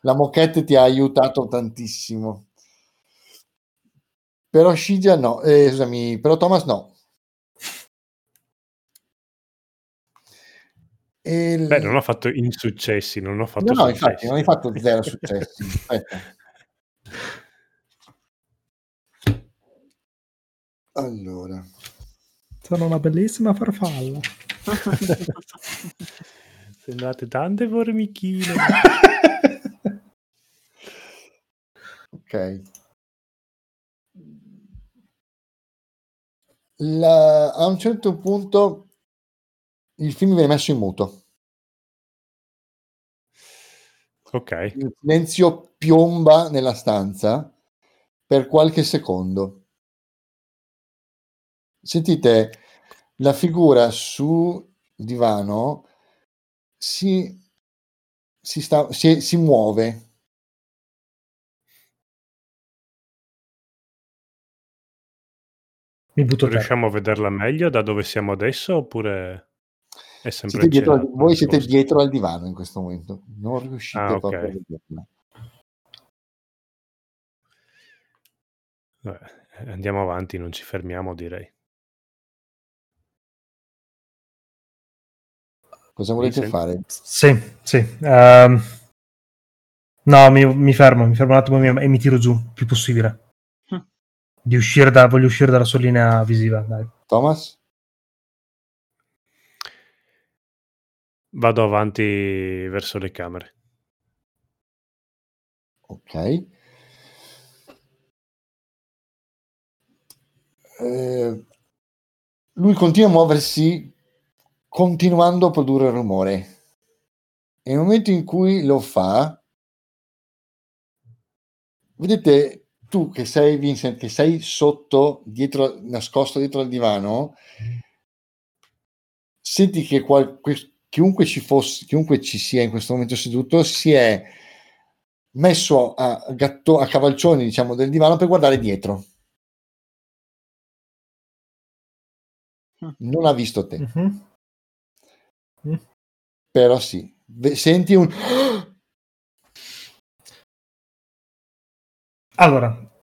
La moquette ti ha aiutato tantissimo. Però Shigia no. Eh, scusami, però Thomas no. E... Beh, non ho fatto insuccessi, non ho fatto no, no, infatti, non hai fatto zero successi. Aspetta. Allora, sono una bellissima farfalla. Sembrate tante formichine. Ok. La, a un certo punto il film viene messo in muto. Ok. Il silenzio piomba nella stanza per qualche secondo. Sentite la figura sul divano si, si, sta, si, si muove. Mi butto. Riusciamo a vederla meglio da dove siamo adesso oppure... È sempre siete dietro al, voi siete dietro al divano in questo momento, non riuscite ah, proprio okay. a vederla. Beh, andiamo avanti, non ci fermiamo, direi. Cosa volete sì. fare? Sì, sì. Um, no, mi, mi fermo, mi fermo un attimo e mi tiro giù il più possibile. Hm. Di uscire da, voglio uscire dalla sua linea visiva. Dai. Thomas? Vado avanti verso le camere. Ok. Eh, lui continua a muoversi continuando a produrre rumore. E nel momento in cui lo fa, vedete tu che sei Vincent, che sei sotto, dietro, nascosto dietro al divano, senti che qualche Chiunque ci fosse, chiunque ci sia in questo momento seduto, si è messo a, gatto, a cavalcioni, diciamo, del divano per guardare dietro. Non ha visto te. Mm-hmm. Però sì. Senti un... Allora,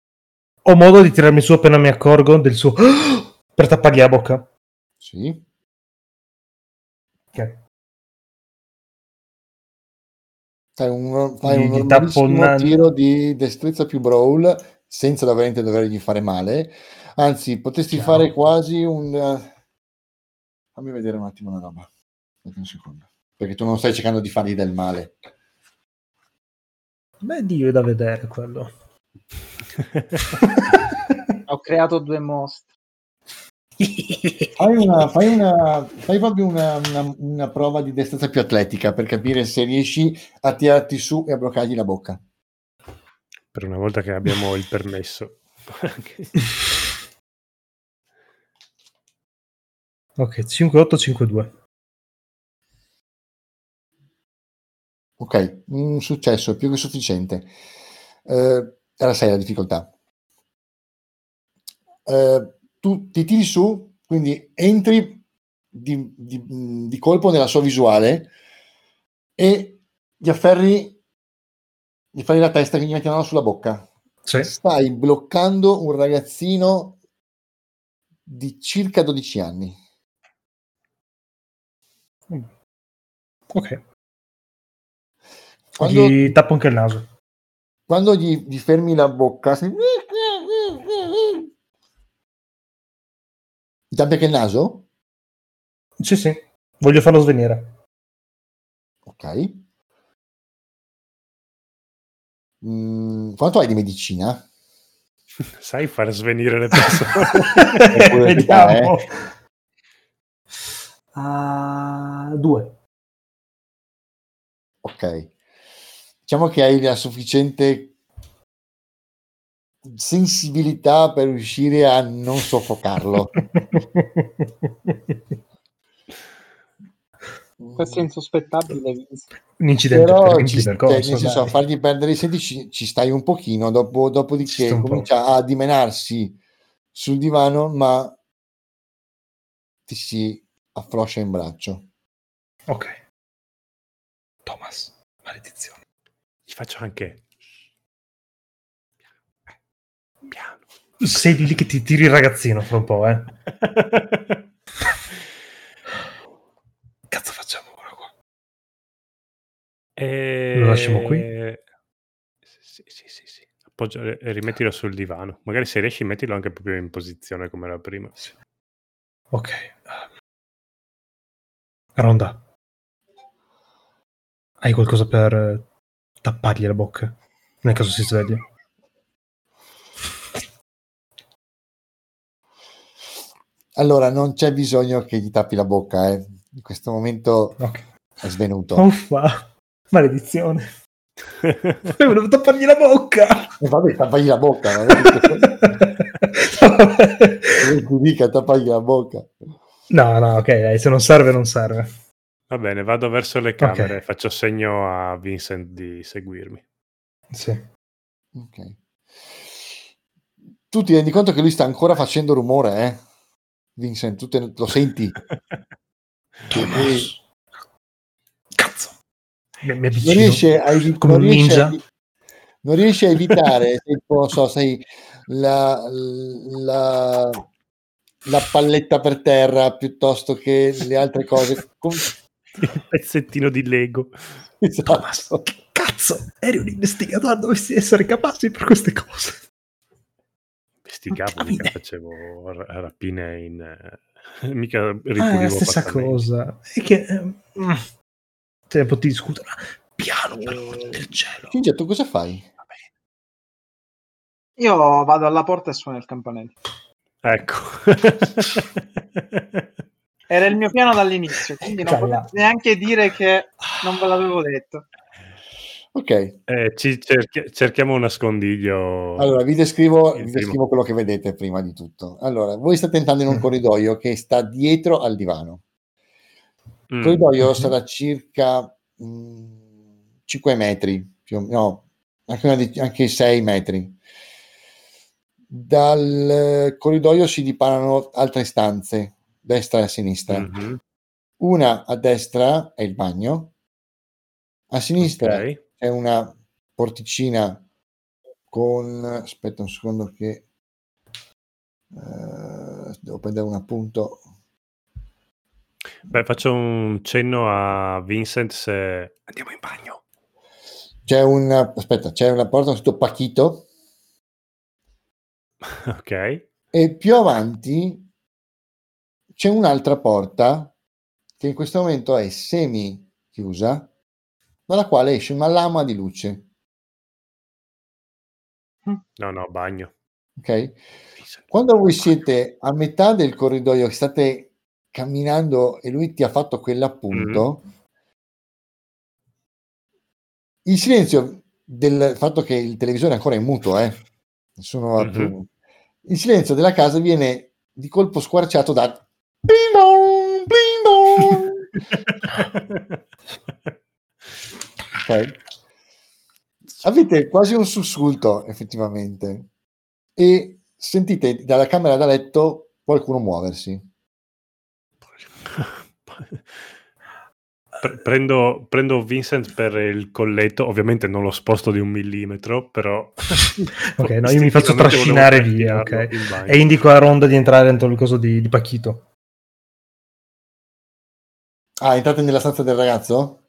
ho modo di tirarmi su appena mi accorgo del suo... per tappargli la bocca. Sì. Ok. Fai un, fai un normalissimo tappo una... tiro di destrezza più brawl senza dover dovergli fare male, anzi potresti Ciao. fare quasi un fammi vedere un attimo una roba, un secondo, perché tu non stai cercando di fargli del male. Beh, Dio è da vedere quello. Ho creato due mostri. Fai, una, fai, una, fai proprio una, una, una prova di destrezza più atletica per capire se riesci a tirarti su e a bloccargli la bocca. Per una volta che abbiamo il permesso. Ok, cinque otto cinque due. Ok, un successo è più che sufficiente. Eh, era sei la difficoltà. Eh, tu ti tiri su, quindi entri di, di, di colpo nella sua visuale e gli afferri, gli afferri la testa, che gli metti una mano sulla bocca. Sì. Stai bloccando un ragazzino di circa dodici anni. Ok. Quando, gli tappo anche il naso. Quando gli, gli fermi la bocca, si... gli tappi anche il naso? Sì, sì. Voglio farlo svenire. Ok. Mm, quanto hai di medicina? Sai far svenire le persone? Vediamo. Uh, due. Ok, diciamo che hai la sufficiente sensibilità per riuscire a non soffocarlo. Questo è insospettabile. Un incidente, però per ci, per corso, nel senso, a fargli perdere i senti ci, ci stai un pochino, dopo, dopodiché un comincia po'. a dimenarsi sul divano, ma ti si affloscia in braccio. Ok, Thomas, maledizione, gli faccio anche piano, piano. Sei lì che ti tiri il ragazzino fra un po', eh. Cazzo facciamo ora qua? E... lo lasciamo qui? Sì, sì, sì, sì. Appoggio, rimettilo sul divano, magari se riesci mettilo anche proprio in posizione come era prima. Sì. Ok. Ronda, hai qualcosa per tappargli la bocca nel caso si sveglia? Allora, non c'è bisogno che gli tappi la bocca, eh. In questo momento okay. È svenuto. Uffa, maledizione. Volevo tappargli la bocca. Eh, vabbè, tappargli la bocca. Non ti dica, tappargli la bocca. No, no, ok, dai, se non serve, non serve. Va bene, vado verso le camere, okay. Faccio segno a Vincent di seguirmi. Sì. Ok. Tu ti rendi conto che lui sta ancora facendo rumore, eh? Vincent, tu te lo senti? Thomas. Cazzo. Mi, mi avvicino. Non riesce a evitare, come un ninja. Non riesce a evitare, tipo, so, sei la... la... la palletta per terra piuttosto che le altre cose. Com- il pezzettino di Lego. Esatto. Thomas, che cazzo, eri un investigatore, dovessi essere capace per queste cose. Investigavo, mica facevo rapine in... Eh, mica ripulivo. Ah, è la stessa cosa. È che... Eh, te ne potevi discutere. Piano, per eh, del cielo. Finge, tu cosa fai? Io vado alla porta e suono il campanello. Ecco. Era il mio piano dall'inizio, quindi non posso neanche dire che non ve l'avevo detto. Ok, eh, ci cerchi- cerchiamo un nascondiglio. Allora vi descrivo, vi descrivo quello che vedete prima di tutto. Allora, voi state entrando in un corridoio che sta dietro al divano. Il corridoio mm. sarà circa mh, cinque metri, più, no, anche, una di, anche sei metri. Dal corridoio si diparano altre stanze, destra e a sinistra. Mm-hmm. Una a destra è il bagno, a sinistra okay. è una porticina con... aspetta un secondo che uh, devo prendere un appunto. Beh, faccio un cenno a Vincent se andiamo in bagno. C'è una... aspetta, c'è una porta scritto Pachito. Ok. E più avanti c'è un'altra porta che in questo momento è semi chiusa, dalla quale esce una lama di luce. No, no, bagno. Ok. Quando voi siete a metà del corridoio, state camminando e lui ti ha fatto quell'appunto, mm-hmm. il silenzio del fatto che il televisore ancora è muto, eh? Nessuno mm-hmm. il silenzio della casa viene di colpo squarciato da bling dong, bling dong. Okay. Avete quasi un sussulto effettivamente e sentite dalla camera da letto qualcuno muoversi. Prendo, prendo Vincent per il colletto, ovviamente non lo sposto di un millimetro, però ok, no, io mi faccio trascinare via, okay. In e indico a Ronda di entrare dentro il coso di, di Pacchito. Ah, entrate nella stanza del ragazzo?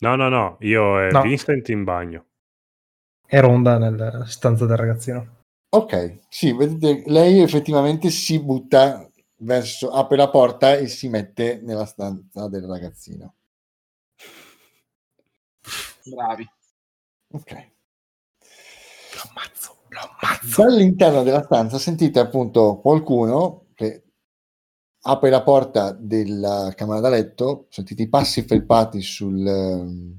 No, no, no, io e no. Vincent in bagno e Ronda nella stanza del ragazzino. Ok, sì, vedete, lei effettivamente si butta verso, apre la porta e si mette nella stanza del ragazzino. Bravi. Ok. Lo ammazzo, lo ammazzo. Dall'interno della stanza sentite appunto qualcuno che apre la porta della camera da letto, sentite i passi felpati sul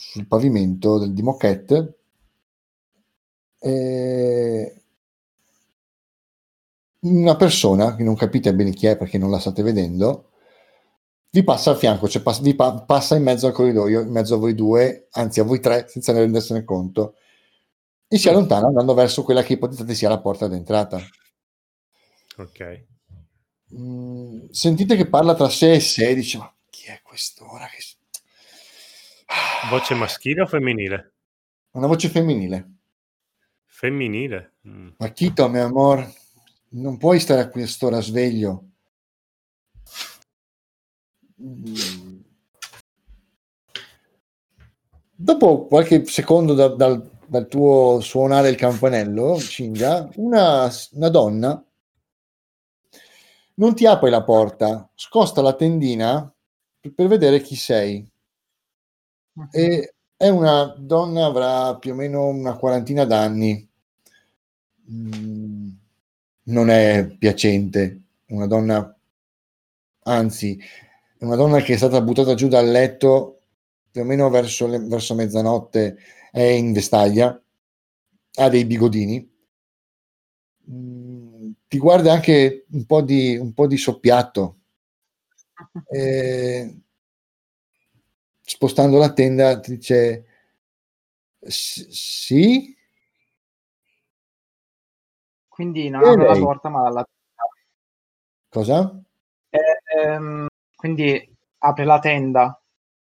sul pavimento del di moquette e una persona che non capite bene chi è perché non la state vedendo vi passa al fianco, cioè pass- vi pa- passa in mezzo al corridoio, in mezzo a voi due, anzi a voi tre, senza ne rendersene conto, e si allontana andando verso quella che ipotizzate sia la porta d'entrata. Ok. Mm, sentite che parla tra sé e sé e dice: ma chi è quest'ora? Che... Voce maschile o femminile? Una voce femminile. Femminile. Mm. Pacchito, mio amor, non puoi stare a quest'ora sveglio. Dopo qualche secondo da, dal, dal tuo suonare il campanello, Cinga, una, una donna non ti apre la porta, scosta la tendina per, per vedere chi sei. E è una donna, avrà più o meno una quarantina d'anni. Mm. Non è piacente, una donna, anzi, è una donna che è stata buttata giù dal letto più o meno verso, le, verso mezzanotte, è in vestaglia, ha dei bigodini, mm, ti guarda anche un po' di, un po' di soppiatto, e, spostando la tenda ti dice: sì? Quindi non apre la porta, ma dalla tenda. Cosa? Eh, ehm, quindi apre la tenda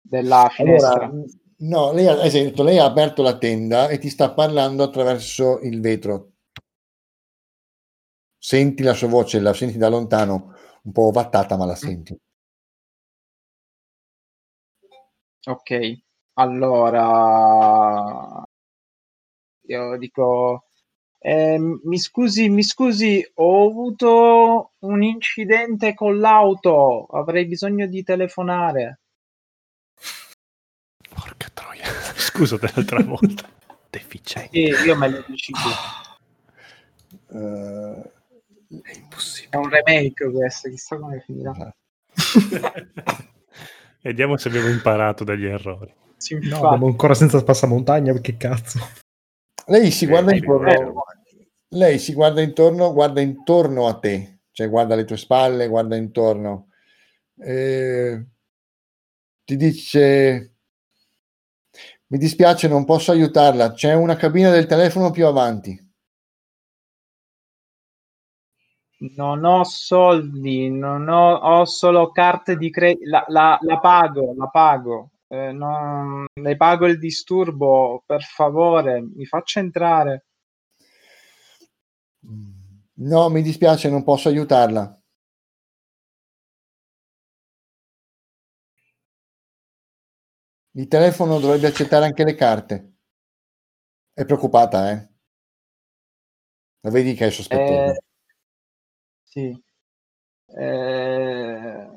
della finestra. Allora, no, lei ha, esatto, lei ha aperto la tenda e ti sta parlando attraverso il vetro. Senti la sua voce, la senti da lontano, un po' ovattata, ma la senti. Ok, allora io dico: Eh, mi scusi, mi scusi, ho avuto un incidente con l'auto, avrei bisogno di telefonare. Porca troia, scusa dell'altra volta. Deficiente. Sì, io me lo decido. Uh, è impossibile. È un remake questo, chissà come finirà. Vediamo se abbiamo imparato dagli errori. Sì, no, abbiamo ancora senza passamontagna, che cazzo. Lei si guarda intorno, lei si guarda intorno, guarda intorno a te, cioè guarda le tue spalle, guarda intorno. Eh, ti dice: mi dispiace, non posso aiutarla, c'è una cabina del telefono più avanti. Non ho soldi, non ho, ho solo carte di credito, la, la, la pago, la pago. Eh, non le pago il disturbo, per favore mi faccia entrare. No, mi dispiace, non posso aiutarla. Il telefono dovrebbe accettare anche le carte. È preoccupata, eh? La vedi che hai sospettato? Eh, sì. Eh,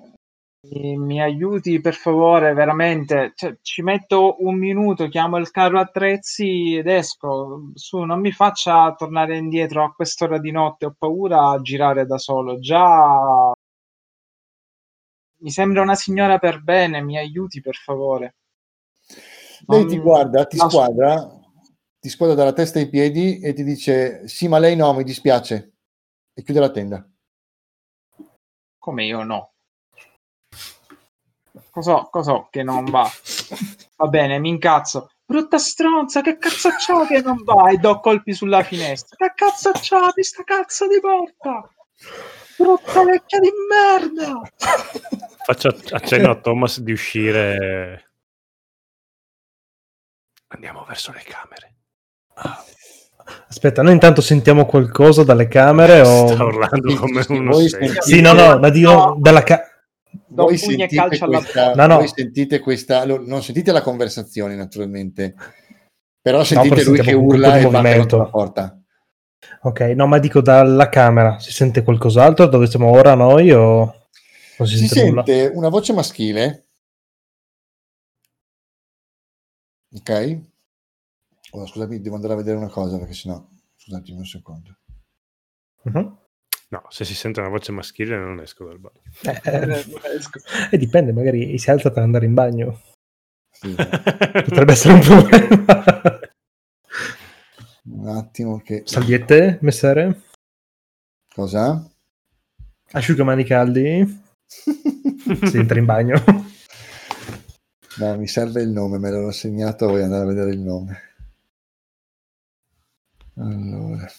mi, mi aiuti per favore, veramente. Cioè, ci metto un minuto, chiamo il carro attrezzi ed esco. Su, non mi faccia tornare indietro a quest'ora di notte. Ho paura a girare da solo. Già. Mi sembra una signora per bene, mi aiuti per favore. Lei ti guarda, ti squadra, ti squadra dalla testa ai piedi e ti dice: sì, ma lei no, mi dispiace. E chiude la tenda. Come io no? Cos'ho, cos'ho che non va? Va bene, mi incazzo. Brutta stronza, che cazzo c'ho che non va? E do colpi sulla finestra. Che cazzo c'ho di sta cazzo di porta? Brutta vecchia di merda! Faccio accenno a Thomas di uscire. Andiamo verso le camere. Ah. Aspetta, noi intanto sentiamo qualcosa dalle camere? Sta o... urlando come uno. Sì, no, no, ma dico no. Dalla ca... voi, sentite questa... no, no. voi sentite questa, non sentite la conversazione naturalmente, però sentite no, però lui che urla e batte contro la porta. Ok, no, ma dico dalla camera si sente qualcos'altro dove siamo ora noi o non si, si sente, sente una voce maschile. Ok, oh, scusami, devo andare a vedere una cosa perché sennò scusatemi un secondo. Uh-huh. No, se si sente una voce maschile non esco dal bagno. Eh, eh, e dipende, magari si alza per andare in bagno. Sì. Potrebbe essere un problema. Un attimo che... Salviette, messere? Cosa? Asciugamani caldi? Si entra in bagno. No, mi serve il nome, me l'ho segnato, voglio andare a vedere il nome. Allora.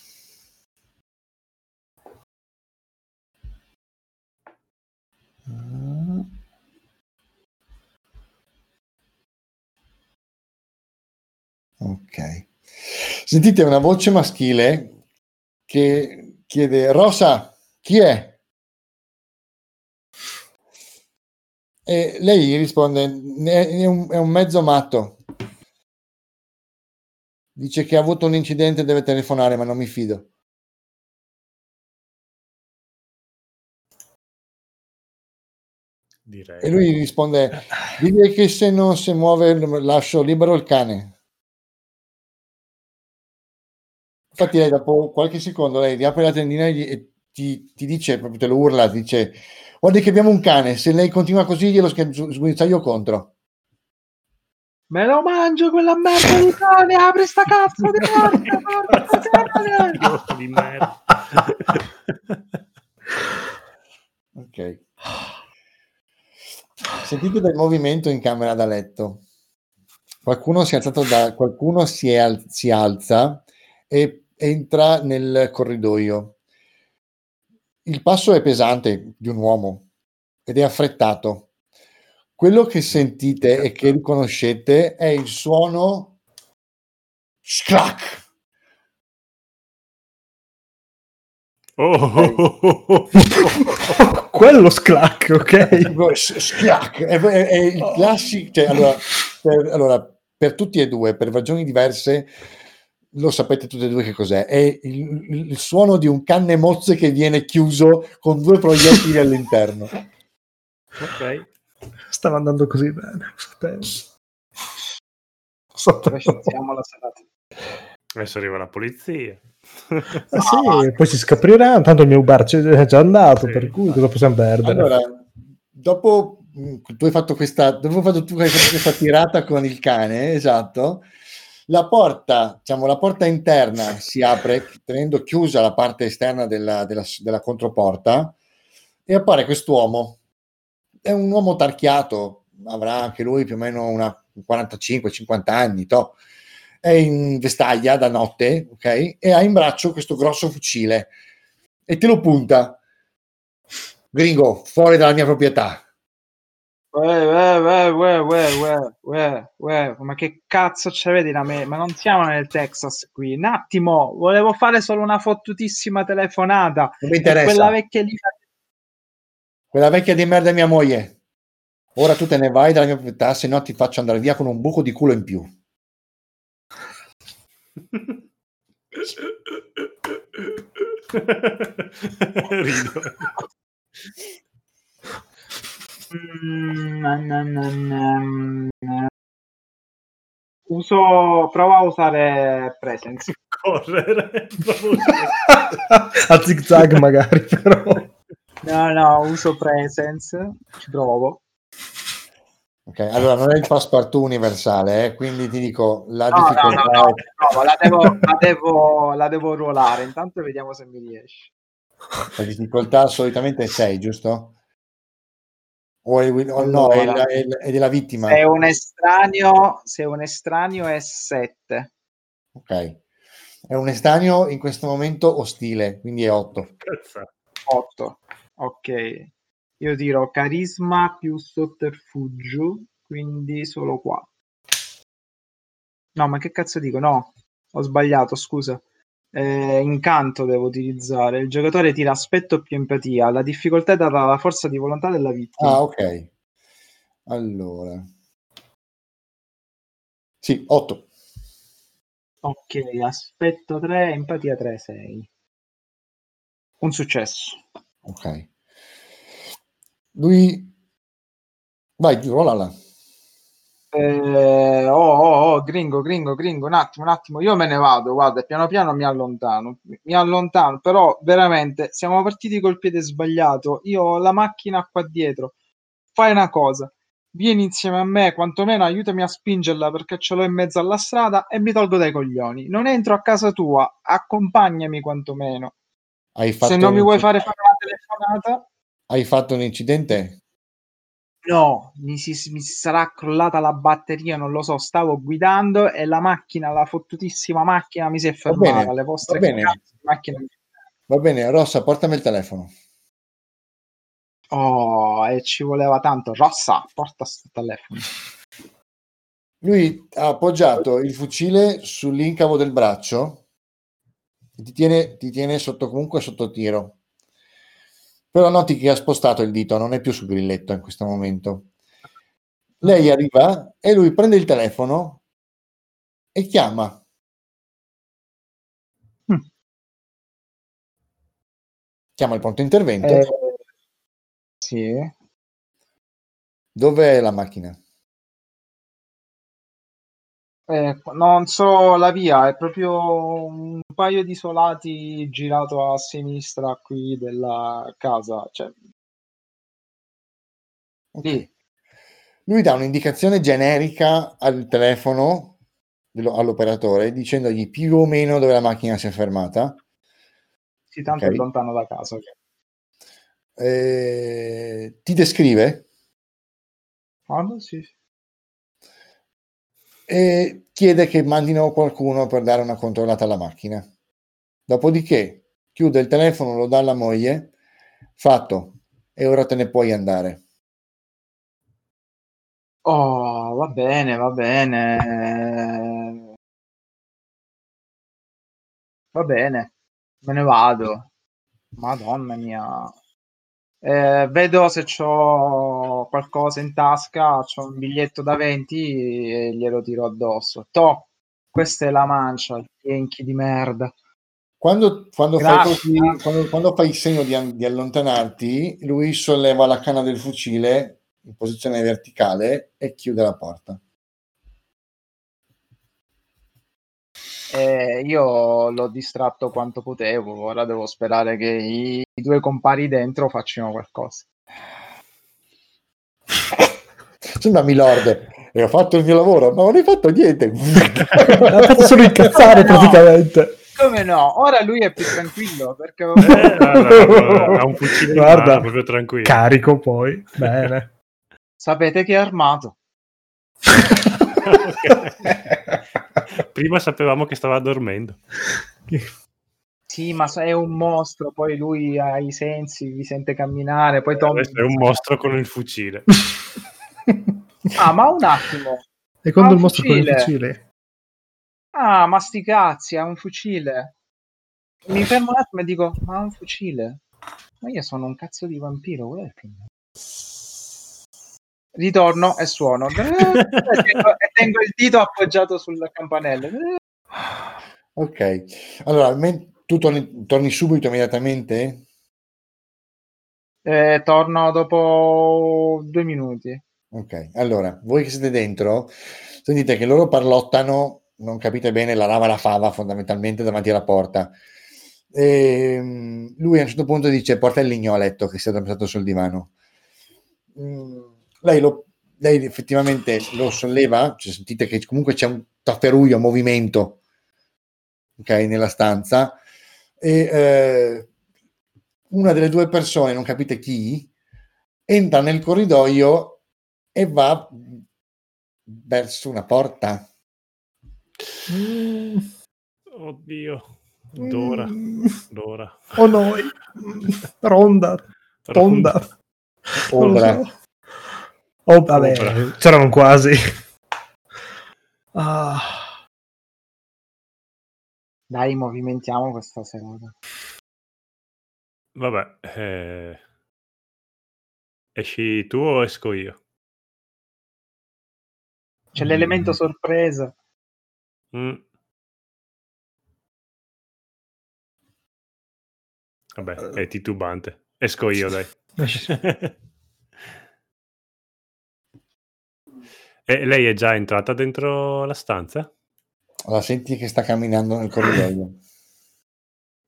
Ah. Ok. Sentite una voce maschile che chiede: Rosa, chi è? E lei gli risponde: è un, è un mezzo matto, dice che ha avuto un incidente e deve telefonare, ma non mi fido. Direi. E lui risponde: digli che se non si muove lascio libero il cane. Infatti lei dopo qualche secondo lei riapre la tendina e ti, ti dice, proprio te lo urla, ti dice: guardi che abbiamo un cane, se lei continua così glielo sguinzaglio contro. Me lo mangio quella merda di cane, apri sta cazzo di porta, porta cane. Cazzo di merda. Ok. Sentite del movimento in camera da letto. Qualcuno si è alzato da qualcuno si, è al... si alza e entra nel corridoio. Il passo è pesante di un uomo ed è affrettato. Quello che sentite e che riconoscete è il suono scrack. Oh, okay. oh, oh, oh, oh. Quello scrack, ok? Scrack è, è, è il classico. Cioè, allora, per, allora, per tutti e due, per ragioni diverse. Lo sapete tutti e due che cos'è? È il, il suono di un canne mozze che viene chiuso con due proiettili all'interno. Ok. Stava andando così bene. Siamo la serata. Adesso arriva la polizia. Ah, sì, poi si scoprirà. Tanto il mio bar c'è già andato, sì, per cui cosa possiamo perdere? Allora, dopo tu hai fatto questa, dopo fatto, tu hai fatto questa tirata con il cane, esatto. La porta, diciamo, la porta interna si apre tenendo chiusa la parte esterna della, della, della controporta e appare quest'uomo. È un uomo tarchiato, avrà anche lui più o meno una quarantacinque cinquanta anni, to. È in vestaglia da notte, ok? E ha in braccio questo grosso fucile e te lo punta. Gringo, fuori dalla mia proprietà. Uè, uè, uè, uè, uè, uè, ma che cazzo ci vedi da me? Ma non siamo nel Texas qui. Un attimo, volevo fare solo una fottutissima telefonata. Non mi interessa. Quella vecchia di... quella vecchia di merda è mia moglie. Ora tu te ne vai dalla mia proprietà, se no ti faccio andare via con un buco di culo in più. Rido. Mm, no, no, no, no. Uso, prova a usare presence. Correre. A zig zag magari, però. No, no, uso presence. Ci provo. Ok, allora non è il passepartout universale, eh, quindi ti dico la no, difficoltà. No, no, no, no, la, devo, la, devo, la devo ruolare, intanto vediamo se mi riesce. La difficoltà solitamente è sei, giusto? O, è, o no, è, la, è, è della vittima. Se è un estraneo, se è un estraneo è sette. Ok, è un estraneo in questo momento ostile, quindi è otto. otto, ok. Io tiro carisma più sotterfugio, quindi solo qua. No, ma che cazzo dico? No, ho sbagliato, scusa. Eh, incanto devo utilizzare. Il giocatore tira aspetto più empatia. La difficoltà è data dalla forza di volontà della vittima. Ah, ok. Allora. Sì, otto. Ok, aspetto tre, empatia tre, sei. Un successo. Ok. Lui vai, rollala. Eh, oh, oh, oh, gringo, gringo, gringo. Un attimo, un attimo. Io me ne vado. Guarda, piano piano mi allontano. Mi allontano, però veramente siamo partiti col piede sbagliato. Io ho la macchina qua dietro. Fai una cosa, vieni insieme a me, quantomeno aiutami a spingerla perché ce l'ho in mezzo alla strada e mi tolgo dai coglioni. Non entro a casa tua, accompagnami quantomeno. Hai fatto Se non mi vuoi fare fare una telefonata. Hai fatto un incidente? No, mi si, mi si sarà crollata la batteria, non lo so, stavo guidando e la macchina, la fottutissima macchina mi si è fermata. Va bene, le vostre va bene. Macchine. Va bene, Rossa, portami il telefono. Oh, e ci voleva tanto. Rossa, porta sto telefono. Lui ha appoggiato il fucile sull'incavo del braccio e ti tiene, ti tiene sotto, comunque sotto tiro. Però noti che ha spostato il dito, non è più sul grilletto in questo momento. Lei arriva e lui prende il telefono e chiama. Mm. Chiama il pronto intervento. Eh, sì. Dov'è la macchina? Eh, non so la via, è proprio un paio di isolati girato a sinistra qui della casa. Cioè... Okay. Sì. Lui dà un'indicazione generica al telefono, all'operatore, dicendogli più o meno dove la macchina si è fermata. Sì, tanto okay. È lontano da casa. Okay. Eh, ti descrive? Ah, no, sì. E chiede che mandino qualcuno per dare una controllata alla macchina. Dopodiché chiude il telefono, lo dà alla moglie. Fatto, e ora te ne puoi andare. Oh, va bene, va bene. Va bene, me ne vado. Madonna mia. Eh, vedo se c'ho qualcosa in tasca, c'ho un biglietto da venti e glielo tiro addosso. Toh, questa è la mancia, genchi di merda. Quando, quando, fai, così, quando, quando fai il segno di, di allontanarti, lui solleva la canna del fucile in posizione verticale e chiude la porta. Eh, io l'ho distratto quanto potevo, ora devo sperare che i, i due compari dentro facciano qualcosa. Sembra Milord, e ho fatto il mio lavoro, ma non hai fatto niente. L'ho fatto solo incazzare, come praticamente. No. Come no? Ora lui è più tranquillo perché eh, no, no, no, ha un fucile, guarda, proprio tranquillo. Carico poi. Bene. Sapete che è armato. Okay. Prima sapevamo che stava dormendo. Sì, ma è un mostro, poi lui ha i sensi, vi sente camminare, poi Tom... Questo è un mostro con il fucile. Ah, ma un attimo. E quando il mostro con il fucile? Ah, ma sti cazzi, ha un fucile. Mi fermo un attimo e dico, ma ha un fucile? Ma io sono un cazzo di vampiro, quello è il primo. Ritorno e suono e tengo il dito appoggiato sul campanello. Ok, allora men- Tu torni, torni subito, immediatamente? Eh, torno dopo due minuti. Ok, allora, voi che siete dentro, sentite che loro parlottano, non capite bene la lava e la fava, fondamentalmente, davanti alla porta. E lui a un certo punto dice: porta il legno a letto che si è addormentato sul divano. Mm, lei, lo, lei effettivamente lo solleva, cioè sentite che comunque c'è un tafferuglio, movimento, ok, nella stanza, e eh, una delle due persone, non capite chi, entra nel corridoio e va verso una porta. Mm. Oddio. Dora, Dora. O oh noi, Ronda, Ronda, Odra. Oh, vabbè, Odra. C'erano quasi. Ah. Dai, movimentiamo questa serata. Vabbè, eh... esci tu o esco io? C'è mm. l'elemento sorpresa. Mm. Vabbè, è titubante. Esco io, dai. E lei è già entrata dentro la stanza? La senti che sta camminando nel corridoio.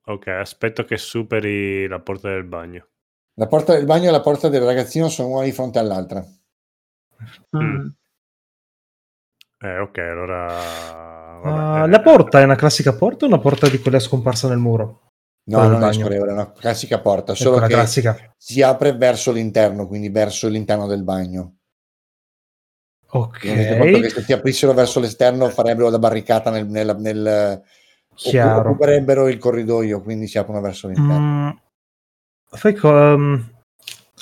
Ok, aspetto che superi la porta del bagno. La porta del bagno e la porta del ragazzino sono una di fronte all'altra. Mm. Eh, ok, allora... Vabbè, uh, eh, la porta è una classica porta o una porta di quella scomparsa nel muro? No, non è scorrevole, è una classica porta, solo che classica. Si apre verso l'interno, quindi verso l'interno del bagno. Ok. Che se si aprissero verso l'esterno farebbero la barricata nel... nel, nel Chiaro. Occuperebbero il corridoio, quindi si aprono verso l'interno. Mm, fai co- um,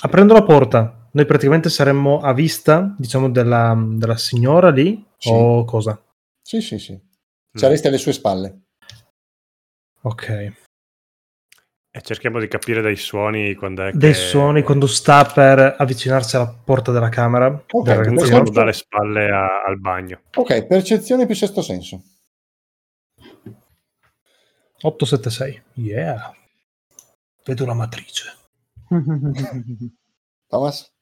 aprendo la porta, noi praticamente saremmo a vista, diciamo, della, della signora lì, sì. O cosa? Sì, sì, sì. Sareste mm. alle sue spalle. Ok. E cerchiamo di capire dai suoni quando è che... dai suoni quando sta per avvicinarsi alla porta della camera, okay, del ragazzino, percezione... dalle spalle a, al bagno. Ok, percezione più sesto senso. otto sette sei. Yeah. Vedo una matrice. Thomas?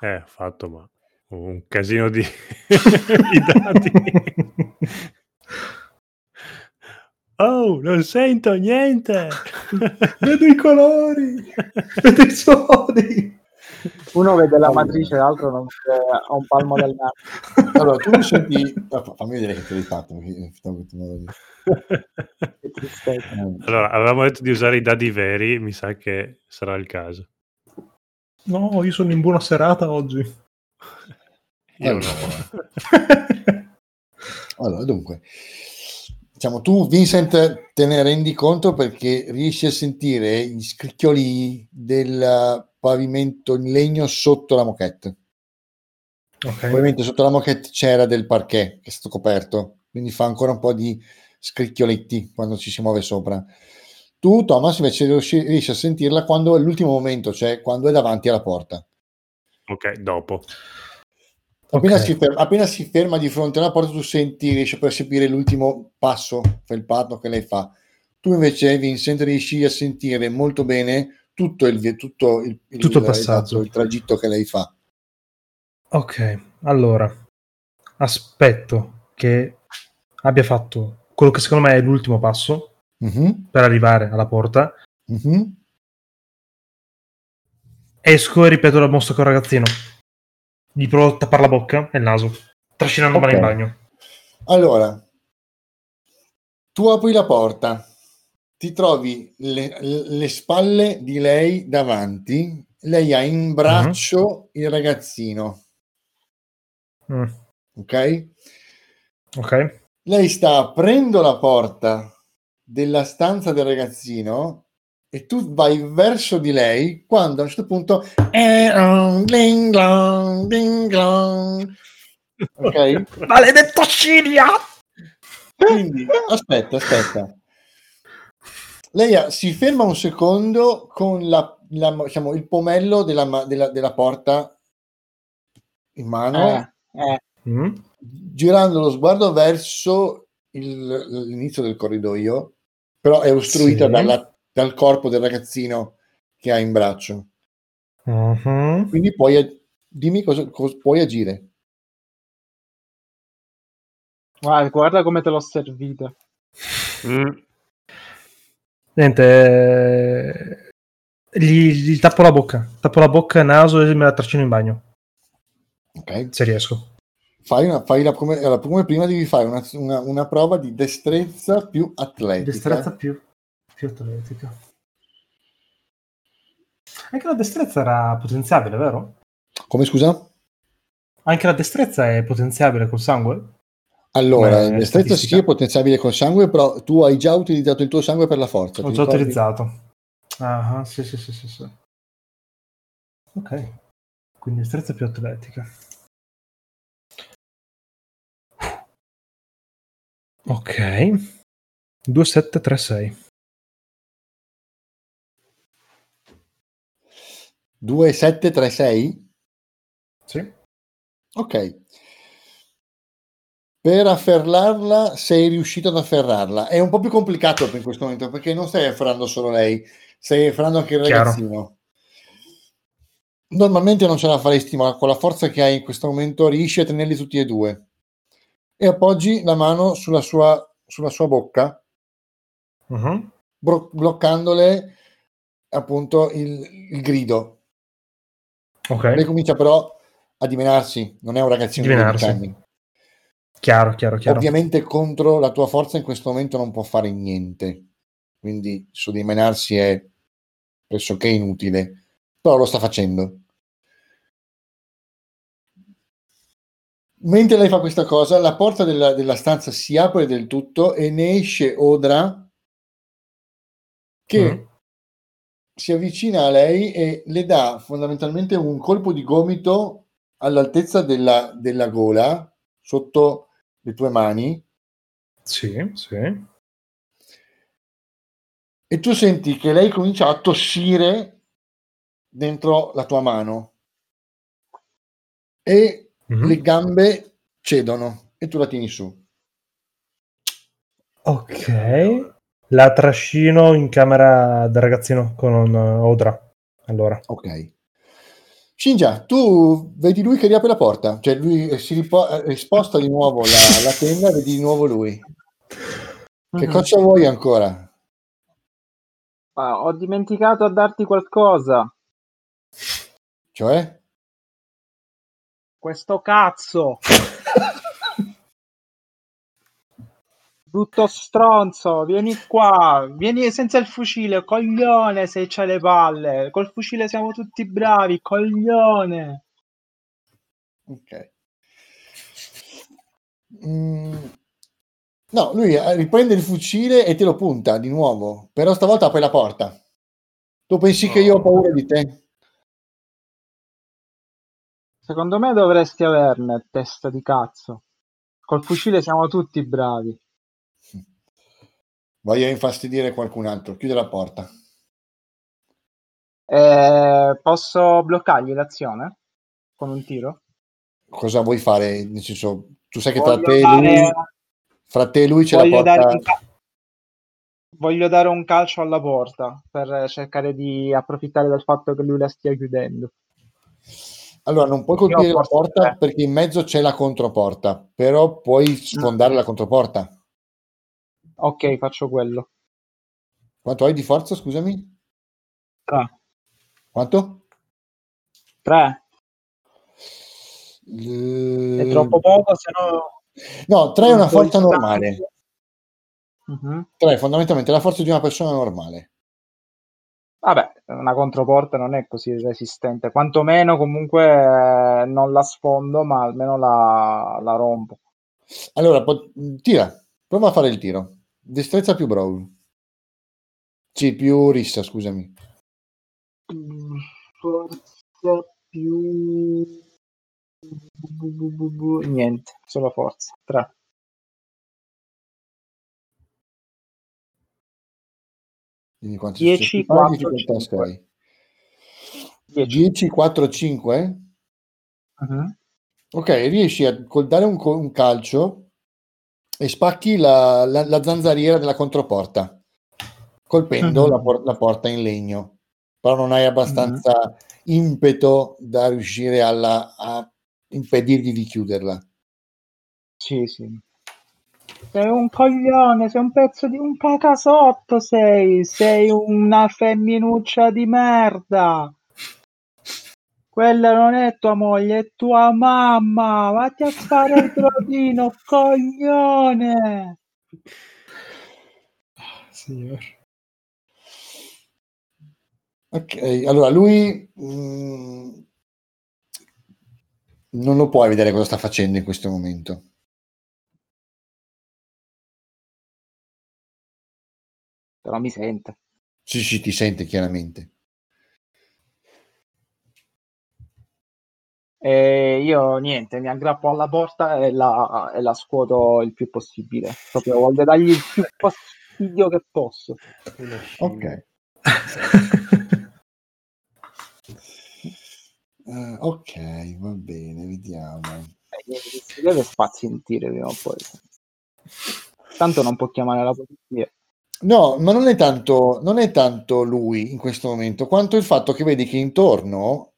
Eh, ho fatto ma un casino di, di dati. Oh, non sento niente. Vedo i colori, vedo i suoni. Uno vede la matrice, l'altro non ha un palmo del naso. Allora, tu mi senti... Fammi vedere che te l'hai fatto. Allora, avevamo detto di usare i dadi veri, mi sa che sarà il caso. No, io sono in buona serata oggi. Io allora. No. Allora, dunque... Diciamo, tu Vincent te ne rendi conto perché riesci a sentire gli scricchioli del pavimento in legno sotto la moquette. Okay. Ovviamente sotto la moquette c'era del parquet che è stato coperto, quindi fa ancora un po' di scricchioletti quando ci si muove sopra. Tu Thomas invece riesci, riesci a sentirla quando è l'ultimo momento, cioè quando è davanti alla porta. Ok, dopo. Appena, okay. si ferma, appena si ferma di fronte alla porta tu senti, riesci a percepire l'ultimo passo felpato che lei fa. Tu invece Vincent riesci a sentire molto bene tutto il, tutto il, tutto il, passaggio. il, il tragitto che lei fa. Ok, allora aspetto che abbia fatto quello che secondo me è l'ultimo passo mm-hmm. per arrivare alla porta. Mm-hmm. Esco e ripeto la mossa col ragazzino. Gli provo a tappare la bocca e il naso, trascinando okay. male in bagno. Allora, tu apri la porta, ti trovi le, le spalle di lei davanti, lei ha in braccio mm-hmm. il ragazzino. Mm. Ok? Ok. Lei sta aprendo la porta della stanza del ragazzino... e tu vai verso di lei quando a un certo punto ok, maledetto Cilia. Quindi aspetta aspetta lei ha, si ferma un secondo con la, la, diciamo, il pomello della, della, della porta in mano eh, eh. Mm? girando lo sguardo verso il, l'inizio del corridoio però è ostruita sì. dalla, dal corpo del ragazzino che ha in braccio. Uh-huh. Quindi puoi, dimmi cosa, cosa puoi agire. Ah, guarda come te l'ho servita. Mm. Niente, gli, gli tappo la bocca, tappo la bocca, naso e me la tracino in bagno. Ok, se riesco. Fai una, fai la, come, la, come prima devi fare una, una, una prova di destrezza più atletica. Destrezza più, più atletica. Anche la destrezza era potenziabile, vero? Come scusa? Anche la destrezza è potenziabile col sangue? Allora, la destrezza sì è potenziabile col sangue, però tu hai già utilizzato il tuo sangue per la forza. Ho già ricordi? utilizzato. Ah, uh-huh, sì, sì, sì, sì, sì. Ok. Quindi destrezza più atletica. Ok. due sette tre sei due sette tre sei Sì. Ok. Per afferrarla sei riuscito ad afferrarla. È un po' più complicato in questo momento perché non stai afferrando solo lei, stai afferrando anche il ragazzino. Chiaro. Normalmente non ce la faresti, ma con la forza che hai in questo momento riesci a tenerli tutti e due. E appoggi la mano sulla sua, sulla sua bocca, uh-huh. bro- bloccandole appunto il, il grido. Okay. Lei comincia però a dimenarsi, non è un ragazzino di venti anni. Chiaro, chiaro, chiaro. Ovviamente contro la tua forza in questo momento non può fare niente, quindi suddimenarsi è pressoché inutile, però lo sta facendo. Mentre lei fa questa cosa, la porta della, della stanza si apre del tutto e ne esce Odra che mm. si avvicina a lei e le dà fondamentalmente un colpo di gomito all'altezza della, della gola, sotto le tue mani. Sì, sì. E tu senti che lei comincia a tossire dentro la tua mano e mm-hmm. le gambe cedono e tu la tieni su. Ok, la trascino in camera del ragazzino con un Odra. Allora, ok. Shinji, tu vedi lui che riapre la porta, cioè lui si ripo- sposta di nuovo la, la tenda, vedi di nuovo lui. Che cosa vuoi ancora? Ah, ho dimenticato a darti qualcosa. Cioè? Questo cazzo! Brutto stronzo, vieni qua, vieni senza il fucile, coglione, se c'hai le palle. Col fucile siamo tutti bravi, coglione. Ok. Mm. No, lui riprende il fucile e te lo punta di nuovo, però stavolta apri la porta. Tu pensi che io ho paura di te? Secondo me dovresti averne, testa di cazzo. Col fucile siamo tutti bravi. Voglio infastidire qualcun altro. Chiude la porta. Eh, posso bloccargli l'azione? Con un tiro? Cosa vuoi fare? Nel senso, tu sai che voglio tra te dare... e lui... Fra te e lui c'è voglio la porta... Dare cal... Voglio dare un calcio alla porta per cercare di approfittare del fatto che lui la stia chiudendo. Allora, non puoi colpire la porta eh. perché in mezzo c'è la controporta, però puoi sfondare mm. la controporta. Ok, faccio quello. Quanto hai di forza, scusami? Tre. Quanto? Tre. E... È troppo poco, se no... No, tre è una forza normale. Uh-huh. Tre, fondamentalmente, è la forza di una persona normale. Vabbè, una controporta non è così resistente, quantomeno comunque eh, non la sfondo, ma almeno la, la rompo. Allora, po- tira, prova a fare il tiro. Destrezza più brawl. Sì, più rissa, scusami. Forza più... Niente, solo forza. Tre. dieci, quattro, cinque Uh-huh. Ok, riesci a dare un, un calcio e spacchi la, la, la zanzariera della controporta. colpendo uh-huh. la, por- la porta in legno, però non hai abbastanza uh-huh. impeto da riuscire alla, a impedirgli di chiuderla. Sì, sì. Sei un coglione, sei un pezzo di un cacasotto, sei, sei una femminuccia di merda. Quella non è tua moglie, è tua mamma. Vatti a fare il trodino, coglione. Signor. Ok, allora lui mh, non lo puoi vedere cosa sta facendo in questo momento. Però mi sente. Sì, sì, ti sente chiaramente. E io niente, mi aggrappo alla porta e la, e la scuoto il più possibile. Proprio voglio dargli il più fastidio che posso. Ok. uh, ok, va bene, vediamo. Eh, si deve spazientire prima o poi. Tanto non può chiamare la polizia. No, ma non è tanto, non è tanto lui in questo momento, quanto il fatto che vedi che intorno...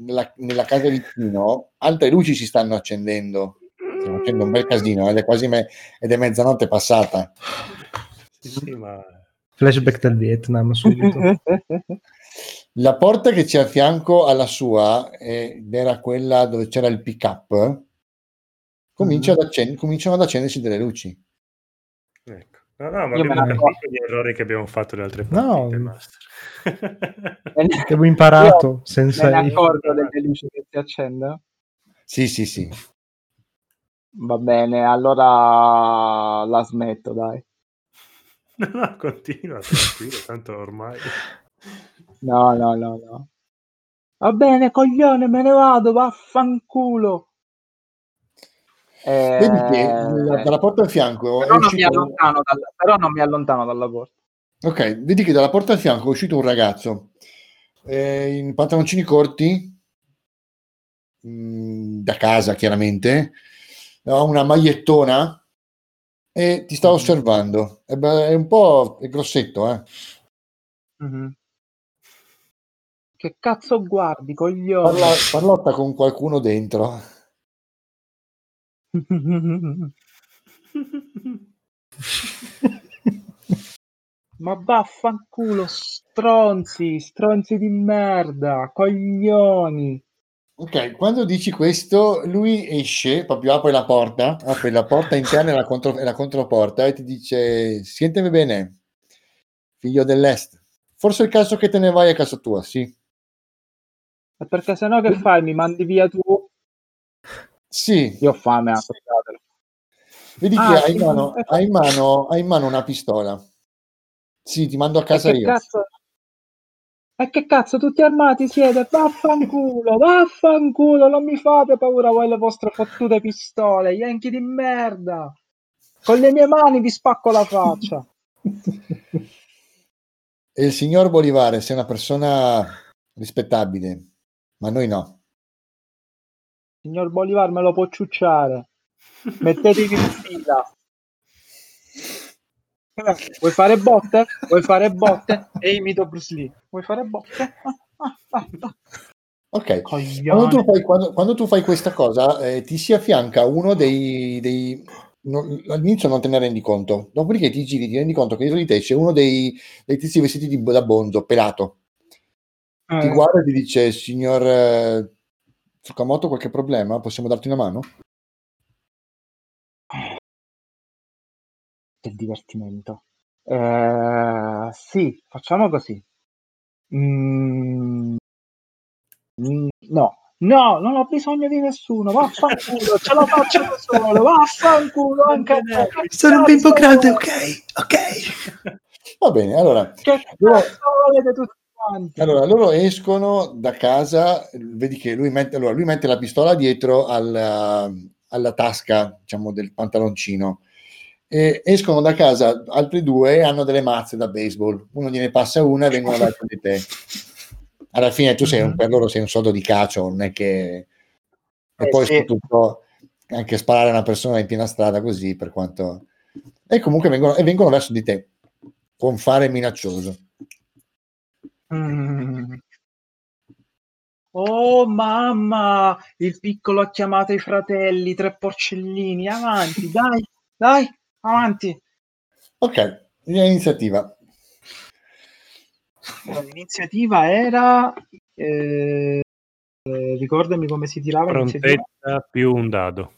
Nella, nella casa vicino altre luci si stanno accendendo, stanno facendo un bel casino ed è quasi me- ed è mezzanotte passata. Sì, sì, ma... flashback del Vietnam subito. La porta che c'è a fianco alla sua ed era quella dove c'era il pick up comincia mm-hmm. ad accen- cominciano ad accendersi delle luci, ecco. No, no, ma io abbiamo capito gli errori che abbiamo fatto le altre partite. No, abbiamo imparato. Io senza me ne accorgo delle luci che si accendono. Sì, sì, sì. Va bene, allora la smetto, dai. No, no, continua, tranquillo, tanto ormai. No, no, no, no. Va bene, coglione, me ne vado, vaffanculo. Eh, Vedi che dalla, dalla porta al fianco però, è uscito... non dalla, però non mi allontano dalla porta. Ok, vedi che dalla porta al fianco è uscito un ragazzo eh, in pantaloncini corti, mh, da casa chiaramente, ha una magliettona e ti sta mm-hmm. osservando. È, è un po' è grossetto, eh. Mm-hmm. Che cazzo guardi, coglione? Parla, parlotta con qualcuno dentro. Ma vaffanculo, stronzi, stronzi di merda, coglioni. Ok, quando dici questo, lui esce, proprio apre la porta, apre la porta interna e la, contro, e la controporta e ti dice: sentimi bene, figlio dell'est, forse è il caso che te ne vai a casa tua, sì. E perché sennò che fai? Mi mandi via tu? Sì, io ho fame. Sì. Vedi ah, che sì, hai, in mano, hai, in mano, hai in mano una pistola. Sì, ti mando a casa io. Cazzo? E che cazzo, tutti armati siete? Vaffanculo, vaffanculo, non mi fate paura voi le vostre fottute pistole, yankee di merda. Con le mie mani vi spacco la faccia. E il signor Bolívar sei una persona rispettabile, ma noi no. Signor Bolívar me lo può ciucciare, mettetevi in fila. Vuoi fare botte? Vuoi fare botte? E imito Bruce Lee. Vuoi fare botte? Ok, quando tu, fai, quando, quando tu fai questa cosa eh, ti si affianca uno dei, dei non, all'inizio non te ne rendi conto, dopodiché ti giri, ti rendi conto che dietro di te c'è uno dei, dei tizi vestiti di, da bonzo, pelato, eh. ti guarda e ti dice: signor... Eh, Tsukamoto, qualche problema? Possiamo darti una mano? Del divertimento. Eh, sì, facciamo così. Mm, no, no, non ho bisogno di nessuno. Vaffanculo, ce la faccio da solo. Vaffanculo, anche te. Sono un bimbo grande, ok, ok. Va bene, allora. Che cazzo volete tutti? Allora loro escono da casa, vedi che lui mette, allora, lui mette la pistola dietro alla, alla tasca, diciamo, del pantaloncino, e escono da casa altri due, hanno delle mazze da baseball, uno gliene passa una e vengono dati di te. Alla fine tu sei un, per loro sei un soldo di calcio, non è che e eh, poi sì. Soprattutto anche sparare a una persona in piena strada così, per quanto, e comunque vengono, e vengono verso di te. con fare minaccioso. Mm. Oh mamma, il piccolo ha chiamato i fratelli, tre porcellini, avanti, dai, dai, avanti. Ok, l'iniziativa. L'iniziativa era... Eh, ricordami come si tirava. Prontezza più un dado.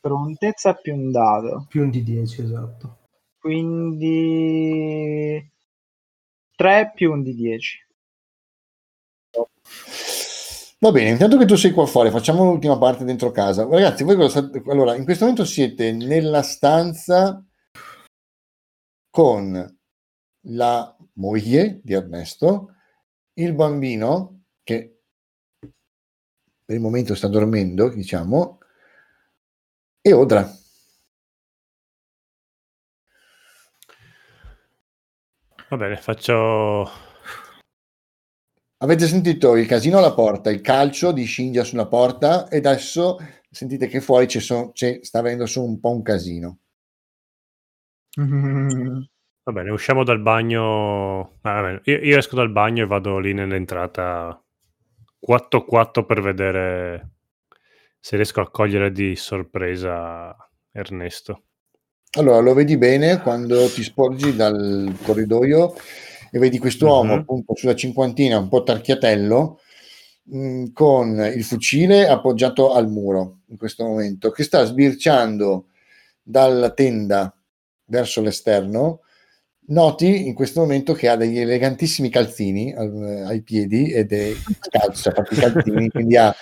Prontezza più un dado. Più un di dieci, esatto. Quindi... tre più un di dieci. Va bene, intanto che tu sei qua fuori, facciamo l'ultima parte dentro casa. Ragazzi, voi cosa... allora, in questo momento siete nella stanza con la moglie di Ernesto, il bambino che per il momento sta dormendo, diciamo, e Odra. Va bene, faccio... Avete sentito il casino alla porta, il calcio di Shinji sulla porta, e adesso sentite che fuori c'è, so, c'è sta avendo su un po' un casino. Mm-hmm. Va bene, usciamo dal bagno. Ah, va bene. Io, io esco dal bagno e vado lì nell'entrata quattro quattro per vedere se riesco a cogliere di sorpresa Ernesto. Allora, lo vedi bene quando ti sporgi dal corridoio e vedi quest'uomo, uh-huh, appunto sulla cinquantina, un po' tarchiatello, mh, con il fucile appoggiato al muro in questo momento, che sta sbirciando dalla tenda verso l'esterno. Noti in questo momento che ha degli elegantissimi calzini al, ai piedi ed è scalzo a fatti i calzini, quindi ha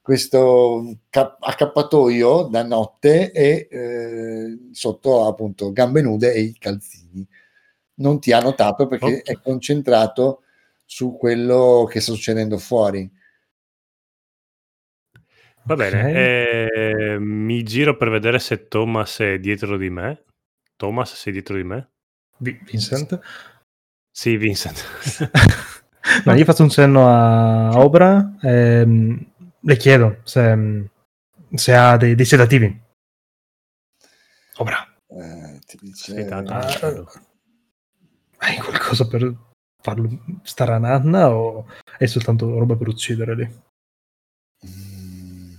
questo cap- accappatoio da notte e eh, sotto appunto gambe nude e i calzini. Non ti ha notato perché è concentrato su quello che sta succedendo fuori. Va bene, eh, mi giro per vedere se Thomas è dietro di me. Thomas, sei dietro di me? Vincent? Sì, Vincent. No, io faccio un cenno a Obra e le chiedo se, se ha dei, dei sedativi. Obra, eh, ti dice... tanto... hai qualcosa per farlo stare a nanna o è soltanto roba per uccidere lì? Mm.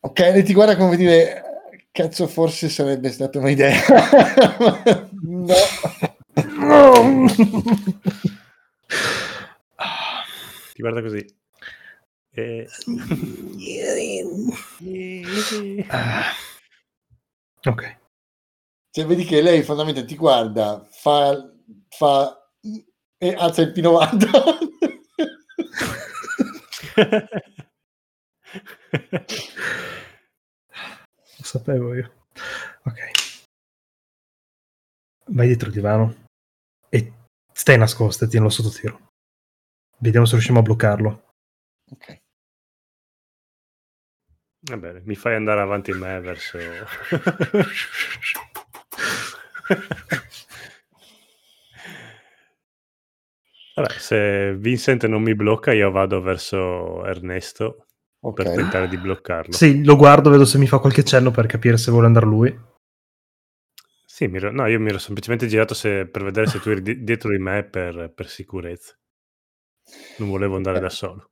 Ok, lei ti guarda come dire... cazzo, forse sarebbe stata un'idea. No. No. Ti guarda così. Eh. Uh, ok. Cioè, vedi che lei fondamentalmente ti guarda, fa, fa e alza il P novanta. Lo sapevo io. Ok. Vai dietro il divano e stai nascosta e tienilo sotto tiro. Vediamo se riusciamo a bloccarlo. Ok. Va bene, mi fai andare avanti me verso... Vabbè, se Vincent non mi blocca io vado verso Ernesto. Okay. Per tentare di bloccarlo. Sì, lo guardo, vedo se mi fa qualche cenno per capire se vuole andare lui. Sì, mi ero, no, io mi ero semplicemente girato se, per vedere se tu eri di, dietro di me per, per sicurezza. Non volevo andare okay. da solo.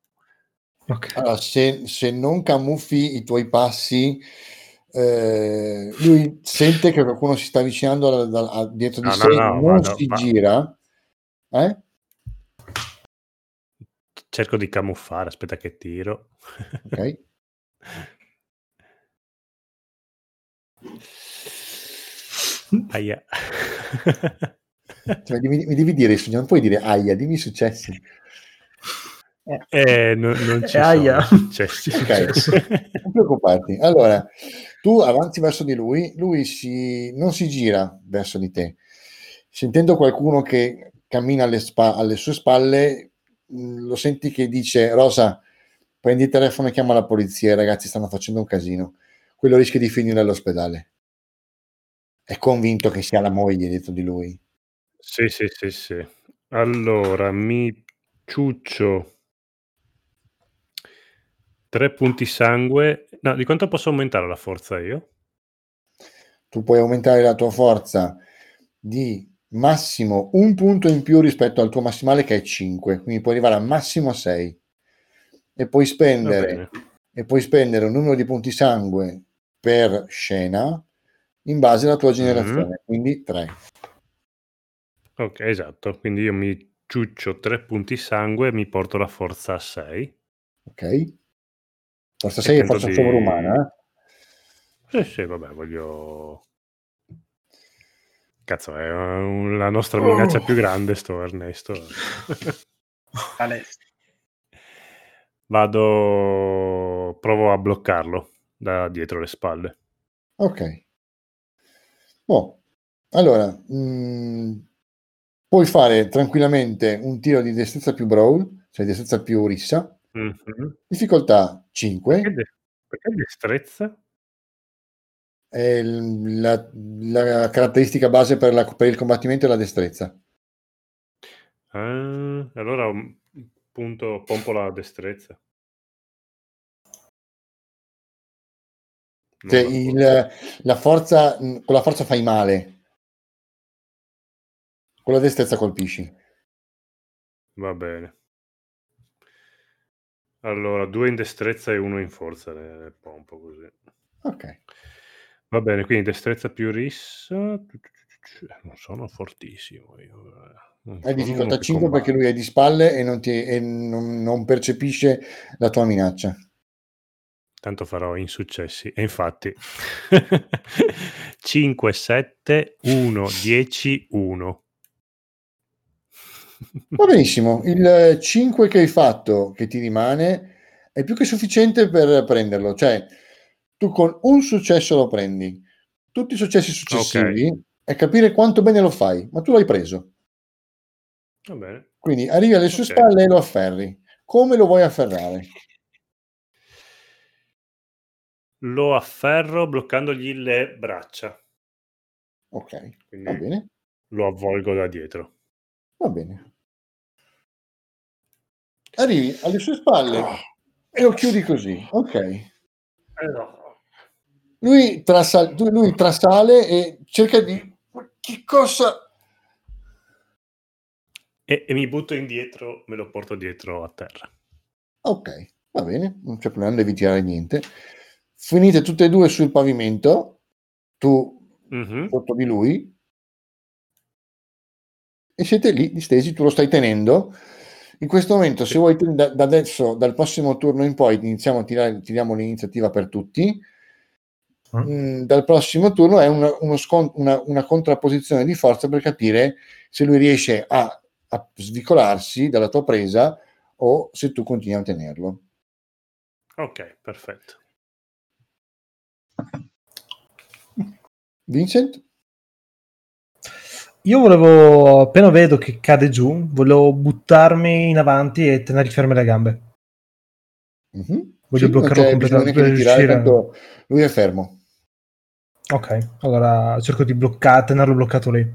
Okay. Allora, se, se non camuffi i tuoi passi, eh, lui sente che qualcuno si sta avvicinando a, a, a, dietro di no, sé, no, no, non vado, si va. gira. Eh? Cerco di camuffare, aspetta che tiro. Ok. Aia. Cioè, mi, mi devi dire, non puoi dire aia, dimmi i successi. Eh, eh no, non ci eh, sono aia. successi. Okay. Non preoccuparti. Allora, tu avanzi verso di lui, lui si, non si gira verso di te. Sentendo qualcuno che cammina alle, spa, alle sue spalle, lo senti che dice: Rosa, prendi il telefono e chiama la polizia, i ragazzi stanno facendo un casino, quello rischia di finire all'ospedale. È convinto che sia la moglie dietro di lui. Sì, sì, sì, sì. Allora mi ciuccio tre punti sangue. No, di quanto posso aumentare la forza io? tu puoi aumentare la tua forza di massimo un punto in più rispetto al tuo massimale, che è cinque, quindi puoi arrivare al massimo a sei, e puoi spendere e puoi spendere un numero di punti sangue per scena in base alla tua generazione, mm-hmm. quindi tre. Ok, esatto, quindi io mi ciuccio tre punti sangue e mi porto la forza a sei. Ok, forza sei è forza di... sovrumana, eh? Sì, sì, vabbè, voglio... Cazzo, è la nostra minaccia oh. più grande, sto Ernesto. Vado, provo a bloccarlo da dietro le spalle. Ok. Oh. Allora, mh, puoi fare tranquillamente un tiro di destrezza più brawl, cioè destrezza più rissa. Mm-hmm. Difficoltà cinque. Perché, perché destrezza? È la, la caratteristica base per, la, per il combattimento è la destrezza. Ah, allora punto pompo la destrezza. Cioè il, la forza, con la forza fai male, con la destrezza colpisci. Va bene. Allora due in destrezza e uno in forza, le pompo così. Ok. Va bene, quindi destrezza più rissa. Non sono fortissimo. Hai difficoltà cinque perché lui è di spalle e non, ti, e non, non percepisce la tua minaccia. Tanto farò insuccessi. E infatti cinque, sette, uno, dieci, uno. Va benissimo. Il cinque che hai fatto, che ti rimane, è più che sufficiente per prenderlo. Cioè, tu con un successo lo prendi, tutti i successi successivi okay. è capire quanto bene lo fai, ma tu l'hai preso. Va bene. Quindi arrivi alle sue okay. spalle e lo afferri. Come lo vuoi afferrare? Lo afferro bloccandogli le braccia. Ok, quindi va bene. Lo avvolgo da dietro. Va bene. Arrivi alle sue spalle oh. e lo chiudi così. Ok. Eh no. Lui, trasal- lui trasale e cerca di... Che cosa... E, e mi butto indietro, me lo porto dietro a terra. Ok, va bene, non c'è problema, non devi tirare niente. Finite tutte e due sul pavimento, tu mm-hmm. sotto di lui, e siete lì distesi, tu lo stai tenendo. In questo momento, se vuoi, da, da adesso, dal prossimo turno in poi, iniziamo a tirare, tiriamo l'iniziativa per tutti. Mm, dal prossimo turno è una, uno scont- una, una contrapposizione di forza per capire se lui riesce a, a svicolarsi dalla tua presa o se tu continui a tenerlo. Ok, perfetto. Vincent? Io volevo, appena vedo che cade giù, volevo buttarmi in avanti e tenergli ferme le gambe. Mm-hmm. Voglio sì, bloccarlo completamente per riuscire. Lui è fermo. Ok, allora cerco di bloccare, tenerlo bloccato lì.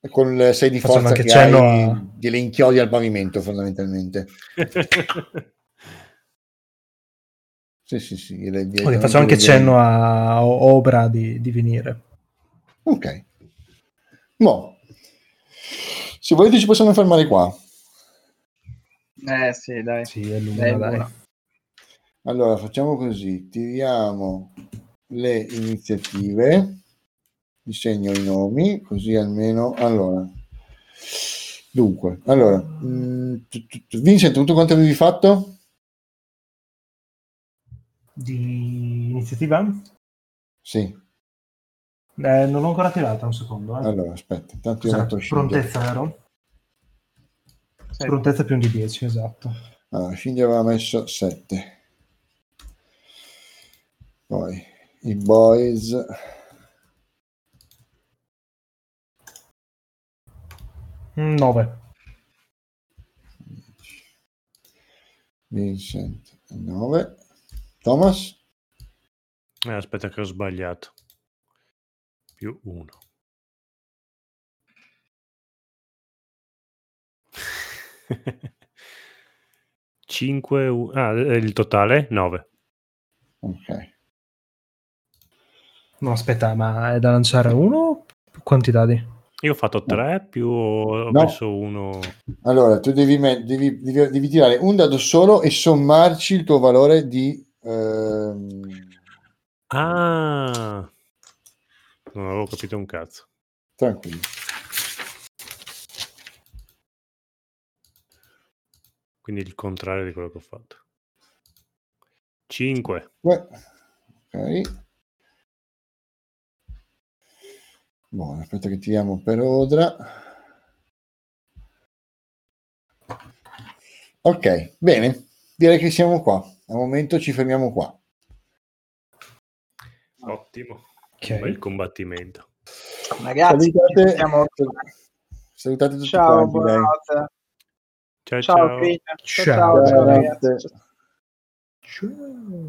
E con il sei di Facciamo forza che hai, a... gliele inchiodi al pavimento fondamentalmente. sì, sì, sì. Gliele, gliele, okay, faccio anche cenno viene... a Odra di, di venire. Ok. No. Se volete ci possiamo fermare qua. Eh sì, dai. Sì, è lunga, dai. dai. Allora, facciamo così. Tiriamo le iniziative. Vi segno i nomi, così almeno... Allora. Dunque, allora. Vincent, tutto quanto avevi fatto? Di iniziativa? Sì. Eh, non l'ho ancora tirata, un secondo. Eh. Allora, aspetta. Intanto io metto prontezza, vero? Sì. Prontezza più di dieci, esatto. Allora, Shinji aveva messo sette. Poi i boys nove. Vincent nove. Thomas? Eh, aspetta che ho sbagliato. Più uno. cinque u- ah, il totale nove. Ok. No, aspetta, ma è da lanciare uno? Quanti dadi? Io ho fatto tre più ho no. preso uno. Allora, tu devi, me- devi, devi, devi tirare un dado solo e sommarci il tuo valore di... Ehm... Ah! Non avevo capito un cazzo. Tranquillo. Quindi il contrario di quello che ho fatto. cinque. Ok. Buono, aspetta che tiriamo per Odra. Ok, bene, direi che siamo qua. Al momento ci fermiamo qua. Ottimo, okay. Bel combattimento. Ragazzi, salutate, siamo... salutate tutti ciao, quanti. Buonanotte. Ciao, ciao. Ciao, ciao. Ciao, ciao, ciao, ciao, ciao.